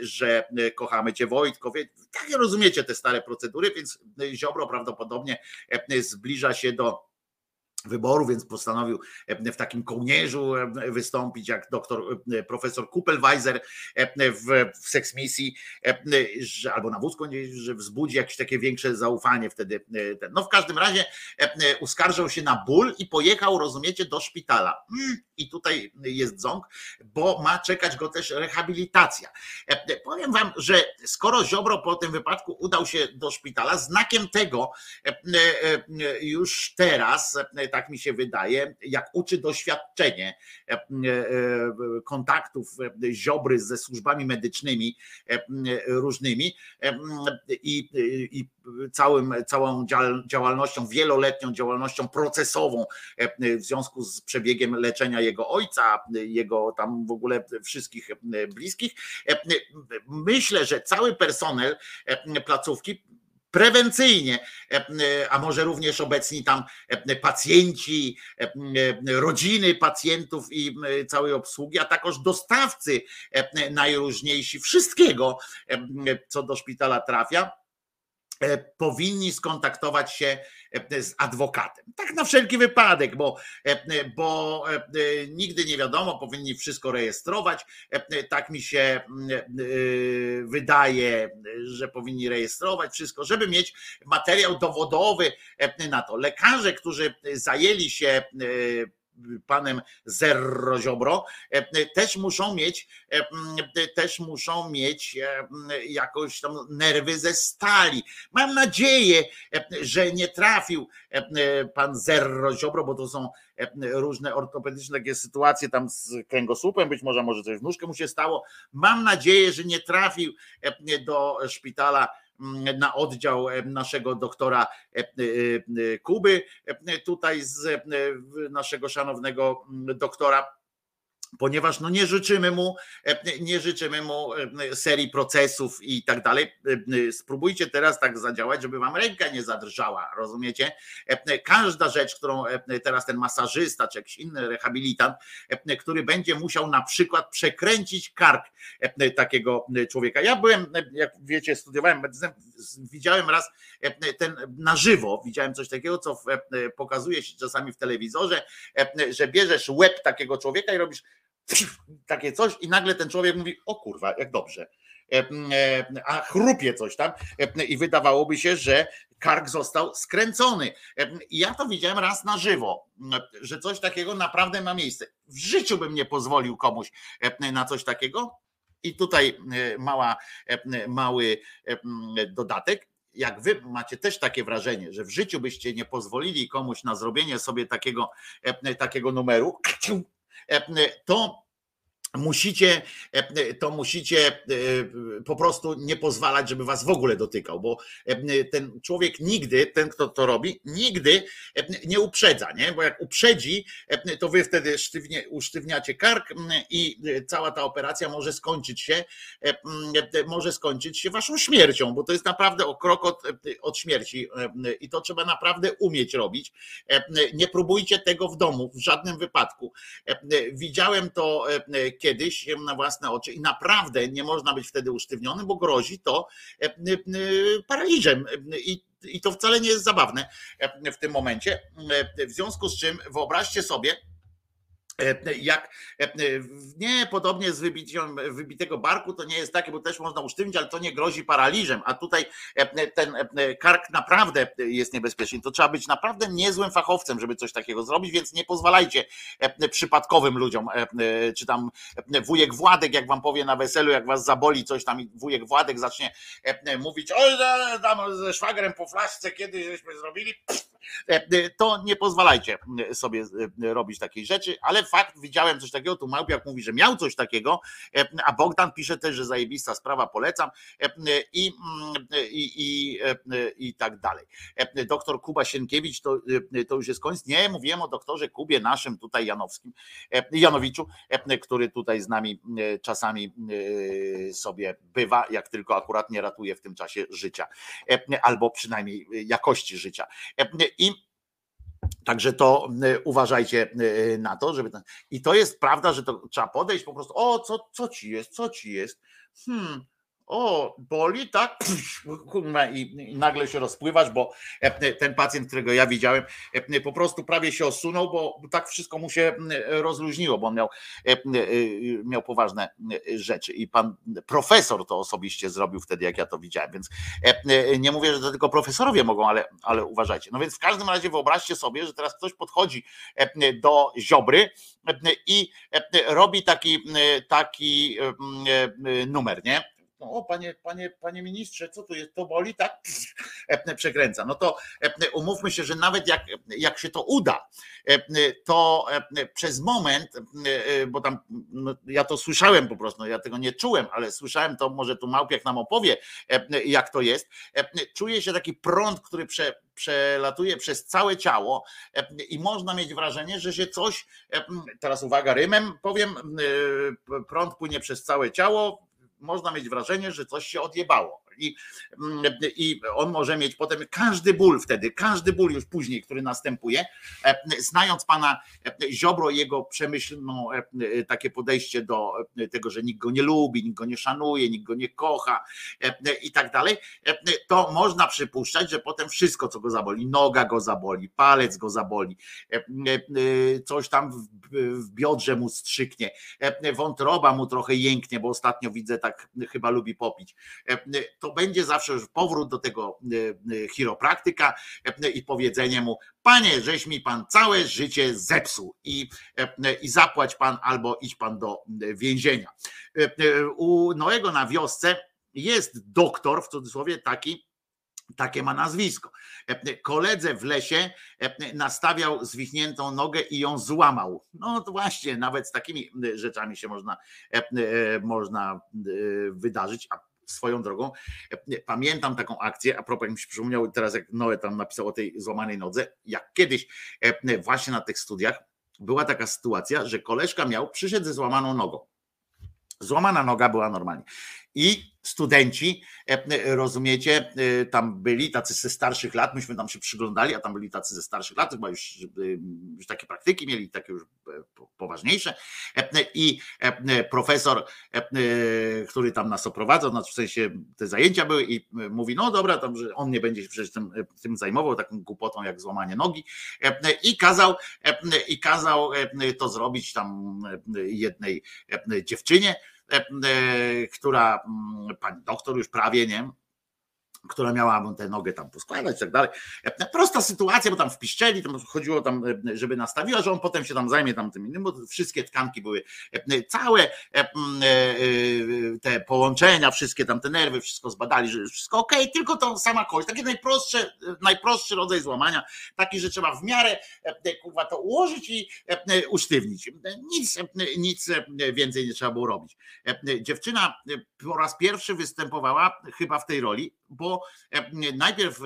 że kochamy cię, Wojtko. Tak nie rozumiecie te stare procedury, więc Ziobro prawdopodobnie zbliża się do wyboru, więc postanowił w takim kołnierzu wystąpić jak doktor, profesor Kupelweiser w, w seksmisji, że, albo na wózku, że wzbudzi jakieś takie większe zaufanie wtedy. Ten. No w każdym razie uskarżał się na ból i pojechał, rozumiecie, do szpitala. I tutaj jest ząg, bo ma czekać go też rehabilitacja. Powiem wam, że skoro Ziobro po tym wypadku udał się do szpitala, znakiem tego już teraz, tak mi się wydaje, jak uczy doświadczenie kontaktów Ziobry ze służbami medycznymi różnymi i, i całym, całą działalnością, wieloletnią działalnością procesową w związku z przebiegiem leczenia jego ojca, jego tam w ogóle wszystkich bliskich. Myślę, że cały personel placówki prewencyjnie, a może również obecni tam pacjenci, rodziny pacjentów i całej obsługi, a także dostawcy najróżniejsi wszystkiego, co do szpitala trafia, powinni skontaktować się z adwokatem. Tak na wszelki wypadek, bo, bo nigdy nie wiadomo, powinni wszystko rejestrować. Tak mi się wydaje, że powinni rejestrować wszystko, żeby mieć materiał dowodowy na to. Lekarze, którzy zajęli się panem Zerro Ziobro, też muszą mieć też muszą mieć jakoś tam nerwy ze stali. Mam nadzieję, że nie trafił pan Zerro Ziobro, bo to są różne ortopedyczne takie sytuacje tam z kręgosłupem, być może może coś w nóżkę mu się stało. Mam nadzieję, że nie trafił do szpitala na oddział naszego doktora Kuby, tutaj z naszego szanownego doktora, ponieważ no nie życzymy mu, nie życzymy mu serii procesów i tak dalej. Spróbujcie teraz tak zadziałać, żeby wam ręka nie zadrżała, rozumiecie? Każda rzecz, którą teraz ten masażysta czy jakiś inny rehabilitant, który będzie musiał na przykład przekręcić kark takiego człowieka. Ja byłem, jak wiecie, studiowałem medycynę, widziałem raz ten na żywo, widziałem coś takiego, co pokazuje się czasami w telewizorze, że bierzesz łeb takiego człowieka i robisz takie coś i nagle ten człowiek mówi: o kurwa, jak dobrze, a chrupie coś tam i wydawałoby się, że kark został skręcony. I ja to widziałem raz na żywo, że coś takiego naprawdę ma miejsce. W życiu bym nie pozwolił komuś na coś takiego. I tutaj mała, mały dodatek. Jak wy macie też takie wrażenie, że w życiu byście nie pozwolili komuś na zrobienie sobie takiego, takiego numeru, to musicie, to musicie po prostu nie pozwalać, żeby was w ogóle dotykał, bo ten człowiek nigdy, ten kto to robi, nigdy nie uprzedza, nie? Bo jak uprzedzi, to wy wtedy sztywnie, usztywniacie kark i cała ta operacja może skończyć się, może skończyć się waszą śmiercią, bo to jest naprawdę o krok od, od śmierci i to trzeba naprawdę umieć robić. Nie próbujcie tego w domu, w żadnym wypadku. Widziałem to kiedyś na własne oczy i naprawdę nie można być wtedy usztywnionym, bo grozi to paraliżem i, i to wcale nie jest zabawne w tym momencie. W związku z czym wyobraźcie sobie, jak nie, podobnie z wybiciem, wybitego barku, to nie jest takie, bo też można usztywnić, ale to nie grozi paraliżem, a tutaj ten kark naprawdę jest niebezpieczny. To trzeba być naprawdę niezłym fachowcem, żeby coś takiego zrobić, więc nie pozwalajcie przypadkowym ludziom, czy tam wujek Władek, jak wam powie na weselu, jak was zaboli coś tam i wujek Władek zacznie mówić: o, tam ze szwagrem po flaszce kiedyś żeśmy zrobili, to nie pozwalajcie sobie robić takiej rzeczy, ale fakt, widziałem coś takiego, tu Małpiak mówi, że miał coś takiego, a Bogdan pisze też, że zajebista sprawa, polecam i, i, i, i tak dalej. Doktor Kuba Sienkiewicz, to, to już jest koniec. Nie, mówiłem o doktorze Kubie naszym tutaj Janowskim, Janowiczu, który tutaj z nami czasami sobie bywa, jak tylko akurat nie ratuje w tym czasie życia, albo przynajmniej jakości życia. I także to uważajcie na to, żeby. I to jest prawda, że to trzeba podejść po prostu: o, co, co ci jest, co ci jest? Hmm, o, boli, tak? I nagle się rozpływasz, bo ten pacjent, którego ja widziałem, po prostu prawie się osunął, bo tak wszystko mu się rozluźniło, bo on miał, miał poważne rzeczy i pan profesor to osobiście zrobił wtedy, jak ja to widziałem, więc nie mówię, że to tylko profesorowie mogą, ale, ale uważajcie. No więc w każdym razie wyobraźcie sobie, że teraz ktoś podchodzi do Ziobry i robi taki, taki numer, nie? O, panie, panie, panie ministrze, co tu jest, to boli, tak? Przekręca. No to umówmy się, że nawet jak, jak się to uda, to przez moment, bo tam no, ja to słyszałem po prostu, no, ja tego nie czułem, ale słyszałem to, może tu Małpiak nam opowie, jak to jest. Czuje się taki prąd, który prze, przelatuje przez całe ciało i można mieć wrażenie, że się coś, teraz uwaga, rymem powiem, prąd płynie przez całe ciało, można mieć wrażenie, że coś się odjebało. I, I on może mieć potem każdy ból wtedy, każdy ból już później, który następuje. Znając pana Ziobro i jego przemyślną takie podejście do tego, że nikt go nie lubi, nikt go nie szanuje, nikt go nie kocha i tak dalej, to można przypuszczać, że potem wszystko, co go zaboli, noga go zaboli, palec go zaboli, coś tam w biodrze mu strzyknie, wątroba mu trochę jęknie, bo ostatnio widzę, tak chyba lubi popić. To będzie zawsze już powrót do tego chiropraktyka i powiedzenie mu: panie, żeś mi pan całe życie zepsuł i, i zapłać pan albo idź pan do więzienia. U Noego na wiosce jest doktor, w cudzysłowie taki, takie ma nazwisko. Koledze w lesie nastawiał zwichniętą nogę i ją złamał. No to właśnie, nawet z takimi rzeczami się można, można wydarzyć. Swoją drogą pamiętam taką akcję, a propos, jak mi się przypomniał teraz, jak Noe tam napisał o tej złamanej nodze, jak kiedyś właśnie na tych studiach była taka sytuacja, że koleżka miał, przyszedł ze złamaną nogą. Złamana noga była normalnie. I studenci, rozumiecie, tam byli tacy ze starszych lat, myśmy tam się przyglądali, a tam byli tacy ze starszych lat, chyba już, już takie praktyki mieli, takie już poważniejsze. I profesor, który tam nas oprowadzał, znaczy w sensie te zajęcia były, i mówi: no dobra, tam, że on nie będzie się przecież tym, tym zajmował, taką głupotą jak złamanie nogi. I kazał, i kazał to zrobić tam jednej dziewczynie, która, pani doktor już prawie, nie, która miała tę nogę tam poskładać i tak dalej. Prosta sytuacja, bo tam wpiszczeli, tam chodziło tam, żeby nastawiła, że on potem się tam zajmie tam tym innym, bo wszystkie tkanki były całe, te połączenia, wszystkie tam te nerwy, wszystko zbadali, że wszystko okej, okay, tylko to sama kość. Taki najprostszy, najprostszy rodzaj złamania, taki, że trzeba w miarę kurwa to ułożyć i usztywnić. Nic, nic więcej nie trzeba było robić. Dziewczyna po raz pierwszy występowała chyba w tej roli, bo najpierw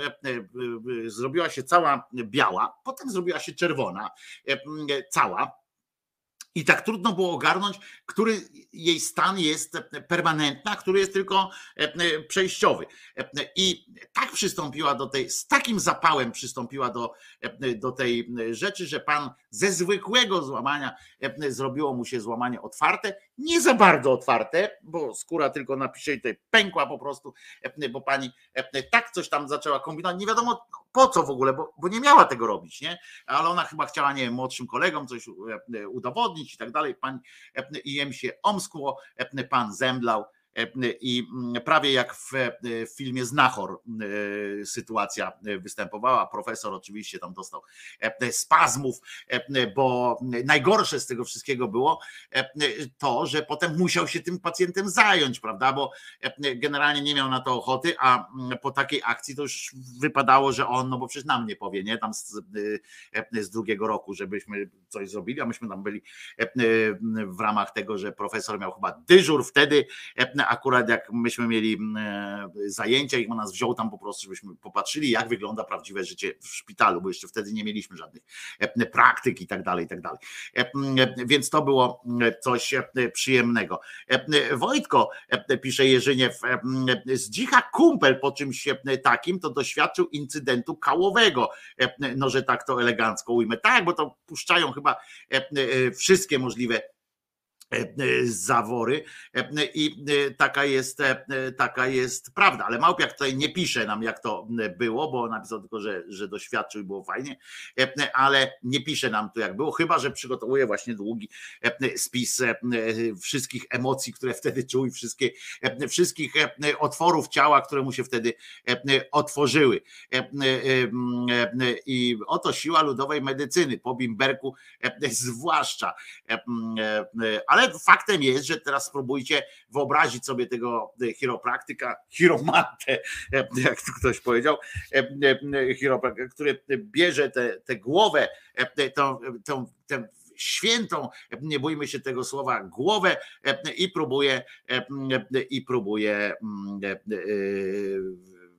zrobiła się cała biała, potem zrobiła się czerwona, cała. I tak trudno było ogarnąć, który jej stan jest permanentny, a który jest tylko przejściowy. I tak przystąpiła do tej, z takim zapałem przystąpiła do, do tej rzeczy, że pan ze zwykłego złamania zrobiło mu się złamanie otwarte, nie za bardzo otwarte, bo skóra tylko na pisie tutaj pękła po prostu, bo pani tak coś tam zaczęła kombinować, nie wiadomo po co w ogóle, bo, bo nie miała tego robić, nie? Ale ona chyba chciała, nie wiem, młodszym kolegom coś udowodnić i tak dalej. Pani i jem się omskło, pan zemdlał i prawie jak w filmie Znachor sytuacja występowała. Profesor oczywiście tam dostał spazmów, bo najgorsze z tego wszystkiego było to, że potem musiał się tym pacjentem zająć, prawda, bo generalnie nie miał na to ochoty, a po takiej akcji to już wypadało, że on, no bo przecież nam nie powie, nie, tam z, z drugiego roku, żebyśmy coś zrobili, a myśmy tam byli w ramach tego, że profesor miał chyba dyżur wtedy, akurat jak myśmy mieli zajęcia i on nas wziął tam po prostu, żebyśmy popatrzyli, jak wygląda prawdziwe życie w szpitalu, bo jeszcze wtedy nie mieliśmy żadnych praktyk i tak dalej, i tak dalej. Więc to było coś przyjemnego. Wojtko, pisze Jerzyniew, z dzicha kumpel po czymś takim to doświadczył incydentu kałowego. No, że tak to elegancko ujmę. Tak, bo to puszczają chyba wszystkie możliwe zawory i taka jest, taka jest prawda, ale Małpiak tutaj nie pisze nam, jak to było, bo napisał tylko, że, że doświadczył i było fajnie, ale nie pisze nam tu, jak było, chyba że przygotowuje właśnie długi spis wszystkich emocji, które wtedy czuł i wszystkie, wszystkich otworów ciała, które mu się wtedy otworzyły. I oto siła ludowej medycyny po Bimberku zwłaszcza, ale Ale faktem jest, że teraz spróbujcie wyobrazić sobie tego chiropraktyka, chiromantę, jak tu ktoś powiedział, chiropraktyka, który bierze tę głowę, tę świętą, nie bójmy się tego słowa, głowę i próbuje i próbuje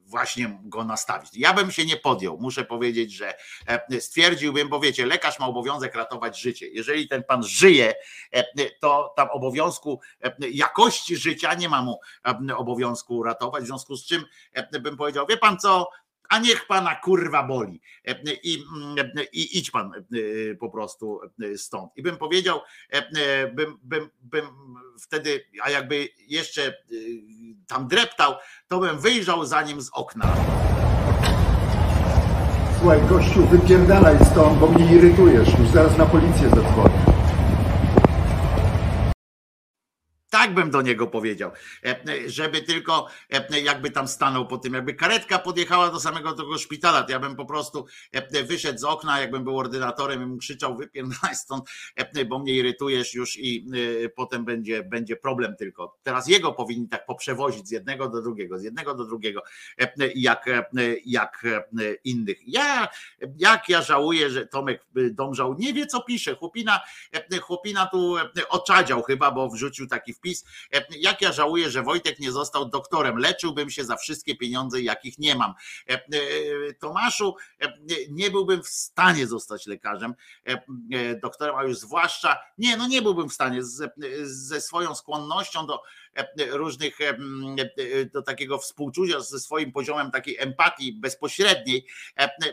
właśnie go nastawić. Ja bym się nie podjął, muszę powiedzieć, że stwierdziłbym, bo wiecie, lekarz ma obowiązek ratować życie. Jeżeli ten pan żyje, to tam obowiązku jakości życia nie ma mu obowiązku ratować, w związku z czym bym powiedział, wie pan co, a niech pana kurwa boli i, i idź pan po prostu stąd. I bym powiedział, bym, bym, bym wtedy, a jakby jeszcze tam dreptał, to bym wyjrzał za nim z okna. Słuchaj, gościu, wypierdalaj stąd, bo mnie irytujesz, już zaraz na policję zadzwonię. Tak bym do niego powiedział, żeby tylko jakby tam stanął po tym, jakby karetka podjechała do samego tego szpitala, to ja bym po prostu wyszedł z okna, jakbym był ordynatorem i bym krzyczał, wypierdalaj stąd, bo mnie irytujesz już i potem będzie, będzie problem tylko. Teraz jego powinni tak poprzewozić z jednego do drugiego, z jednego do drugiego, jak, jak innych. Ja, jak ja żałuję, że Tomek Dążał nie wie, co pisze. Chłopina, chłopina tu oczadział chyba, bo wrzucił taki wpis. Jak ja żałuję, że Wojtek nie został doktorem, leczyłbym się za wszystkie pieniądze, jakich nie mam. Tomaszu, nie byłbym w stanie zostać lekarzem, doktorem, a już zwłaszcza, nie, no nie byłbym w stanie ze, ze swoją skłonnością do różnych, do takiego współczucia, ze swoim poziomem takiej empatii bezpośredniej,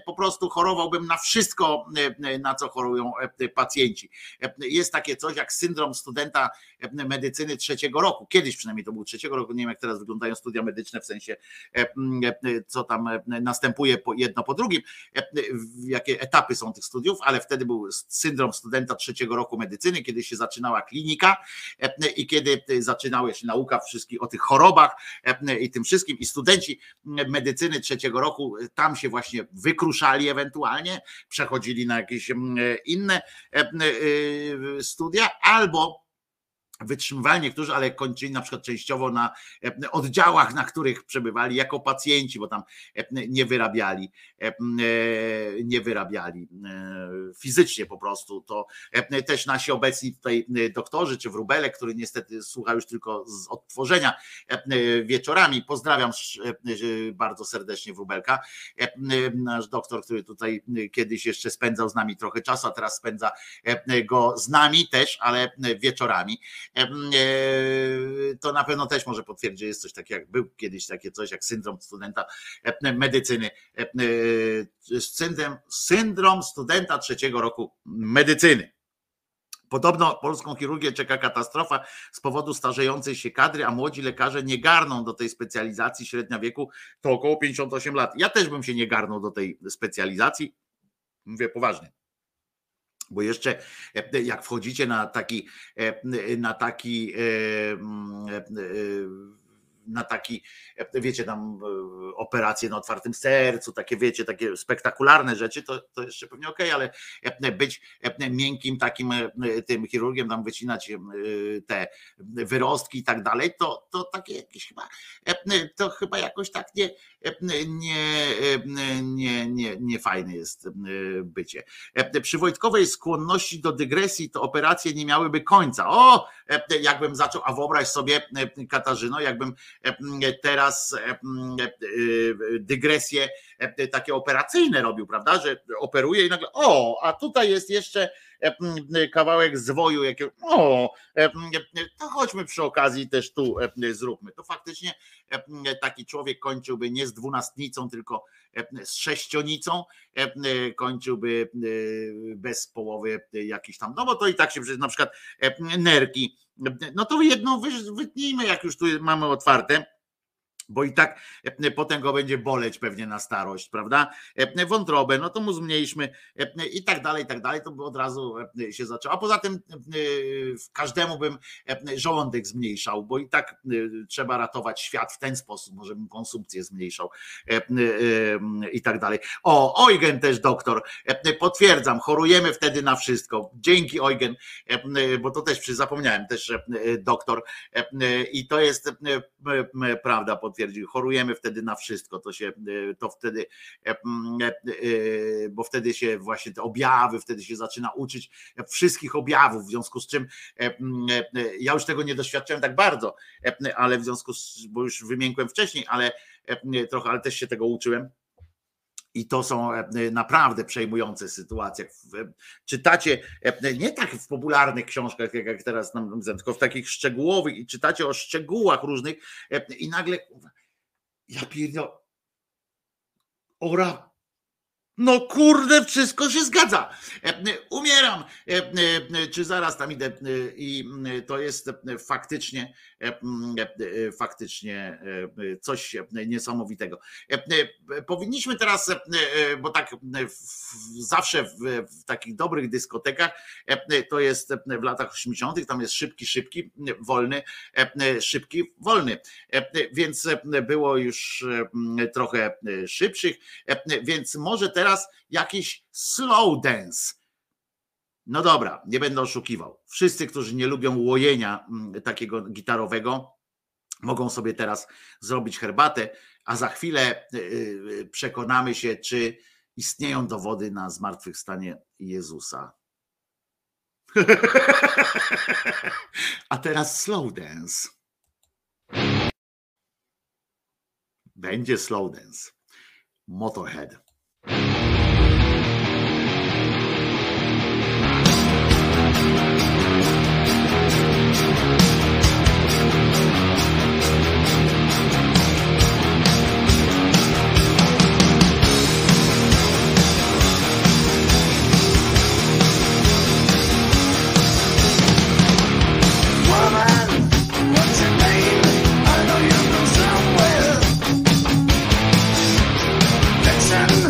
po prostu chorowałbym na wszystko, na co chorują pacjenci. Jest takie coś jak syndrom studenta medycyny trzeciego roku. Kiedyś przynajmniej to był trzeciego roku, nie wiem jak teraz wyglądają studia medyczne, w sensie co tam następuje jedno po drugim, jakie etapy są tych studiów, ale wtedy był syndrom studenta trzeciego roku medycyny, kiedy się zaczynała klinika i kiedy zaczynała się nauka wszystkich o tych chorobach i tym wszystkim, i studenci medycyny trzeciego roku tam się właśnie wykruszali ewentualnie, przechodzili na jakieś inne studia, albo wytrzymywali niektórzy, ale kończyli na przykład częściowo na oddziałach, na których przebywali jako pacjenci, bo tam nie wyrabiali, nie wyrabiali fizycznie po prostu. To też nasi obecni tutaj doktorzy, czy Wróbelek, który niestety słucha już tylko z odtworzenia wieczorami. Pozdrawiam bardzo serdecznie Wróbelka, nasz doktor, który tutaj kiedyś jeszcze spędzał z nami trochę czasu, a teraz spędza go z nami też, ale wieczorami. To na pewno też może potwierdzić, że jest coś takiego, jak był kiedyś takie coś jak syndrom studenta medycyny, syndrom, syndrom studenta trzeciego roku medycyny. Podobno polską chirurgię czeka katastrofa z powodu starzejącej się kadry, a młodzi lekarze nie garną do tej specjalizacji, średnia wieku to około pięćdziesiąt osiem lat. Ja też bym się nie garnął do tej specjalizacji, mówię poważnie. Bo jeszcze jak wchodzicie na taki, na taki, na taki, wiecie, tam operacje na otwartym sercu, takie wiecie, takie spektakularne rzeczy, to, to jeszcze pewnie okej, okay, ale być miękkim takim tym chirurgiem, tam wycinać te wyrostki i tak dalej, to, to takie jakieś chyba, to chyba jakoś tak nie, nie, nie, nie, nie fajne jest bycie. Przy Wojtkowej skłonności do dygresji to operacje nie miałyby końca. O, jakbym zaczął, a wyobraź sobie, Katarzyno, jakbym teraz dygresje takie operacyjne robił, prawda, że operuje i nagle o, a tutaj jest jeszcze kawałek zwoju, jakiego, o, to chodźmy przy okazji też tu zróbmy. To faktycznie taki człowiek kończyłby nie z dwunastnicą, tylko z sześcionicą, kończyłby bez połowy jakiś tam, no bo to i tak się przecież na przykład nerki, no to jedno wytnijmy, jak już tu mamy otwarte, bo i tak potem go będzie boleć pewnie na starość, prawda? Wątrobę, no to mu zmniejszmy i tak dalej, i tak dalej, to by od razu się zaczęło. A poza tym każdemu bym żołądek zmniejszał, bo i tak trzeba ratować świat w ten sposób, może bym konsumpcję zmniejszał i tak dalej. O, Eugen też doktor, potwierdzam, chorujemy wtedy na wszystko. Dzięki Eugen, bo to też zapomniałem, też doktor i to jest prawda, twierdził, chorujemy wtedy na wszystko, to się, to wtedy, bo wtedy się właśnie te objawy, wtedy się zaczyna uczyć wszystkich objawów, w związku z czym ja już tego nie doświadczyłem tak bardzo, ale w związku z, bo już wymiękłem wcześniej, ale trochę, ale też się tego uczyłem. I to są naprawdę przejmujące sytuacje. Czytacie, nie tak w popularnych książkach, jak teraz nam, tylko w takich szczegółowych, i czytacie o szczegółach różnych i nagle, ja pierdolę, ora, no kurde, wszystko się zgadza. Umieram, czy zaraz tam idę. I to jest faktycznie, faktycznie coś niesamowitego. Powinniśmy teraz, bo tak zawsze w takich dobrych dyskotekach, to jest w latach osiemdziesiątych, tam jest szybki, szybki, wolny, szybki, wolny. Więc było już trochę szybszych, więc może teraz Teraz jakiś slow dance. No dobra, nie będę oszukiwał. Wszyscy, którzy nie lubią łojenia takiego gitarowego, mogą sobie teraz zrobić herbatę, a za chwilę przekonamy się, czy istnieją dowody na zmartwychwstanie Jezusa. A teraz slow dance. Będzie slow dance. Motorhead. Woman, what's your name? I know you go somewhere. Let's have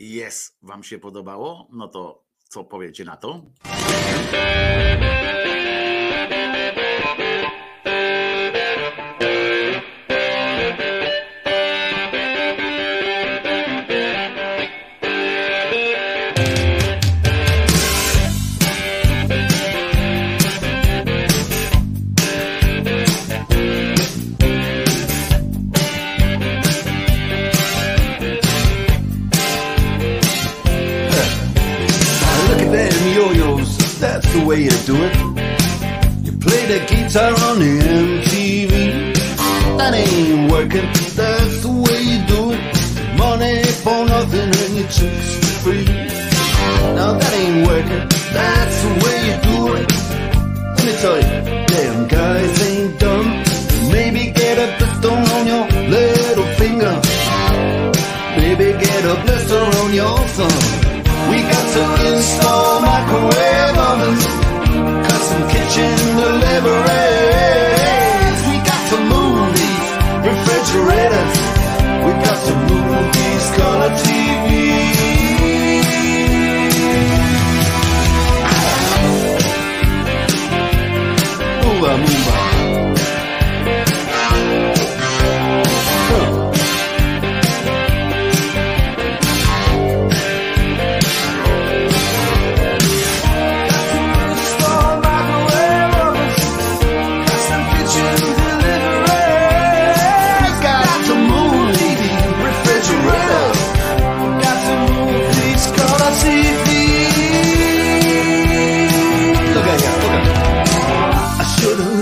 Yes wam się podobało? No to co powiecie na to? Way to do it. You play the guitar on the M T V. That ain't working. That's the way you do it. Money for nothing and your chicks for free. Now that ain't working. That's the way you do it. Let me tell you, damn guys ain't dumb. Maybe get a blister on your little finger. Maybe get a blister on your thumb. We got to install microwave ovens, custom kitchen deliveries. We got to move these refrigerators. We got to move these color T Vs. Move on, move on. I should've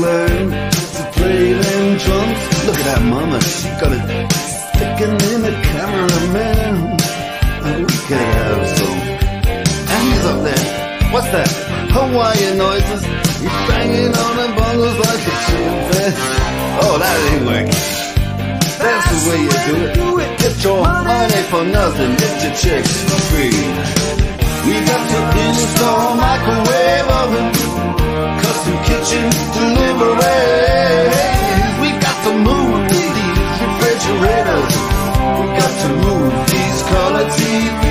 learned to play them drums. Look at that mama, she got it sticking in the cameraman. And we could have some. And he's up there, what's that? Hawaiian noises. He's banging on the bongos like a chimpanzee. Oh, that ain't working. That's, That's the way you do it. do it. Get your money for nothing, get your chicks for free. We got to install microwave oven. Custom kitchen deliveries. We got to move these refrigerators. We got to move these color T Vs.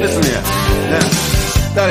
Listen here, now, that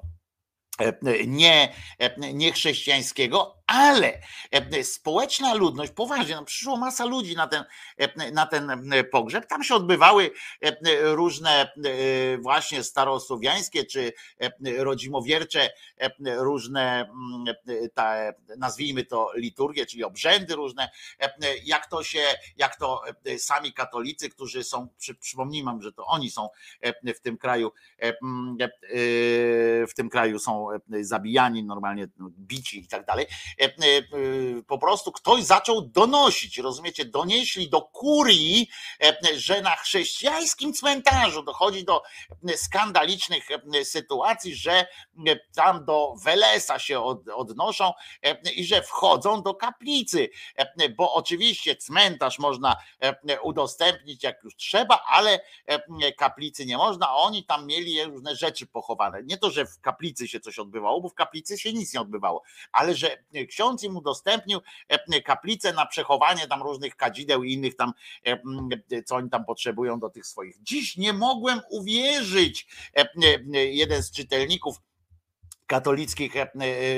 nie, nie chrześcijańskiego, ale społeczna ludność, poważnie, no przyszło masa ludzi na ten, na ten pogrzeb, tam się odbywały różne właśnie starosłowiańskie czy rodzimowiercze, różne, te, nazwijmy to liturgie, czyli obrzędy różne, jak to się, jak to sami katolicy, którzy są, przypomnijmy, że to oni są w tym kraju, w tym kraju są zabijani, normalnie bici i tak dalej. Po prostu ktoś zaczął donosić, rozumiecie, donieśli do kurii, że na chrześcijańskim cmentarzu dochodzi do skandalicznych sytuacji, że tam do Welesa się odnoszą i że wchodzą do kaplicy, bo oczywiście cmentarz można udostępnić jak już trzeba, ale kaplicy nie można, oni tam mieli różne rzeczy pochowane. Nie to, że w kaplicy się coś odbywało, bo w kaplicy się nic nie odbywało, ale że ksiądz im udostępnił kaplicę na przechowanie tam różnych kadzideł i innych tam, co oni tam potrzebują do tych swoich. Dziś nie mogłem uwierzyć, jeden z czytelników katolickich,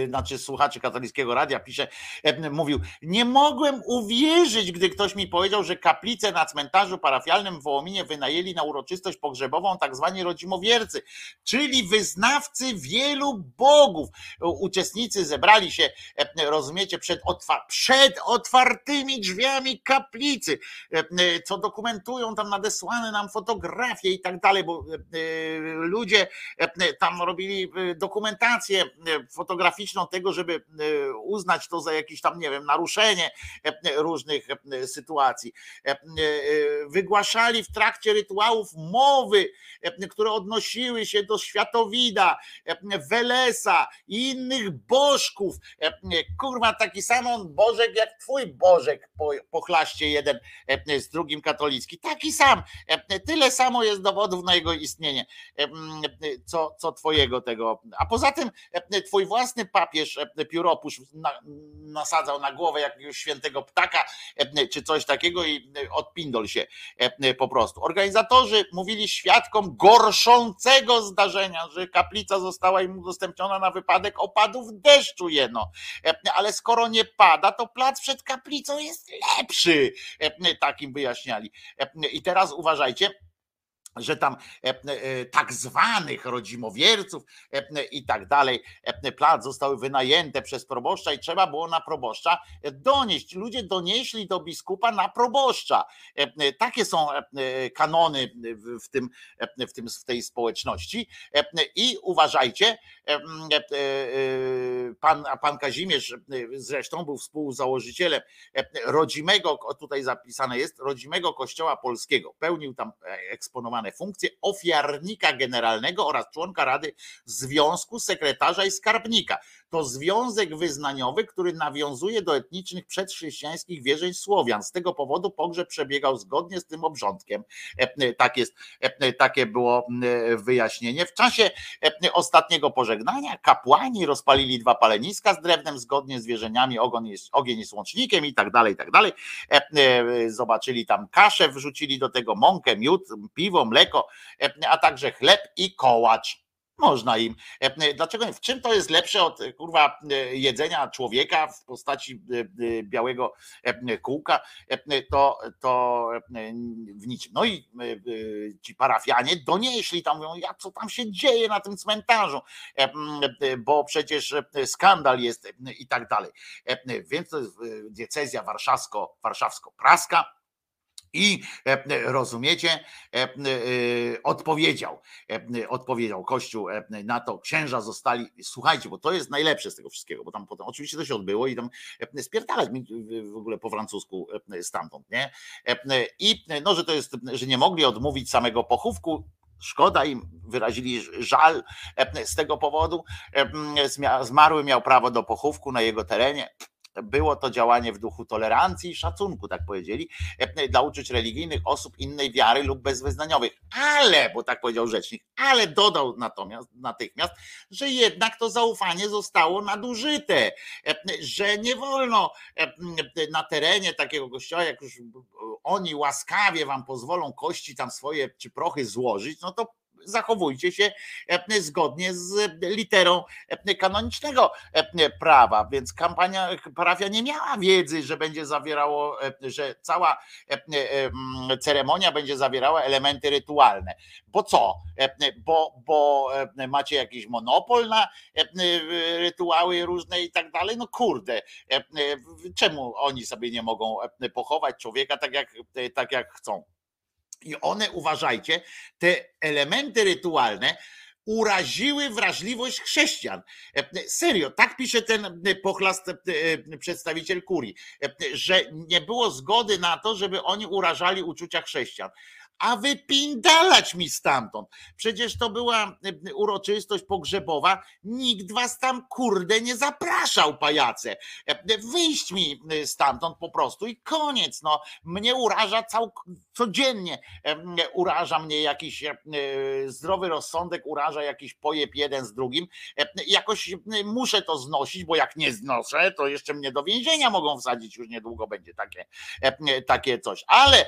znaczy słuchaczy katolickiego radia pisze, mówił, nie mogłem uwierzyć, gdy ktoś mi powiedział, że kaplicę na cmentarzu parafialnym w Wołominie wynajęli na uroczystość pogrzebową tak zwani rodzimowiercy, czyli wyznawcy wielu bogów. Uczestnicy zebrali się, rozumiecie, przed, otwar- przed otwartymi drzwiami kaplicy, co dokumentują tam nadesłane nam fotografie i tak dalej, bo ludzie tam robili dokumentację fotograficzną tego, żeby uznać to za jakieś tam, nie wiem, naruszenie różnych sytuacji. Wygłaszali w trakcie rytuałów mowy, które odnosiły się do Światowida, Welesa i innych bożków. Kurwa, taki sam on bożek jak twój bożek, pochlaście jeden z drugim katolicki. Taki sam, tyle samo jest dowodów na jego istnienie, co, co twojego tego. A poza tym twój własny papież pióropusz nasadzał na głowę jakiegoś świętego ptaka czy coś takiego i odpindol się po prostu. Organizatorzy mówili świadkom gorszącego zdarzenia, że kaplica została im udostępniona na wypadek opadów deszczu jeno. Ale skoro nie pada, to plac przed kaplicą jest lepszy. Takim wyjaśniali. I teraz uważajcie, że tam tak zwanych rodzimowierców i tak dalej, plac zostały wynajęte przez proboszcza i trzeba było na proboszcza donieść. Ludzie donieśli do biskupa na proboszcza. Takie są kanony w, tym, w, tym, w tej społeczności. I uważajcie, pan, pan Kazimierz zresztą był współzałożycielem rodzimego, tutaj zapisane jest, rodzimego Kościoła Polskiego. Pełnił tam eksponowanie funkcje ofiarnika generalnego oraz członka Rady Związku, sekretarza i skarbnika. to związek wyznaniowy, który nawiązuje do etnicznych przedchrześcijańskich wierzeń Słowian. Z tego powodu pogrzeb przebiegał zgodnie z tym obrządkiem. Tak jest, takie było wyjaśnienie. W czasie ostatniego pożegnania kapłani rozpalili dwa paleniska z drewnem zgodnie z wierzeniami, ogień jest łącznikiem i tak dalej, i tak dalej. Zobaczyli tam kaszę, wrzucili do tego mąkę, miód, piwo, mleko, a także chleb i kołacz. Można im. Dlaczego nie? W czym to jest lepsze od kurwa jedzenia człowieka w postaci białego kółka? To, to w niczym. No i ci parafianie donieśli tam, mówią, ja co tam się dzieje na tym cmentarzu, bo przecież skandal jest i tak dalej. Więc to jest diecezja warszawsko-praska. I rozumiecie, odpowiedział, odpowiedział Kościół na to, księża zostali, słuchajcie, bo to jest najlepsze z tego wszystkiego, bo tam potem oczywiście to się odbyło i tam spierdalać w ogóle po francusku stamtąd, nie? I no, że to jest, że nie mogli odmówić samego pochówku, szkoda im, wyrazili żal z tego powodu, zmarły miał prawo do pochówku na jego terenie. Było to działanie w duchu tolerancji i szacunku, tak powiedzieli, dla uczuć religijnych osób innej wiary lub bezwyznaniowych. Ale, bo tak powiedział rzecznik, ale dodał natomiast, natychmiast, że jednak to zaufanie zostało nadużyte, że nie wolno na terenie takiego kościoła, jak już oni łaskawie wam pozwolą kości tam swoje czy prochy złożyć, no to zachowujcie się zgodnie z literą kanonicznego prawa, więc kampania, parafia nie miała wiedzy, że będzie zawierało, że cała ceremonia będzie zawierała elementy rytualne. Bo co? Bo, bo macie jakiś monopol na rytuały różne i tak dalej? No kurde, czemu oni sobie nie mogą pochować człowieka tak jak, tak jak chcą? I one, uważajcie, te elementy rytualne uraziły wrażliwość chrześcijan. Serio, tak pisze ten pochlast przedstawiciel Kurii, że nie było zgody na to, żeby oni urażali uczucia chrześcijan. A wypindalać mi stamtąd. Przecież to była uroczystość pogrzebowa. Nikt was tam, kurde, nie zapraszał, pajace. Wyjść mi stamtąd po prostu i koniec. No, mnie uraża cał... codziennie. Uraża mnie jakiś zdrowy rozsądek, uraża jakiś pojeb jeden z drugim. Jakoś muszę to znosić, bo jak nie znoszę, to jeszcze mnie do więzienia mogą wsadzić. Już niedługo będzie takie, takie coś. Ale...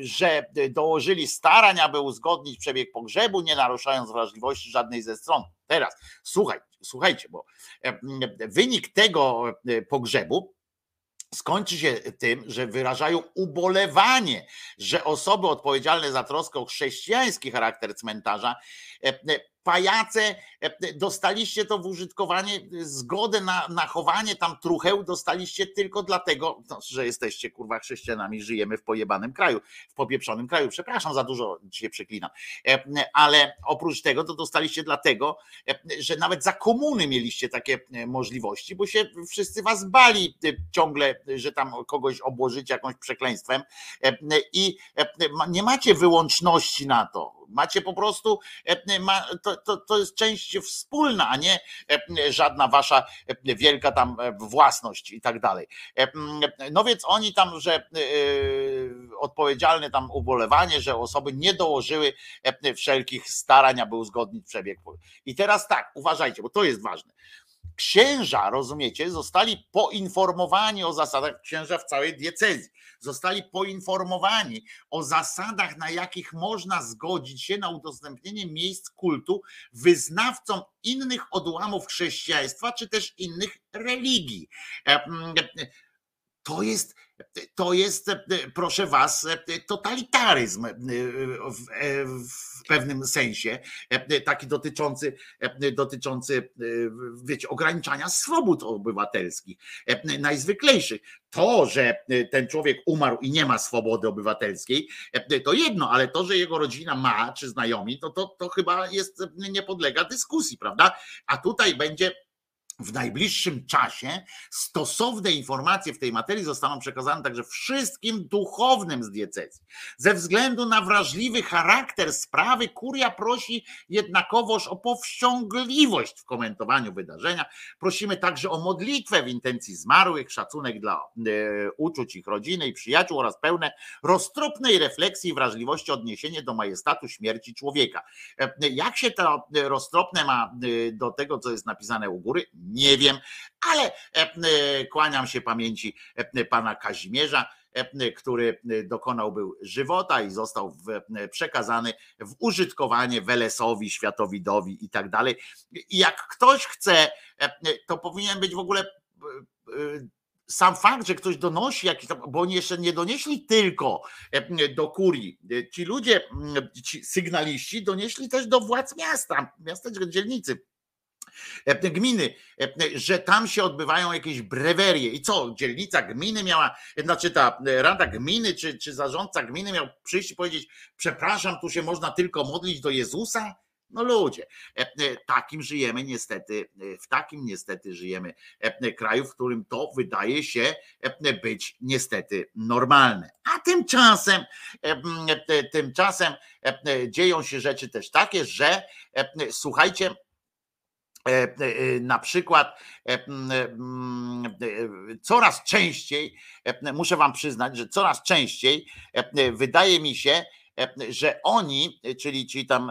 że dołożyli starań, aby uzgodnić przebieg pogrzebu, nie naruszając wrażliwości żadnej ze stron. Teraz słuchaj, słuchajcie, bo wynik tego pogrzebu skończy się tym, że wyrażają ubolewanie, że osoby odpowiedzialne za troskę o chrześcijański charakter cmentarza, pajace, dostaliście to w użytkowanie, zgodę na, na chowanie tam trucheł dostaliście tylko dlatego, że jesteście kurwa chrześcijanami, żyjemy w pojebanym kraju, w popieprzonym kraju, przepraszam, za dużo dzisiaj przeklinam, ale oprócz tego to dostaliście dlatego, że nawet za komuny mieliście takie możliwości, bo się wszyscy was bali ciągle, że tam kogoś obłożycie jakąś przekleństwem i nie macie wyłączności na to. Macie po prostu, to, to, to jest część wspólna, a nie żadna wasza wielka tam własność i tak dalej. No więc oni tam, że odpowiedzialne tam ubolewanie, że osoby nie dołożyły wszelkich starań, aby uzgodnić przebieg. I teraz tak, uważajcie, bo to jest ważne. Księża, rozumiecie, zostali poinformowani o zasadach, księża w całej diecezji, zostali poinformowani o zasadach, na jakich można zgodzić się na udostępnienie miejsc kultu wyznawcom innych odłamów chrześcijaństwa, czy też innych religii. To jest, to jest, proszę was, totalitaryzm w, w pewnym sensie, taki dotyczący, dotyczący wiecie, ograniczania swobód obywatelskich, najzwyklejszych. To, że ten człowiek umarł i nie ma swobody obywatelskiej, to jedno, ale to, że jego rodzina ma, czy znajomi, to, to, to chyba jest, nie podlega dyskusji, prawda? A tutaj będzie w najbliższym czasie stosowne informacje w tej materii zostaną przekazane także wszystkim duchownym z diecezji. Ze względu na wrażliwy charakter sprawy kuria prosi jednakowoż o powściągliwość w komentowaniu wydarzenia. Prosimy także o modlitwę w intencji zmarłych, szacunek dla uczuć ich rodziny i przyjaciół oraz pełne roztropnej refleksji i wrażliwości odniesienie do majestatu śmierci człowieka. Jak się to roztropne ma do tego, co jest napisane u góry? Nie wiem, ale kłaniam się pamięci pana Kazimierza, który dokonał był żywota i został przekazany w użytkowanie Welesowi, Światowidowi i tak dalej. I jak ktoś chce, to powinien być w ogóle sam fakt, że ktoś donosi jakiś, bo oni jeszcze nie donieśli tylko do kurii. Ci ludzie, ci sygnaliści donieśli też do władz miasta, miasteczka, dzielnicy, gminy, że tam się odbywają jakieś brewerie. I co, dzielnica gminy miała, znaczy ta rada gminy, czy, czy zarządca gminy miał przyjść i powiedzieć: przepraszam, tu się można tylko modlić do Jezusa? No ludzie, takim żyjemy niestety, w takim niestety żyjemy kraju, w którym to wydaje się być niestety normalne. A tymczasem, tymczasem dzieją się rzeczy też takie, że słuchajcie, na przykład coraz częściej, muszę wam przyznać, że coraz częściej wydaje mi się, że oni, czyli ci tam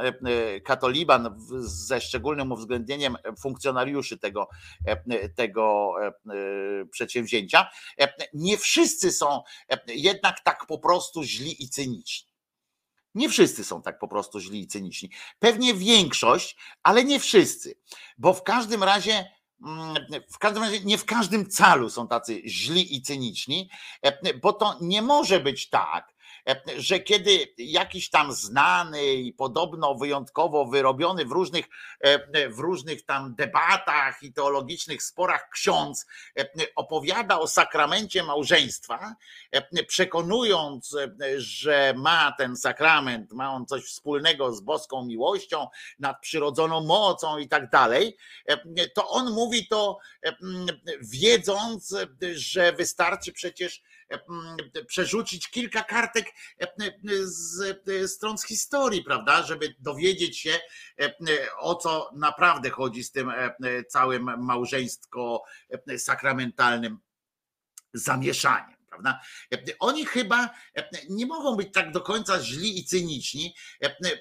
katoliban ze szczególnym uwzględnieniem funkcjonariuszy tego, tego przedsięwzięcia, nie wszyscy są jednak tak po prostu źli i cyniczni. Nie wszyscy są tak po prostu źli i cyniczni. Pewnie większość, ale nie wszyscy, bo w każdym razie w każdym razie nie w każdym calu są tacy źli i cyniczni, bo to nie może być tak, że kiedy jakiś tam znany i podobno wyjątkowo wyrobiony w różnych, w różnych tam debatach i teologicznych sporach ksiądz opowiada o sakramencie małżeństwa, przekonując, że ma ten sakrament, ma on coś wspólnego z boską miłością, nadprzyrodzoną mocą i tak dalej, to on mówi to wiedząc, że wystarczy przecież przerzucić kilka kartek z stron z historii, prawda, żeby dowiedzieć się, o co naprawdę chodzi z tym całym małżeńsko-sakramentalnym zamieszaniem. Prawda? Oni chyba nie mogą być tak do końca źli i cyniczni.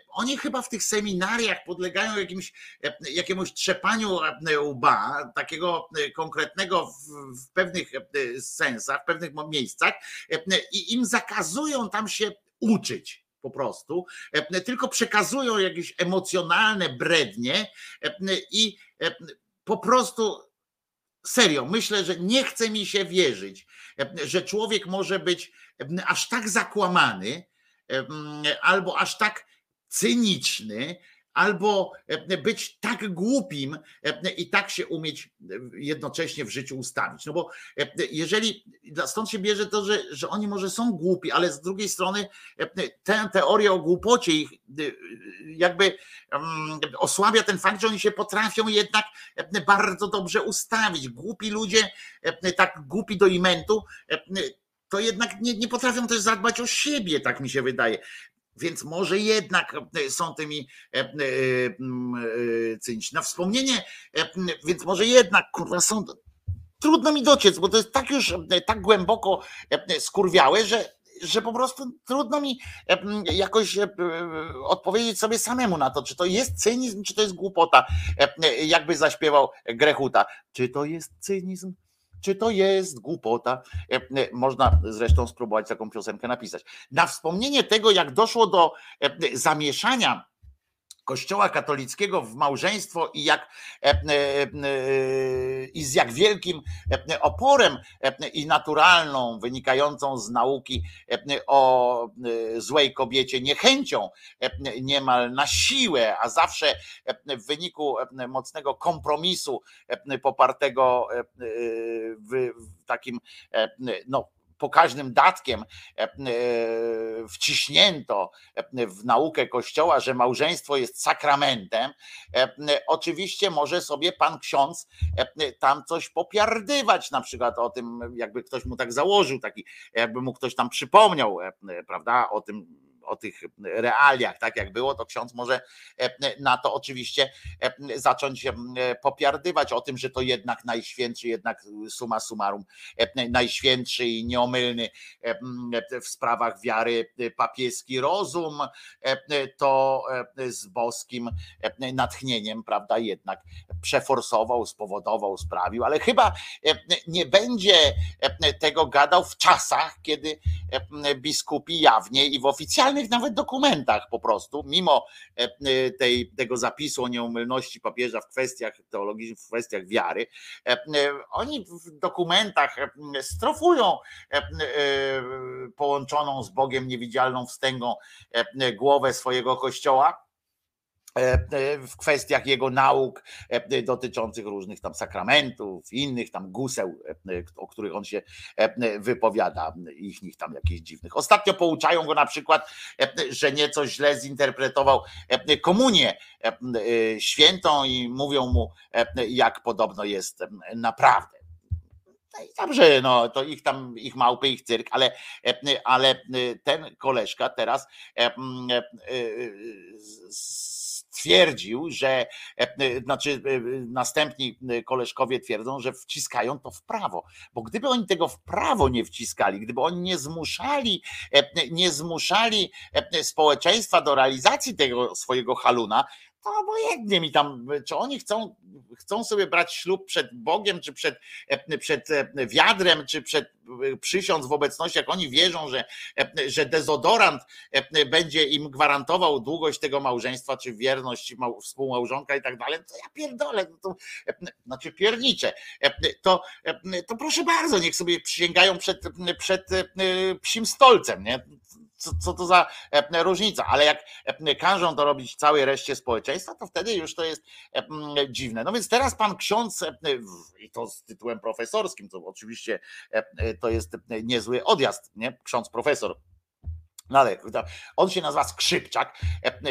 Oni chyba w tych seminariach podlegają jakimś, jakiemuś trzepaniu łba, takiego konkretnego w, w pewnych sensach, w pewnych miejscach, i im zakazują tam się uczyć. Po prostu, tylko przekazują jakieś emocjonalne brednie i po prostu. Serio, myślę, że nie chce mi się wierzyć, że człowiek może być aż tak zakłamany, albo aż tak cyniczny, albo być tak głupim i tak się umieć jednocześnie w życiu ustawić. No bo jeżeli, stąd się bierze to, że, że oni może są głupi, ale z drugiej strony tę teorię o głupocie ich jakby osłabia ten fakt, że oni się potrafią jednak bardzo dobrze ustawić. Głupi ludzie, tak głupi do imentu, to jednak nie, nie potrafią też zadbać o siebie, tak mi się wydaje. Więc może jednak są tymi cyniczni. Na wspomnienie, więc może jednak, kurwa, są. Trudno mi dociec, bo to jest tak już tak głęboko skurwiałe, że, że po prostu trudno mi jakoś odpowiedzieć sobie samemu na to, czy to jest cynizm, czy to jest głupota. Jakby zaśpiewał Grechuta. Czy to jest cynizm? Czy to jest głupota? Można zresztą spróbować taką piosenkę napisać. Na wspomnienie tego, jak doszło do zamieszania Kościoła katolickiego w małżeństwo i jak i z jak wielkim oporem i naturalną, wynikającą z nauki o złej kobiecie niechęcią, niemal na siłę, a zawsze w wyniku mocnego kompromisu popartego w takim, no, pokaźnym datkiem wciśnięto w naukę Kościoła, że małżeństwo jest sakramentem, oczywiście może sobie pan ksiądz tam coś popiardywać, na przykład o tym, jakby ktoś mu tak założył, taki, jakby mu ktoś tam przypomniał, prawda, o tym, o tych realiach, tak jak było, to ksiądz może na to oczywiście zacząć popiardywać o tym, że to jednak najświętszy, jednak summa summarum, najświętszy i nieomylny w sprawach wiary papieski rozum, to z boskim natchnieniem, prawda, jednak przeforsował, spowodował, sprawił, ale chyba nie będzie tego gadał w czasach, kiedy biskupi jawnie i w oficjalnych nawet dokumentach po prostu, mimo tej, tego zapisu o nieomylności papieża w kwestiach teologii, w kwestiach wiary, oni w dokumentach strofują połączoną z Bogiem niewidzialną wstęgą głowę swojego Kościoła w kwestiach jego nauk dotyczących różnych tam sakramentów, innych tam guseł, o których on się wypowiada, ich nich tam jakichś dziwnych. Ostatnio pouczają go na przykład, że nieco źle zinterpretował komunię świętą i mówią mu, jak podobno jest naprawdę. I dobrze, no to ich tam, ich małpy, ich cyrk, ale, ale ten koleżka teraz stwierdził, że, znaczy następni koleżkowie twierdzą, że wciskają to w prawo, bo gdyby oni tego w prawo nie wciskali, gdyby oni nie zmuszali, nie zmuszali społeczeństwa do realizacji tego swojego haluna, to obojętnie mi tam, czy oni chcą, chcą sobie brać ślub przed Bogiem, czy przed, przed wiadrem, czy przed przysiąc w obecności, jak oni wierzą, że, że dezodorant będzie im gwarantował długość tego małżeństwa, czy wierność współmałżonka i tak dalej, to ja pierdolę, to, znaczy pierniczę, to, to proszę bardzo, niech sobie przysięgają przed, przed psim stolcem, nie? Co, co to za różnica, ale jak każą to robić całej reszcie społeczeństwa, to wtedy już to jest dziwne. No więc teraz pan ksiądz, i to z tytułem profesorskim, to oczywiście to jest niezły odjazd, nie? Ksiądz profesor. No ale on się nazywa Skrzypczak,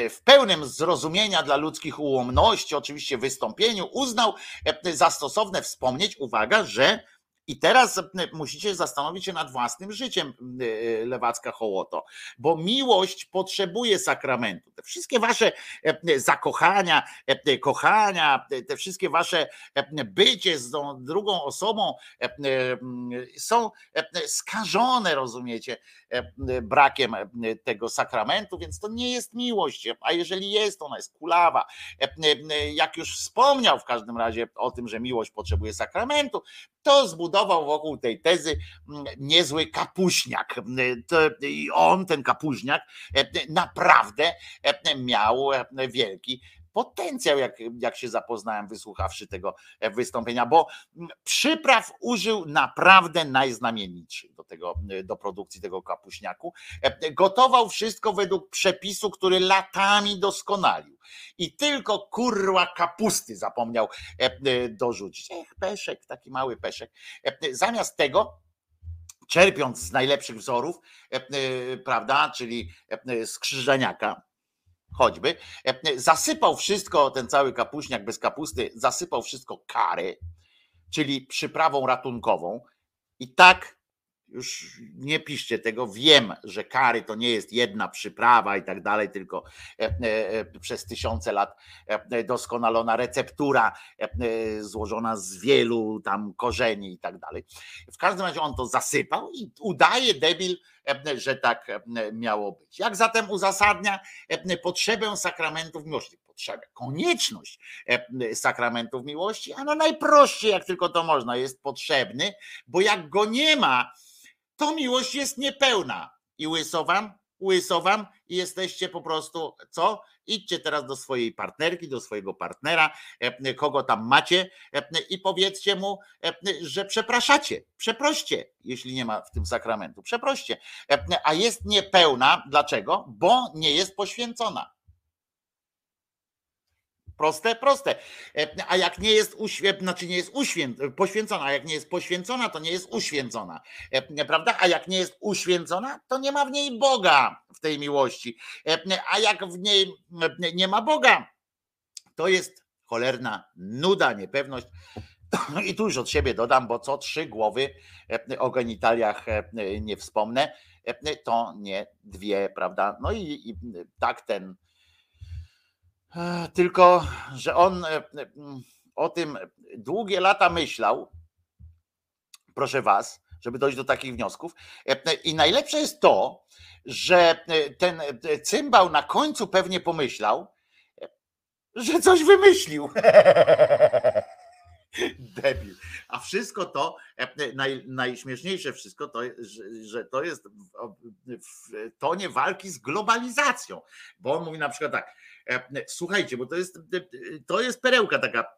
w pełnym zrozumienia dla ludzkich ułomności, oczywiście wystąpieniu, uznał za stosowne wspomnieć, uwaga, że i teraz musicie zastanowić się nad własnym życiem, lewacka hołoto, bo miłość potrzebuje sakramentu. Te wszystkie wasze zakochania, kochania, te wszystkie wasze bycie z tą drugą osobą są skażone, rozumiecie, brakiem tego sakramentu, więc to nie jest miłość, a jeżeli jest, ona jest kulawa. Jak już wspomniał w każdym razie o tym, że miłość potrzebuje sakramentu, to zbudował wokół tej tezy niezły kapuśniak. I on, ten kapuśniak, naprawdę miał wielki potencjał, jak, jak się zapoznałem, wysłuchawszy tego wystąpienia, bo przypraw użył naprawdę najznamienitszych do tego, do produkcji tego kapuśniaku. Gotował wszystko według przepisu, który latami doskonalił. I tylko kurwa kapusty zapomniał dorzucić. Ech, peszek, taki mały peszek. Zamiast tego, czerpiąc z najlepszych wzorów, prawda, czyli z Krzyżaniaka, choćby, zasypał wszystko, ten cały kapuśniak bez kapusty, zasypał wszystko kary, czyli przyprawą ratunkową. I tak, już nie piszcie tego, wiem, że kary to nie jest jedna przyprawa i tak dalej, tylko przez tysiące lat doskonalona receptura złożona z wielu tam korzeni i tak dalej. W każdym razie on to zasypał i udaje debil, że tak miało być. Jak zatem uzasadnia potrzebę sakramentów miłości? Potrzebę, konieczność sakramentów miłości, a no najprościej jak tylko to można, jest potrzebny, bo jak go nie ma, to miłość jest niepełna. I łyso wam, łyso wam i jesteście po prostu, co? Idźcie teraz do swojej partnerki, do swojego partnera, kogo tam macie i powiedzcie mu, że przepraszacie, przeproście, jeśli nie ma w tym sakramentu, przeproście. A jest niepełna, dlaczego? Bo nie jest poświęcona. Proste, proste. A jak nie jest uświęcona, znaczy nie jest uświę- poświęcona, a jak nie jest poświęcona, to nie jest uświęcona. Prawda? A jak nie jest uświęcona, to nie ma w niej Boga, w tej miłości. A jak w niej nie ma Boga, to jest cholerna nuda, niepewność. I tu już od siebie dodam, bo co trzy głowy o genitaliach nie wspomnę, to nie dwie, prawda? No i, i tak ten... Tylko, że on o tym długie lata myślał, proszę was, żeby dojść do takich wniosków. I najlepsze jest to, że ten cymbał na końcu pewnie pomyślał, że coś wymyślił. Debil. A wszystko to, naj, najśmieszniejsze wszystko to, że, że to jest w tonie walki z globalizacją. Bo on mówi na przykład tak, słuchajcie, bo to jest, to jest perełka taka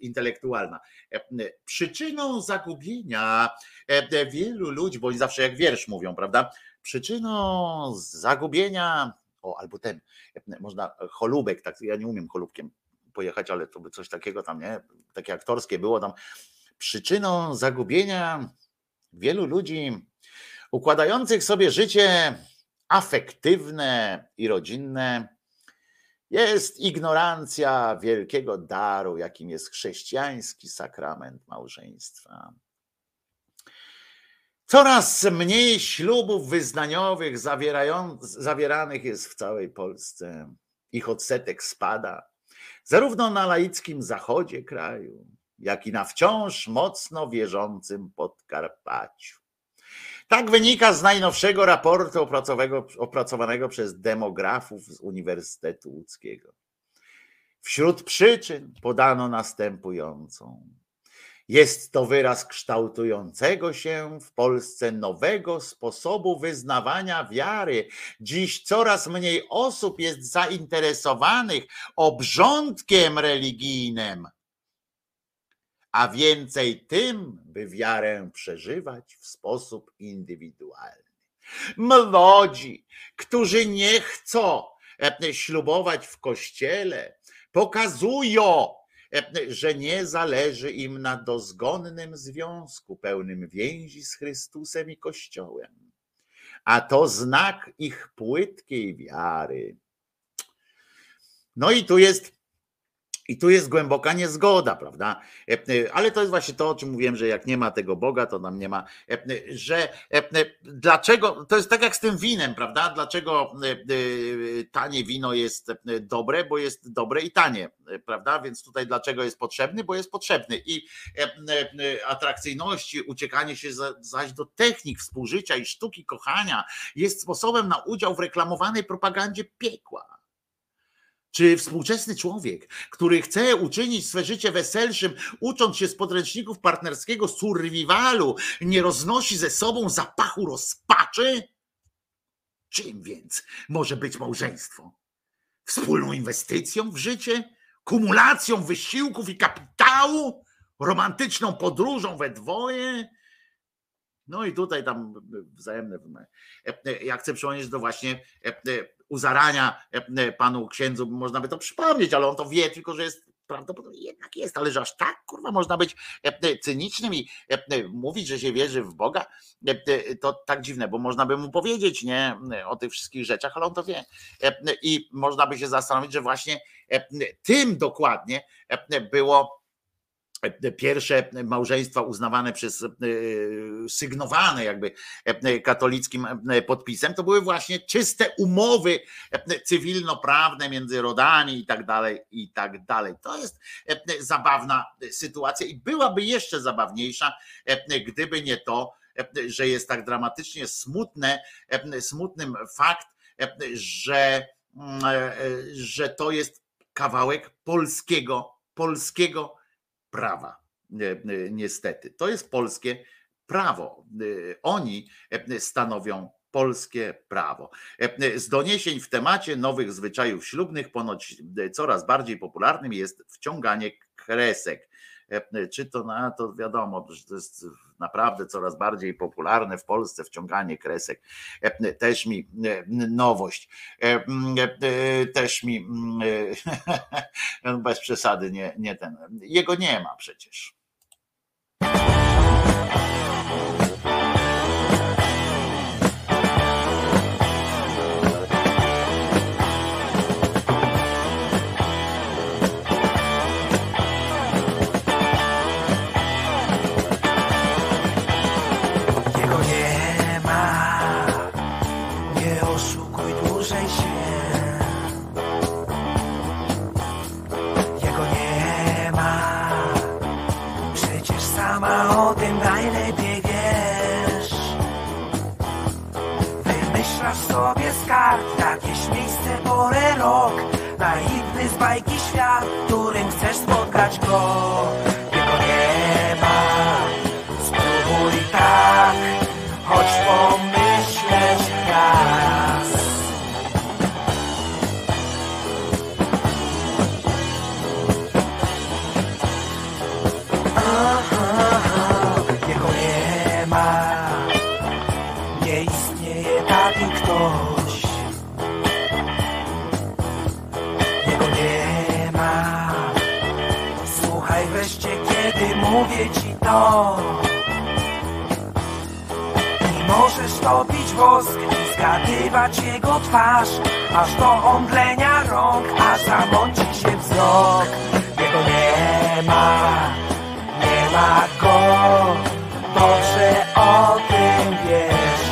intelektualna. Przyczyną zagubienia wielu ludzi, bo oni zawsze jak wiersz mówią, prawda? Przyczyną zagubienia, o albo ten, można cholubek, tak, ja nie umiem cholubkiem pojechać, ale to by coś takiego tam, nie? Takie aktorskie było tam. Przyczyną zagubienia wielu ludzi układających sobie życie afektywne i rodzinne jest ignorancja wielkiego daru, jakim jest chrześcijański sakrament małżeństwa. Coraz mniej ślubów wyznaniowych zawieranych jest w całej Polsce. Ich odsetek spada. Zarówno na laickim zachodzie kraju, jak i na wciąż mocno wierzącym Podkarpaciu. Tak wynika z najnowszego raportu opracowanego przez demografów z Uniwersytetu Łódzkiego. Wśród przyczyn podano następującą. Jest to wyraz kształtującego się w Polsce nowego sposobu wyznawania wiary. Dziś coraz mniej osób jest zainteresowanych obrządkiem religijnym, a więcej tym, by wiarę przeżywać w sposób indywidualny. Młodzi, którzy nie chcą ślubować w kościele, pokazują, że nie zależy im na dozgonnym związku pełnym więzi z Chrystusem i Kościołem. A to znak ich płytkiej wiary. No i tu jest i tu jest głęboka niezgoda, prawda? Ale to jest właśnie to, o czym mówiłem, że jak nie ma tego Boga, to nam nie ma, że dlaczego, to jest tak jak z tym winem, prawda? Dlaczego tanie wino jest dobre, bo jest dobre i tanie, prawda? Więc tutaj dlaczego jest potrzebny, bo jest potrzebny i atrakcyjności, uciekanie się zaś do technik współżycia i sztuki kochania jest sposobem na udział w reklamowanej propagandzie piekła. Czy współczesny człowiek, który chce uczynić swe życie weselszym, ucząc się z podręczników partnerskiego survivalu, nie roznosi ze sobą zapachu rozpaczy? Czym więc może być małżeństwo? Wspólną inwestycją w życie? Kumulacją wysiłków i kapitału? Romantyczną podróżą we dwoje? No i tutaj tam wzajemne. Ja chcę przypomnieć, że to właśnie u zarania panu księdzu można by to przypomnieć, ale on to wie, tylko że jest prawdopodobnie jednak jest, ale że aż tak kurwa można być cynicznym i mówić, że się wierzy w Boga, to tak dziwne, bo można by mu powiedzieć nie o tych wszystkich rzeczach, ale on to wie i można by się zastanowić, że właśnie tym dokładnie było pierwsze małżeństwa uznawane przez, sygnowane jakby katolickim podpisem, to były właśnie czyste umowy cywilnoprawne między rodami i tak dalej, i tak dalej. To jest zabawna sytuacja i byłaby jeszcze zabawniejsza, gdyby nie to, że jest tak dramatycznie smutne, smutnym fakt, że, że to jest kawałek polskiego, polskiego prawa, niestety. To jest polskie prawo. Oni stanowią polskie prawo. Z doniesień w temacie nowych zwyczajów ślubnych ponoć coraz bardziej popularnym jest wciąganie kresek czy to na to wiadomo, że to jest naprawdę coraz bardziej popularne w Polsce, wciąganie kresek, też mi nowość, też mi bez przesady nie, nie ten, jego nie ma przecież. Sobie skarb, jakieś miejsce, porę, rok, naiwny z bajki świat, którym chcesz spotkać go. Jego nie ma, spróbuj tak, choć pomyśleć raz. Jego nie ma, nie istnieje taki ktoś. Jego nie ma. Słuchaj wreszcie, kiedy mówię ci to. I możesz topić wosk i zgadywać jego twarz, aż do omdlenia rąk, aż zamąci się wzrok. Jego nie ma, nie ma go. Dobrze o tym wiesz.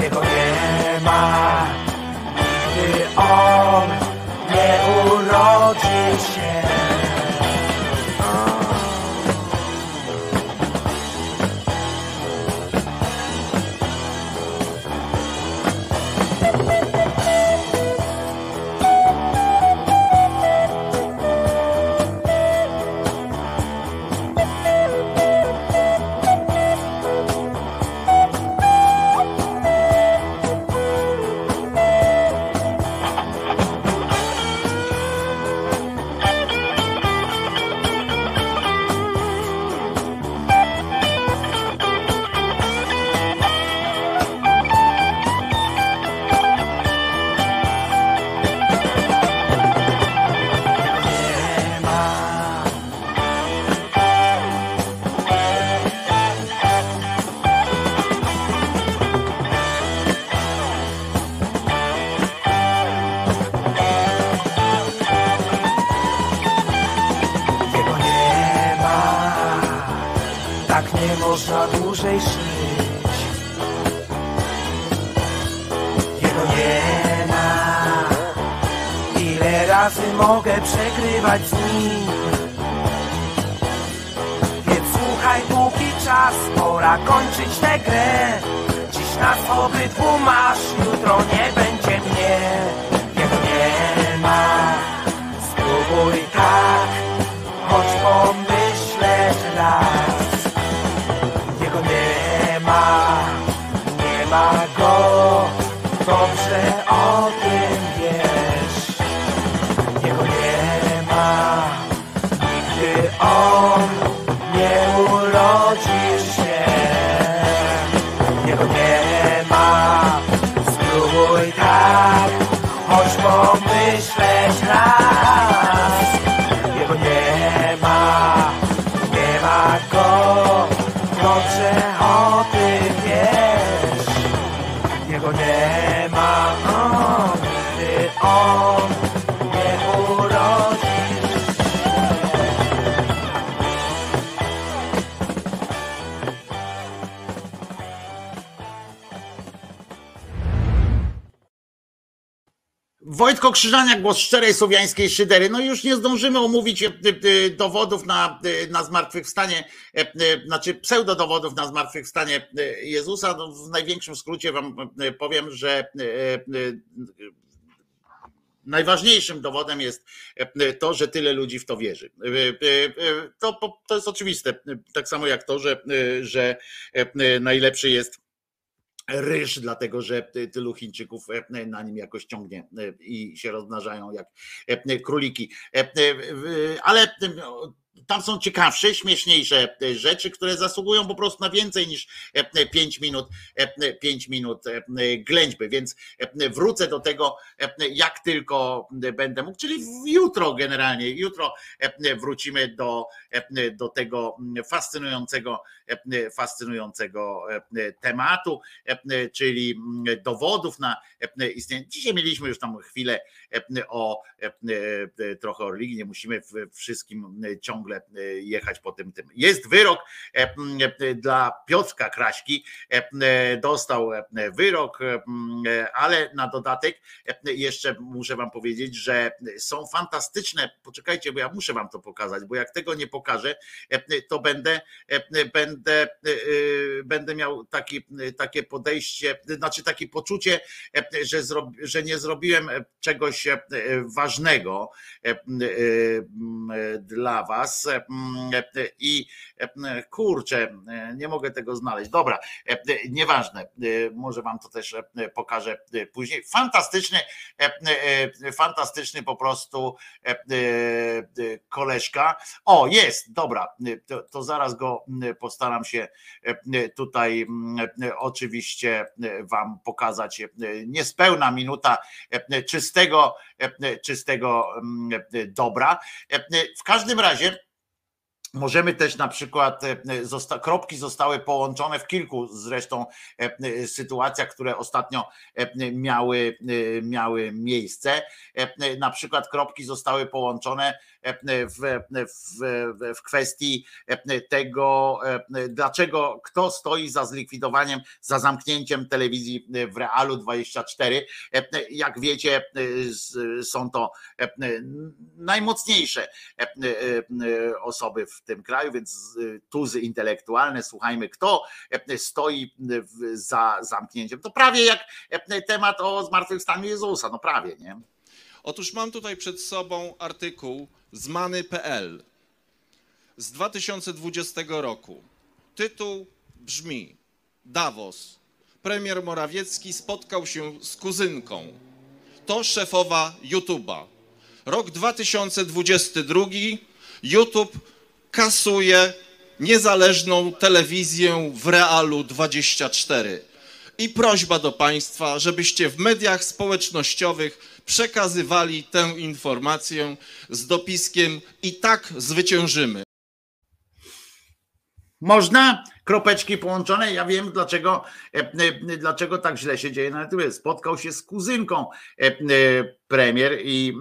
Jego nie ma, nigdy on nie urodzi się. Można dłużej żyć. Jego nie ma. Ile razy mogę przegrywać z nim? Więc słuchaj, póki czas, pora kończyć tę grę. Dziś nas obydwu masz, jutro nie będzie mnie. Jego nie ma. Spróbuj tak, choć pomyśleć raz. Nie ma go, dobrze o tym wiesz. Jego nie ma, nigdy on nie urodzi się. Jego nie ma, spróbuj tak, choć pomyśleć raz. Jego nie ma, nie ma go, dobrze o tym wiesz. Jego nie ma, on, nigdy on nie urodzi się. Wojtko Krzyżaniak, głos szczerej słowiańskiej szydery. No już nie zdążymy omówić dowodów na, na zmartwychwstanie, znaczy pseudodowodów na zmartwychwstanie Jezusa. No w największym skrócie wam powiem, że najważniejszym dowodem jest to, że tyle ludzi w to wierzy. To, to jest oczywiste, tak samo jak to, że, że najlepszy jest ryż, dlatego że tylu Chińczyków na nim jakoś ciągnie i się rozmnażają jak króliki. Ale tam są ciekawsze, śmieszniejsze rzeczy, które zasługują po prostu na więcej niż pięć minut ględźby, więc wrócę do tego, jak tylko będę mógł, czyli jutro generalnie, jutro wrócimy do, do tego fascynującego, fascynującego tematu, czyli dowodów na istnienie. Dzisiaj mieliśmy już tam chwilę o trochę o religii, nie musimy wszystkim ciągle jechać po tym tym. Jest wyrok dla Piotrka Kraśki, dostał wyrok, ale na dodatek jeszcze muszę wam powiedzieć, że są fantastyczne, poczekajcie, bo ja muszę wam to pokazać, bo jak tego nie pokażę, to będę będę, będę miał taki, takie podejście, znaczy takie poczucie, że, zro, że nie zrobiłem czegoś ważnego dla was i kurczę, nie mogę tego znaleźć. Dobra, nieważne, może wam to też pokażę później. Fantastyczny, fantastyczny po prostu koleżka. O, jest, dobra, to, to zaraz go postaram się tutaj oczywiście wam pokazać. Niespełna minuta czystego, czystego dobra. W każdym razie możemy też na przykład, kropki zostały połączone w kilku zresztą sytuacjach, które ostatnio miały, miały miejsce. Na przykład kropki zostały połączone w, w, w kwestii tego, dlaczego, kto stoi za zlikwidowaniem, za zamknięciem telewizji w Realu dwadzieścia cztery. Jak wiecie, są to najmocniejsze osoby w tym kraju, więc tuzy intelektualne, słuchajmy, kto stoi za zamknięciem. To prawie jak temat o zmartwychwstaniu Jezusa, no prawie, nie? Otóż mam tutaj przed sobą artykuł z many kropka p l z dwa tysiące dwudziestego roku. Tytuł brzmi: Davos. Premier Morawiecki spotkał się z kuzynką. To szefowa YouTube'a. Rok dwa tysiące dwudziesty drugi. YouTube kasuje niezależną telewizję w Realu dwadzieścia cztery. I prośba do państwa, żebyście w mediach społecznościowych przekazywali tę informację z dopiskiem i tak zwyciężymy. Można? Kropeczki połączone. Ja wiem, dlaczego, dlaczego tak źle się dzieje na YouTube. Spotkał się z kuzynką premier, i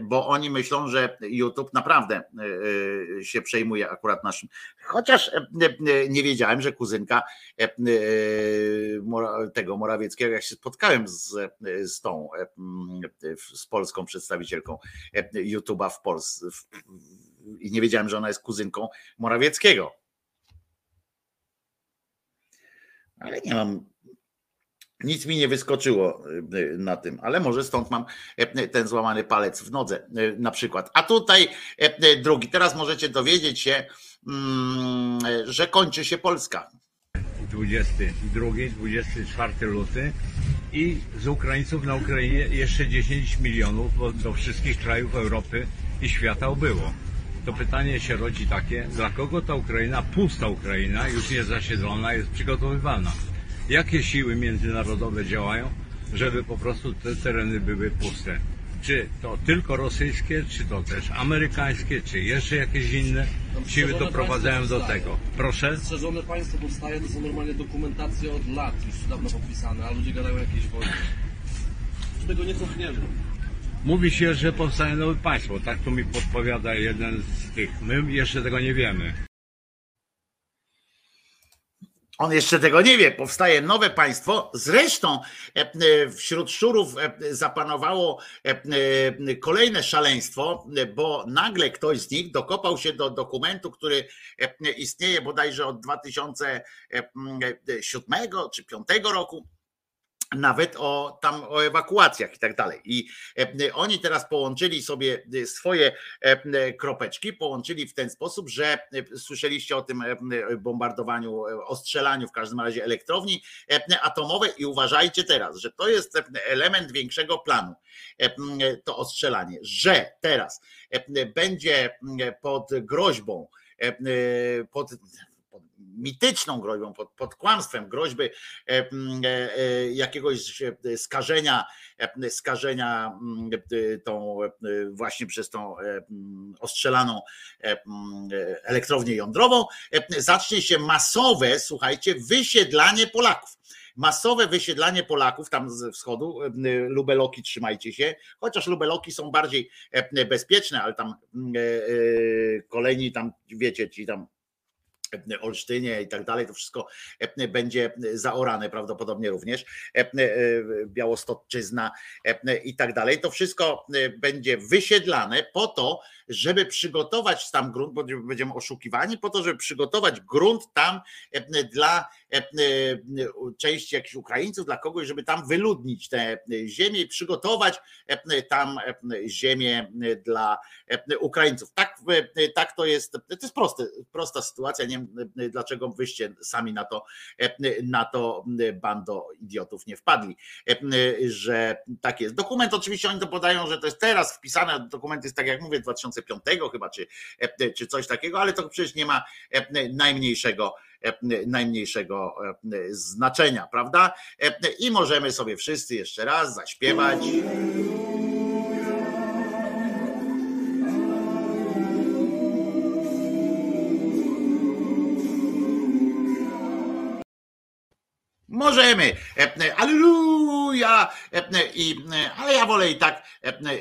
bo oni myślą, że YouTube naprawdę się przejmuje akurat naszym. Chociaż nie wiedziałem, że kuzynka tego Morawieckiego, jak się spotkałem z, z tą z polską przedstawicielką YouTube'a w Polsce, i nie wiedziałem, że ona jest kuzynką Morawieckiego. Ale nie mam, nic mi nie wyskoczyło na tym, ale może stąd mam ten złamany palec w nodze na przykład. A tutaj drugi, teraz możecie dowiedzieć się, że kończy się Polska. dwudziestego drugiego, dwudziestego czwartego luty i z Ukraińców na Ukrainie jeszcze dziesięć milionów, bo do wszystkich krajów Europy i świata ubyło. To pytanie się rodzi takie, dla kogo ta Ukraina, pusta Ukraina, już jest zasiedlona, jest przygotowywana. Jakie siły międzynarodowe działają, żeby po prostu te tereny były puste? Czy to tylko rosyjskie, czy to też amerykańskie, czy jeszcze jakieś inne siły doprowadzają do tego? Proszę? Strzeżone państwo powstaje, to są normalnie dokumentacje od lat, już dawno podpisane, a ludzie gadają o jakiejś wojnie. Tego nie cofniemy. Mówi się, że powstanie nowe państwo. Tak to mi podpowiada jeden z tych. My jeszcze tego nie wiemy. On jeszcze tego nie wie. Powstaje nowe państwo. Zresztą wśród Szurów zapanowało kolejne szaleństwo, bo nagle ktoś z nich dokopał się do dokumentu, który istnieje bodajże od dwa tysiące siódmego czy dwa tysiące piątego roku. nawet o tam o ewakuacjach i tak dalej. I oni teraz połączyli sobie swoje kropeczki, połączyli w ten sposób, że słyszeliście o tym bombardowaniu, ostrzelaniu w każdym razie elektrowni atomowej i uważajcie teraz, że to jest element większego planu, to ostrzelanie, że teraz będzie pod groźbą, pod mityczną groźbą, pod, pod kłamstwem groźby jakiegoś skażenia, skażenia tą właśnie przez tą ostrzelaną elektrownię jądrową, zacznie się masowe, słuchajcie, wysiedlanie Polaków. Masowe wysiedlanie Polaków tam ze wschodu, lubeloki trzymajcie się, chociaż lubeloki są bardziej bezpieczne, ale tam kolejni tam, wiecie, ci tam Olsztynie i tak dalej, to wszystko będzie zaorane prawdopodobnie również, Białostocczyzna i tak dalej, to wszystko będzie wysiedlane po to, żeby przygotować tam grunt, bo będziemy oszukiwani, po to, żeby przygotować grunt tam dla części jakichś Ukraińców, dla kogoś, żeby tam wyludnić te ziemię i przygotować tam ziemię dla Ukraińców. Tak, tak to jest, to jest proste, prosta sytuacja, nie wiem dlaczego wyście sami na to, na to bando idiotów nie wpadli, że tak jest. Dokument oczywiście oni to podają, że to jest teraz wpisane, dokument jest tak jak mówię dwa tysiące piątego chyba, czy, czy coś takiego, ale to przecież nie ma najmniejszego najmniejszego znaczenia, prawda? I możemy sobie wszyscy jeszcze raz zaśpiewać. Możemy, alleluja, I, ale ja wolę i tak,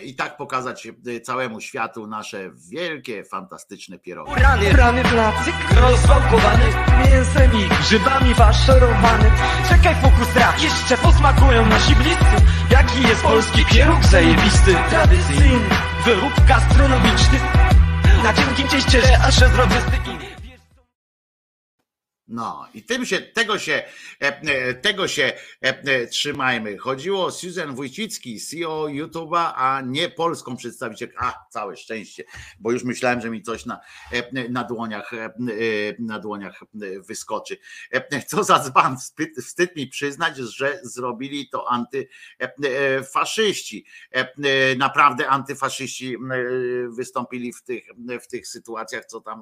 i tak pokazać całemu światu nasze wielkie, fantastyczne pierogi. Urany, brany placyk, rozwałkowany, mięsem i grzybami faszerowany. Czekaj, fokus traf, jeszcze posmakują nasi bliscy. Jaki jest polski pieróg zajebisty, tradycyjny, wyrób gastronomiczny. Na cienkim cieście, że aż zrobię styki. No i tym się, tego się, tego się trzymajmy. Chodziło o Susan Wójcicki, C E O YouTube'a, a nie polską przedstawicielkę. A, całe szczęście, bo już myślałem, że mi coś na, na, dłoniach, na dłoniach wyskoczy. Co za dzban, wstyd mi przyznać, że zrobili to antyfaszyści. Naprawdę antyfaszyści wystąpili w tych, w tych sytuacjach, co tam,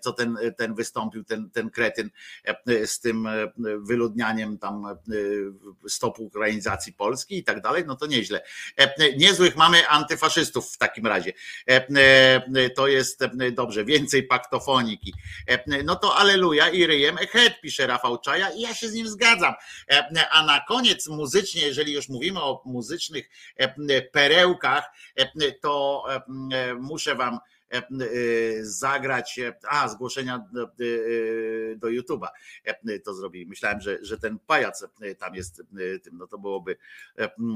co ten, ten wystąpił, ten, ten kretyn z tym wyludnianiem tam stopu ukrainizacji Polski i tak dalej, no to nieźle. Niezłych mamy antyfaszystów w takim razie. To jest dobrze, więcej paktofoniki. No to aleluja i ryjem ehet, pisze Rafał Czaja i ja się z nim zgadzam. A na koniec muzycznie, jeżeli już mówimy o muzycznych perełkach, to muszę wam zagrać, a zgłoszenia do, do YouTube'a to zrobili. Myślałem, że, że ten pajac tam jest tym, no to byłoby,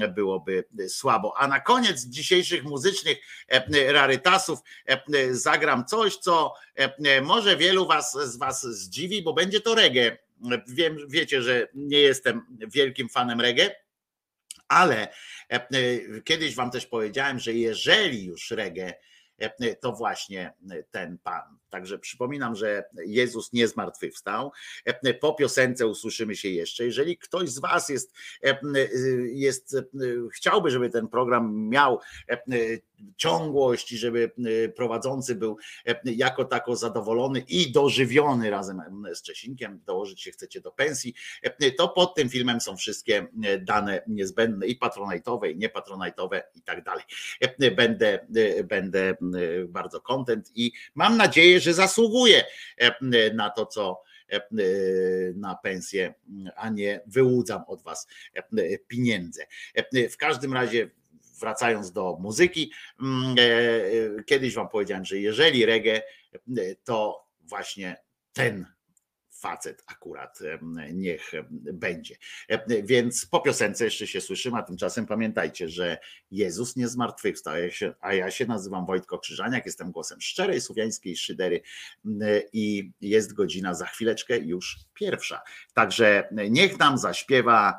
byłoby słabo. A na koniec dzisiejszych muzycznych rarytasów zagram coś, co może wielu was, z was zdziwi, bo będzie to reggae. Wiem, wiecie, że nie jestem wielkim fanem reggae, ale kiedyś wam też powiedziałem, że jeżeli już reggae, to właśnie ten pan. Także przypominam, że Jezus nie zmartwychwstał. Po piosence usłyszymy się jeszcze. Jeżeli ktoś z was jest, jest chciałby, żeby ten program miał ciągłość i żeby prowadzący był jako tako zadowolony i dożywiony razem z Czesinkiem, dołożyć się chcecie do pensji, to pod tym filmem są wszystkie dane niezbędne i patronajtowe, i niepatronajtowe i tak dalej. Będę, będę bardzo kontent i mam nadzieję, że zasługuje na to, co na pensję, a nie wyłudzam od was pieniędzy. W każdym razie wracając do muzyki, kiedyś wam powiedziałem, że jeżeli reggae, to właśnie ten facet akurat niech będzie. Więc po piosence jeszcze się słyszymy, a tymczasem pamiętajcie, że Jezus nie zmartwychwstał, a ja się nazywam Wojtko Krzyżaniak, jestem głosem szczerej słowiańskiej szydery i jest godzina za chwileczkę już pierwsza. Także niech nam zaśpiewa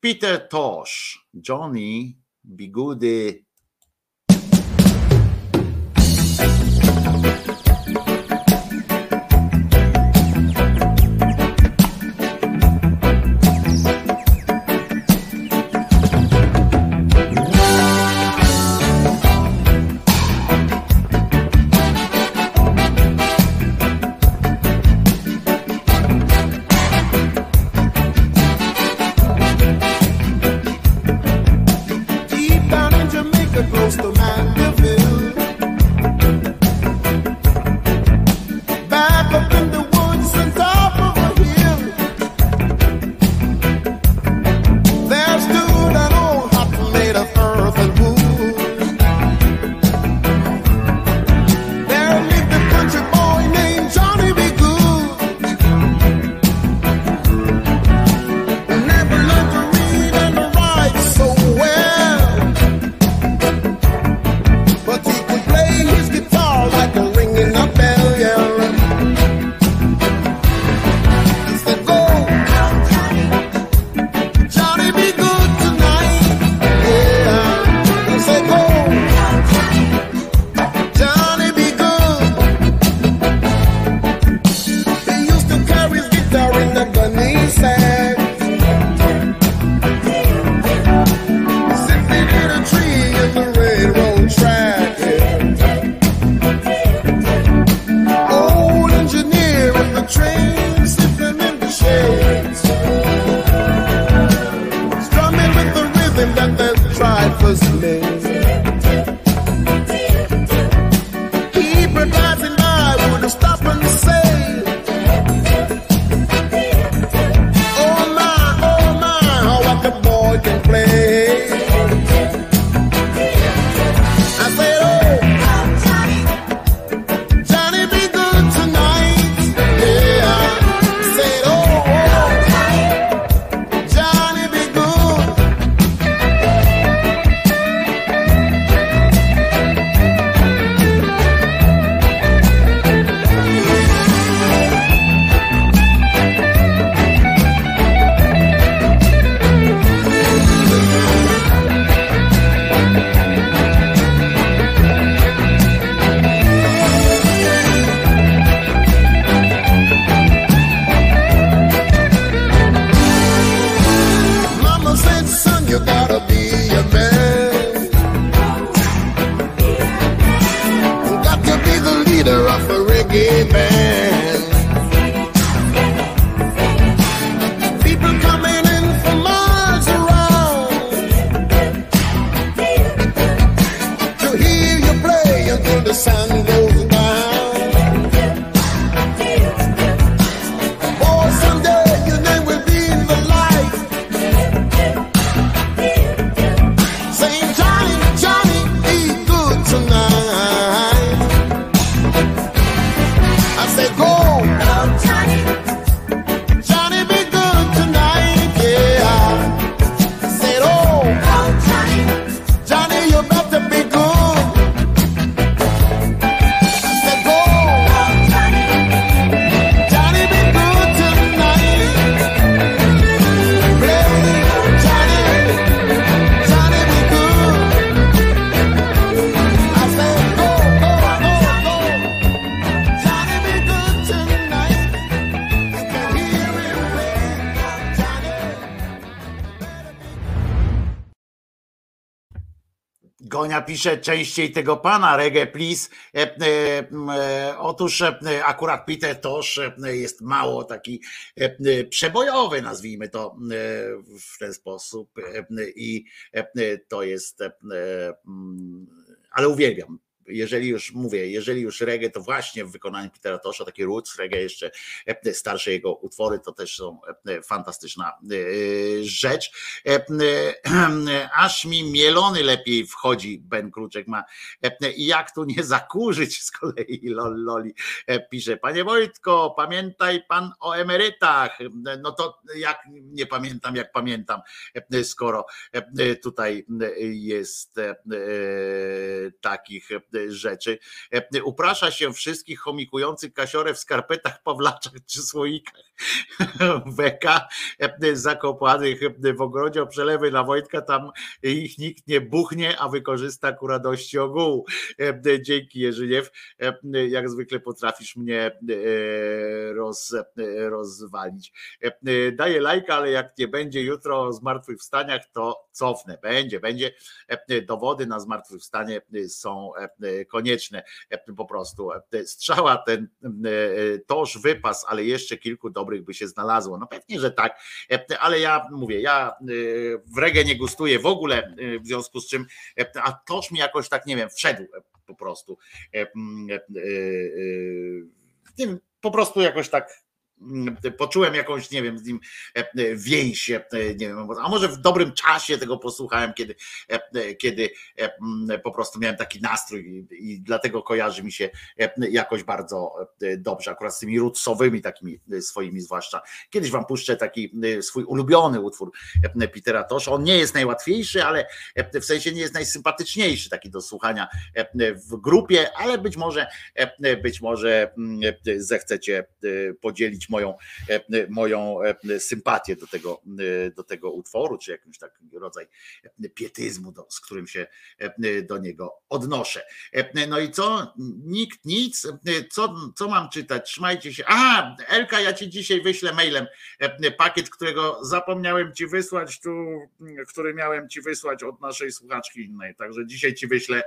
Peter Tosh, Johnny Bigudy. Pisze częściej tego pana, reggae please. E, e, otóż e, akurat Peter Tosh e, jest mało taki e, przebojowy, nazwijmy to e, w ten sposób i e, e, to jest, e, ale uwielbiam jeżeli już mówię, jeżeli już reggae, to właśnie w wykonaniu Petera Tosza, taki roots reggae, jeszcze starsze jego utwory, to też są fantastyczna rzecz. Aż mi mielony lepiej wchodzi, Ben Kruczek ma. I jak tu nie zakurzyć z kolei, lol, loli, pisze. Panie Wojtko, pamiętaj pan o emerytach. No to jak nie pamiętam, jak pamiętam, skoro tutaj jest takich rzeczy. Uprasza się wszystkich chomikujących kasiorę w skarpetach, pawlaczach czy słoikach weka zakopanych w ogrodzie o przelewy na Wojtka, tam ich nikt nie buchnie, a wykorzysta ku radości ogółu. Dzięki, Jerzyniew, jak zwykle potrafisz mnie roz, rozwalić. Daję lajka, ale jak nie będzie jutro o zmartwychwstaniach, to cofnę. Będzie, będzie. Dowody na zmartwychwstanie są konieczne. Po prostu strzała ten toż wypas, ale jeszcze kilku dobrych by się znalazło. No pewnie, że tak, ale ja mówię, ja w reggae nie gustuję w ogóle, w związku z czym, a toż mi jakoś tak, nie wiem, wszedł po prostu. Nie wiem, po prostu jakoś tak poczułem jakąś, nie wiem, z nim więź, nie wiem, a może w dobrym czasie tego posłuchałem, kiedy, kiedy po prostu miałem taki nastrój i dlatego kojarzy mi się jakoś bardzo dobrze, akurat z tymi rootsowymi takimi swoimi zwłaszcza. Kiedyś wam puszczę taki swój ulubiony utwór Petera Tosza. On nie jest najłatwiejszy, ale w sensie nie jest najsympatyczniejszy taki do słuchania w grupie, ale być może, być może zechcecie podzielić moją, moją sympatię do tego, do tego utworu, czy jakiś taki rodzaj pietyzmu, do, z którym się do niego odnoszę. No i co? Nikt nic. Co, co mam czytać? Trzymajcie się. Aha, Elka, ja ci dzisiaj wyślę mailem pakiet, którego zapomniałem ci wysłać, tu, który miałem ci wysłać od naszej słuchaczki innej. Także dzisiaj ci wyślę,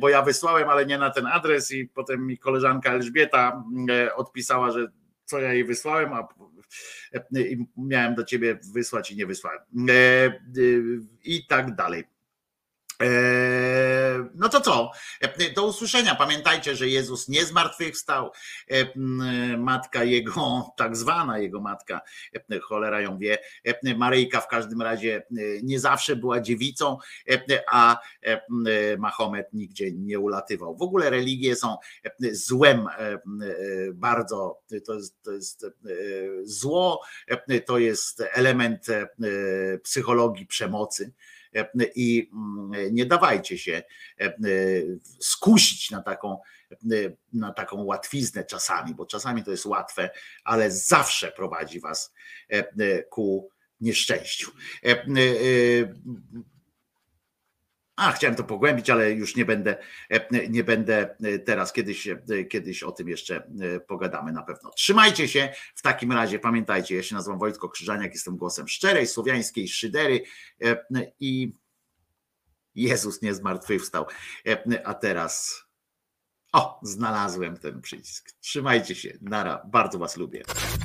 bo ja wysłałem, ale nie na ten adres i potem mi koleżanka Elżbieta odpisała, że co ja jej wysłałem, a miałem do ciebie wysłać i nie wysłałem. I tak dalej. No to co? Do usłyszenia. Pamiętajcie, że Jezus nie zmartwychwstał. Matka jego, tak zwana jego matka, cholera ją wie, Maryjka w każdym razie nie zawsze była dziewicą, a Mahomet nigdzie nie ulatywał. W ogóle religie są złem bardzo, to jest, to jest zło, to jest element psychologii przemocy. I nie dawajcie się skusić na taką, na taką łatwiznę czasami, bo czasami to jest łatwe, ale zawsze prowadzi was ku nieszczęściu. A, chciałem to pogłębić, ale już nie będę, nie będę teraz, kiedyś, kiedyś o tym jeszcze pogadamy na pewno. Trzymajcie się, w takim razie pamiętajcie, ja się nazywam Wojtko Krzyżaniak, jestem głosem szczerej, słowiańskiej szydery i Jezus nie zmartwychwstał. A teraz, o, znalazłem ten przycisk. Trzymajcie się, nara, bardzo was lubię.